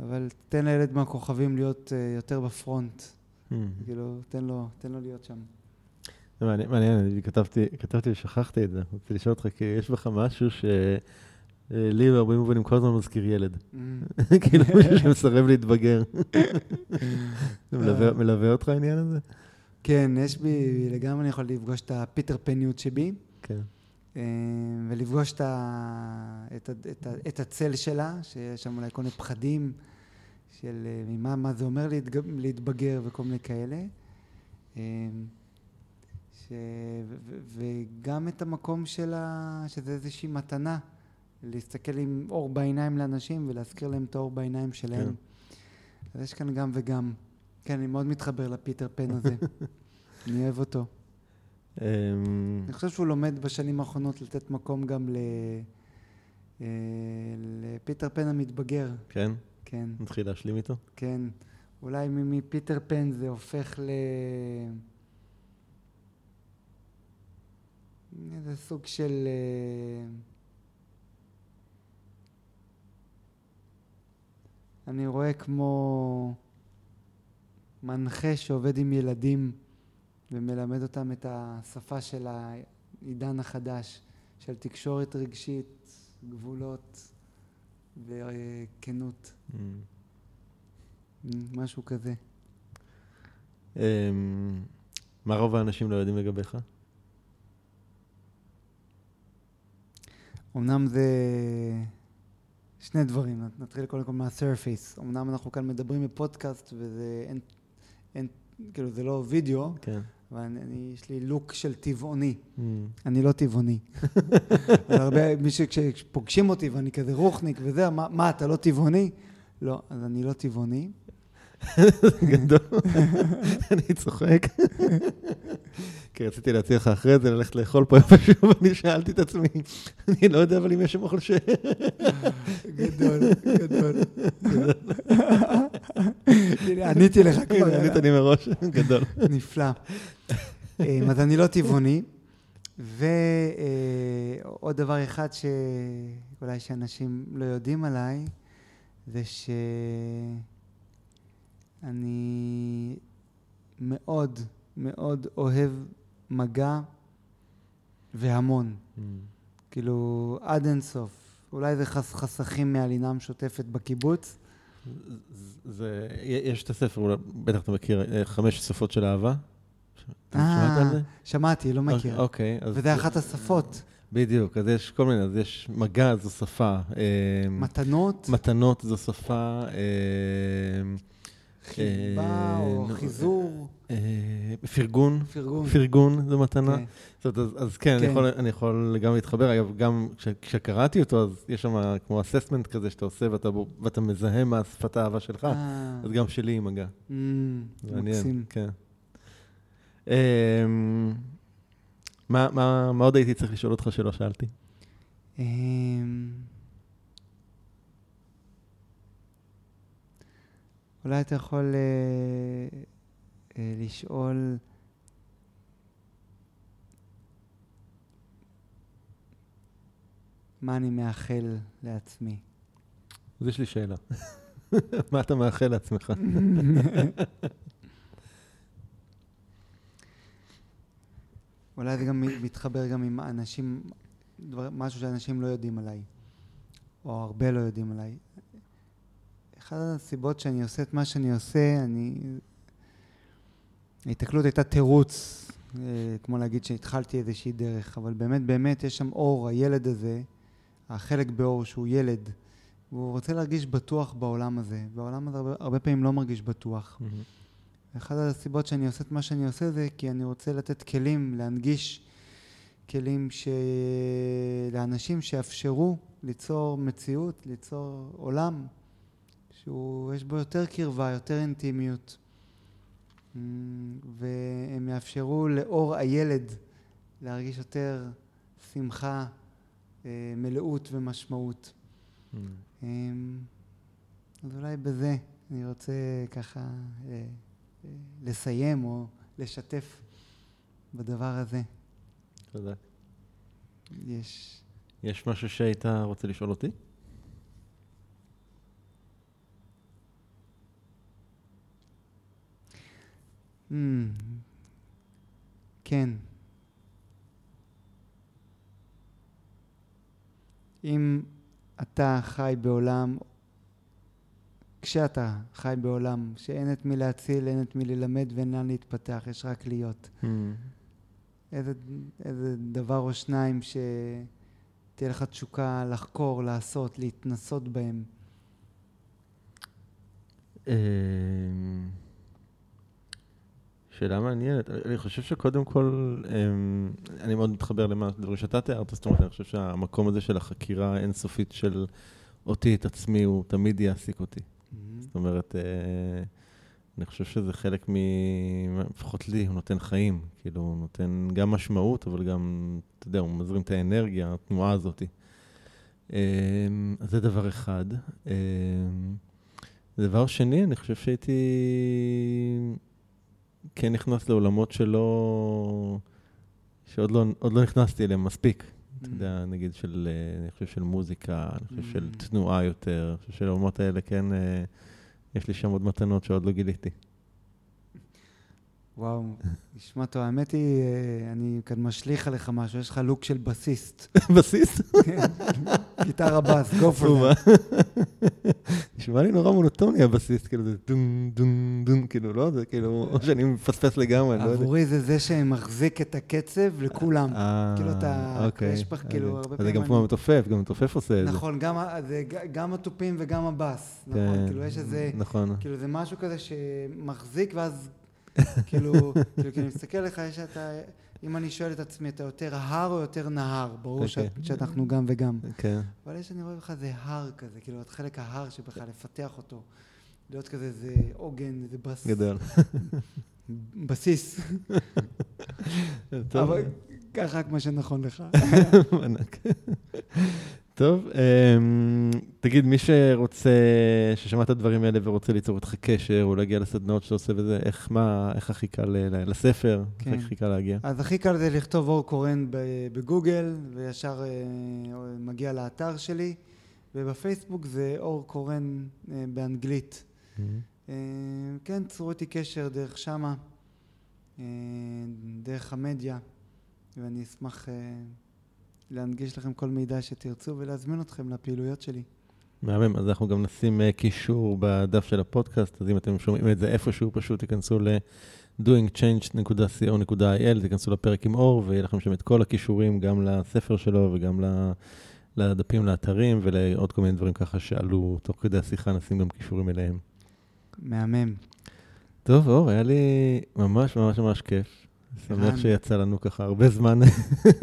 אבל תן לילד מהכוכבים להיות יותר בפרונט. כאילו, תן לו להיות שם. זה מעניין, כתבתי ושכחתי את זה. רוצה לשאול אותך, כי יש בך משהו שלי בהרבה מובנים כל הזמן מזכיר ילד. כאילו, מישהו שמסרב להתבגר. זה מלווה אותך העניין הזה? כן, יש בי, לגמרי אני יכול לפגוש את הפיטר פניות שבי. כן. ולפגוש את הצל שלה, שיש שם אולי כל מיני פחדים של מה זה אומר להתבגר וכל מיני כאלה. וגם את המקום שלה, שזה איזושהי מתנה, להסתכל עם אור בעיניים לאנשים ולהזכיר להם את האור בעיניים שלהם. אז יש כאן גם וגם. כן, אני מאוד מתחבר לפיטר פן הזה. אני אוהב אותו. אני חושב שהוא לומד בשנים האחרונות לתת מקום גם לפיטר פן המתבגר. כן? כן. נתחיל להשלים איתו? כן. אולי מפיטר פן זה הופך איזה סוג של אני רואה כמו מנחה שעובד עם ילדים ומלמד אותם את השפה של העידן החדש, של תקשורת רגשית, גבולות וכנות. משהו כזה. מה רוב האנשים לא יודעים לגביך? אמנם זה שני דברים, נתחיל קודם כל מהסרפייס. אמנם אנחנו כאן מדברים בפודקאסט וזה אין, כאילו זה לא וידאו, כן. ואני, יש לי לוק של טבעוני. אני לא טבעוני. הרבה מי שפוגשים אותי ואני כזה רוחניק וזה, מה, אתה לא טבעוני? לא, אז אני לא טבעוני. גדול. אני צוחק. כי רציתי להציע לך אחרי זה ללכת לאכול פה פשוט, ואני שאלתי את עצמי, אני לא יודע אבל אם יש שם אוכל ש... גדול, גדול. עניתי לך כבר. ענית אני מראש, גדול. נפלא. אז אני לא טבעוני, ועוד דבר אחד שאולי שאנשים לא יודעים עליי, זה שאני מאוד מאוד אוהב מגע והמון. כאילו עד אינסוף. אולי זה חסכים מהלינה המשותפת בקיבוץ. יש את הספר, בטח אתה מכיר, 5 שפות של אהבה. שמעת על זה? שמעתי, לא מכיר. אוקיי. וזה אחת השפות. בדיוק, אז יש כל מיני, אז יש מגע, זו שפה. מתנות? מתנות, זו שפה. חיבה או חיזור. פרגון. פרגון. פרגון, זו מתנה. אז כן, אני יכול גם להתחבר. אגב, גם כשקראתי אותו, אז יש שם כמו אססמנט כזה שאתה עושה, ואתה מזהה מה שפת האהבה שלך. אז גם שלי היא מגע. מקסים. כן. מה עוד הייתי צריך לשאול אותך שלא שאלתי? אולי אתה יכול לשאול מה אני מאחל לעצמי. אז יש לי שאלה. מה אתה מאחל לעצמך? אולי זה גם מתחבר גם עם אנשים, משהו שאנשים לא יודעים עליי, או הרבה לא יודעים עליי. אחת הסיבות שאני עושה את מה שאני עושה, ההתקלות הייתה תירוץ, כמו להגיד שהתחלתי איזושהי דרך, אבל באמת באמת יש שם אור, הילד הזה, החלק באור שהוא ילד, והוא רוצה להרגיש בטוח בעולם הזה, והעולם הזה הרבה פעמים לא מרגיש בטוח. אחת הסיבות שאני עושה את מה שאני עושה זה כי אני רוצה לתת כלים, להנגיש כלים לאנשים שאפשרו ליצור מציאות, ליצור עולם שיש בו יותר קרבה, יותר אינטימיות, והם יאפשרו לאור הילד להרגיש יותר שמחה, מלאות ומשמעות. אז אולי בזה אני רוצה ככה לסיים או לשתף בדבר הזה. תודה. יש משהו שהיית רוצה לשאול אותי? כן. אם אתה חי בעולם, כשאתה חי בעולם שאין את מי להציל, אין את מי ללמד ואין לאן להתפתח, יש רק להיות. איזה דבר או שניים שתהיה לך תשוקה לחקור, לעשות, להתנסות בהם. שאלה מעניינת. אני חושב שקודם כל, אני מאוד מתחבר למה דברים שאתה תיארת, זאת אומרת, אני חושב שהמקום הזה של החקירה האינסופית של אותי את עצמי, הוא תמיד יעסיק אותי. זאת אומרת, אני חושב שזה חלק לפחות לי, הוא נותן חיים, כאילו הוא נותן גם משמעות, אבל גם, אתה יודע, הוא מזרים את האנרגיה, התנועה הזאת. אז זה דבר אחד. דבר שני, אני חושב שהייתי כן נכנס לעולמות שלא, שעוד לא נכנסתי אליהם מספיק. אתה יודע, נגיד של, אני חושב של מוזיקה, אני חושב של תנועה יותר, אני חושב של העולמות האלה, כן, יש לי שם עוד מתנות שעוד לא גיליתי. וואו, נשמע טוב. האמת היא, אני כאן משליך עליך משהו, יש לך לוק של בסיסט. בסיסט? כן, גיטרה בס, go for it. נשמע לי נורא מונוטוני הבסיסט, כאילו זה דום דום דום, כאילו לא, זה כאילו, או שאני מפספס לגמרי. עבורי זה זה שמחזיק את הקצב לכולם. כאילו אתה, יש פח כאילו הרבה פעמים. זה גם כמו המתופף, גם המתופף עושה את זה. נכון, גם התופים וגם הבס, נכון, כאילו יש איזה, כאילו זה משהו כזה שמחזיק ואז כאילו, אני מסתכל לך, אם אני שואל את עצמי, אתה יותר הר או יותר נהר? ברור שאנחנו גם וגם. אבל יש, אני רואה לך, זה הר כזה, כאילו, את חלק ההר שבך, לפתח אותו. להיות כזה, זה עוגן, זה בס. גדול. בסיס. אבל ככה רק מה שנכון לך. ענק. טוב, תגיד, מי שרוצה, ששמע את הדברים האלה ורוצה ליצור אותך קשר, או להגיע לסדנאות שאתה עושה וזה, איך הכי קל לספר, איך הכי קל להגיע? אז הכי קל זה לכתוב אור קורן בגוגל, וישר מגיע לאתר שלי, ובפייסבוק זה אור קורן באנגלית. כן, צרו אותי קשר דרך שמה, דרך המדיה, ואני אשמח להנגיש לכם כל מידע שתרצו ולהזמין אתכם לפעילויות שלי. מהמם, אז אנחנו גם נשים קישור בדף של הפודקאסט, אז אם אתם שומעים את זה איפשהו, פשוט תיכנסו ל-doingchange.co.il, תיכנסו לפרק עם אור, ויהיה לכם שם את כל הקישורים, גם לספר שלו וגם לדפים, לאתרים, ולעוד כל מיני דברים ככה שעלו תוך כדי השיחה, נשים גם קישורים אליהם. מהמם. טוב, אור, היה לי ממש ממש ממש כיף. שמח שיצא לנו ככה הרבה זמן.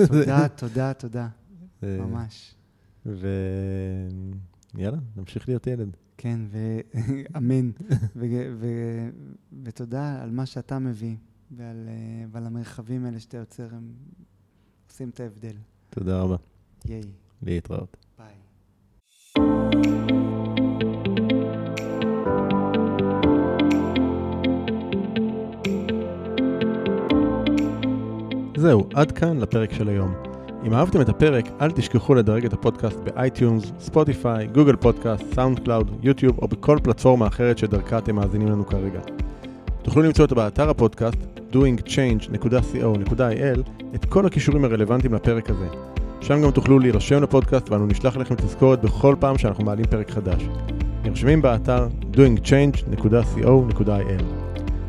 תודה, תודה, תודה. ממש. ויאללה, נמשיך להיות ילד. כן, ואמן. ותודה על מה שאתה מביא, ועל המרחבים האלה שאתה יוצר, הם עושים את ההבדל. תודה רבה. ייי. להתראות. ביי. זהו, עד כאן לפרק של היום. אם אהבתם את הפרק, אל תשכחו לדרג את הפודקאסט באייטיונס, ספוטיפיי, גוגל פודקאסט, סאונד קלאוד, יוטיוב או בכל פלטפורמה אחרת שדרכה אתם מאזינים לנו כרגע. תוכלו למצוא אותו באתר הפודקאסט doingchange.co.il את כל הכישורים הרלוונטיים לפרק הזה. שם גם תוכלו להירשם לפודקאסט ואנו נשלח לכם תזכורת בכל פעם שאנחנו מעלים פרק חדש. נרשמים באתר doingchange.co.il.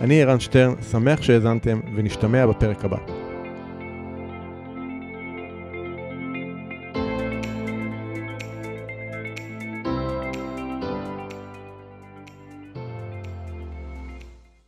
אני ערן שטרן, שמח שהאזנתם ונשתמע בפרק הבא.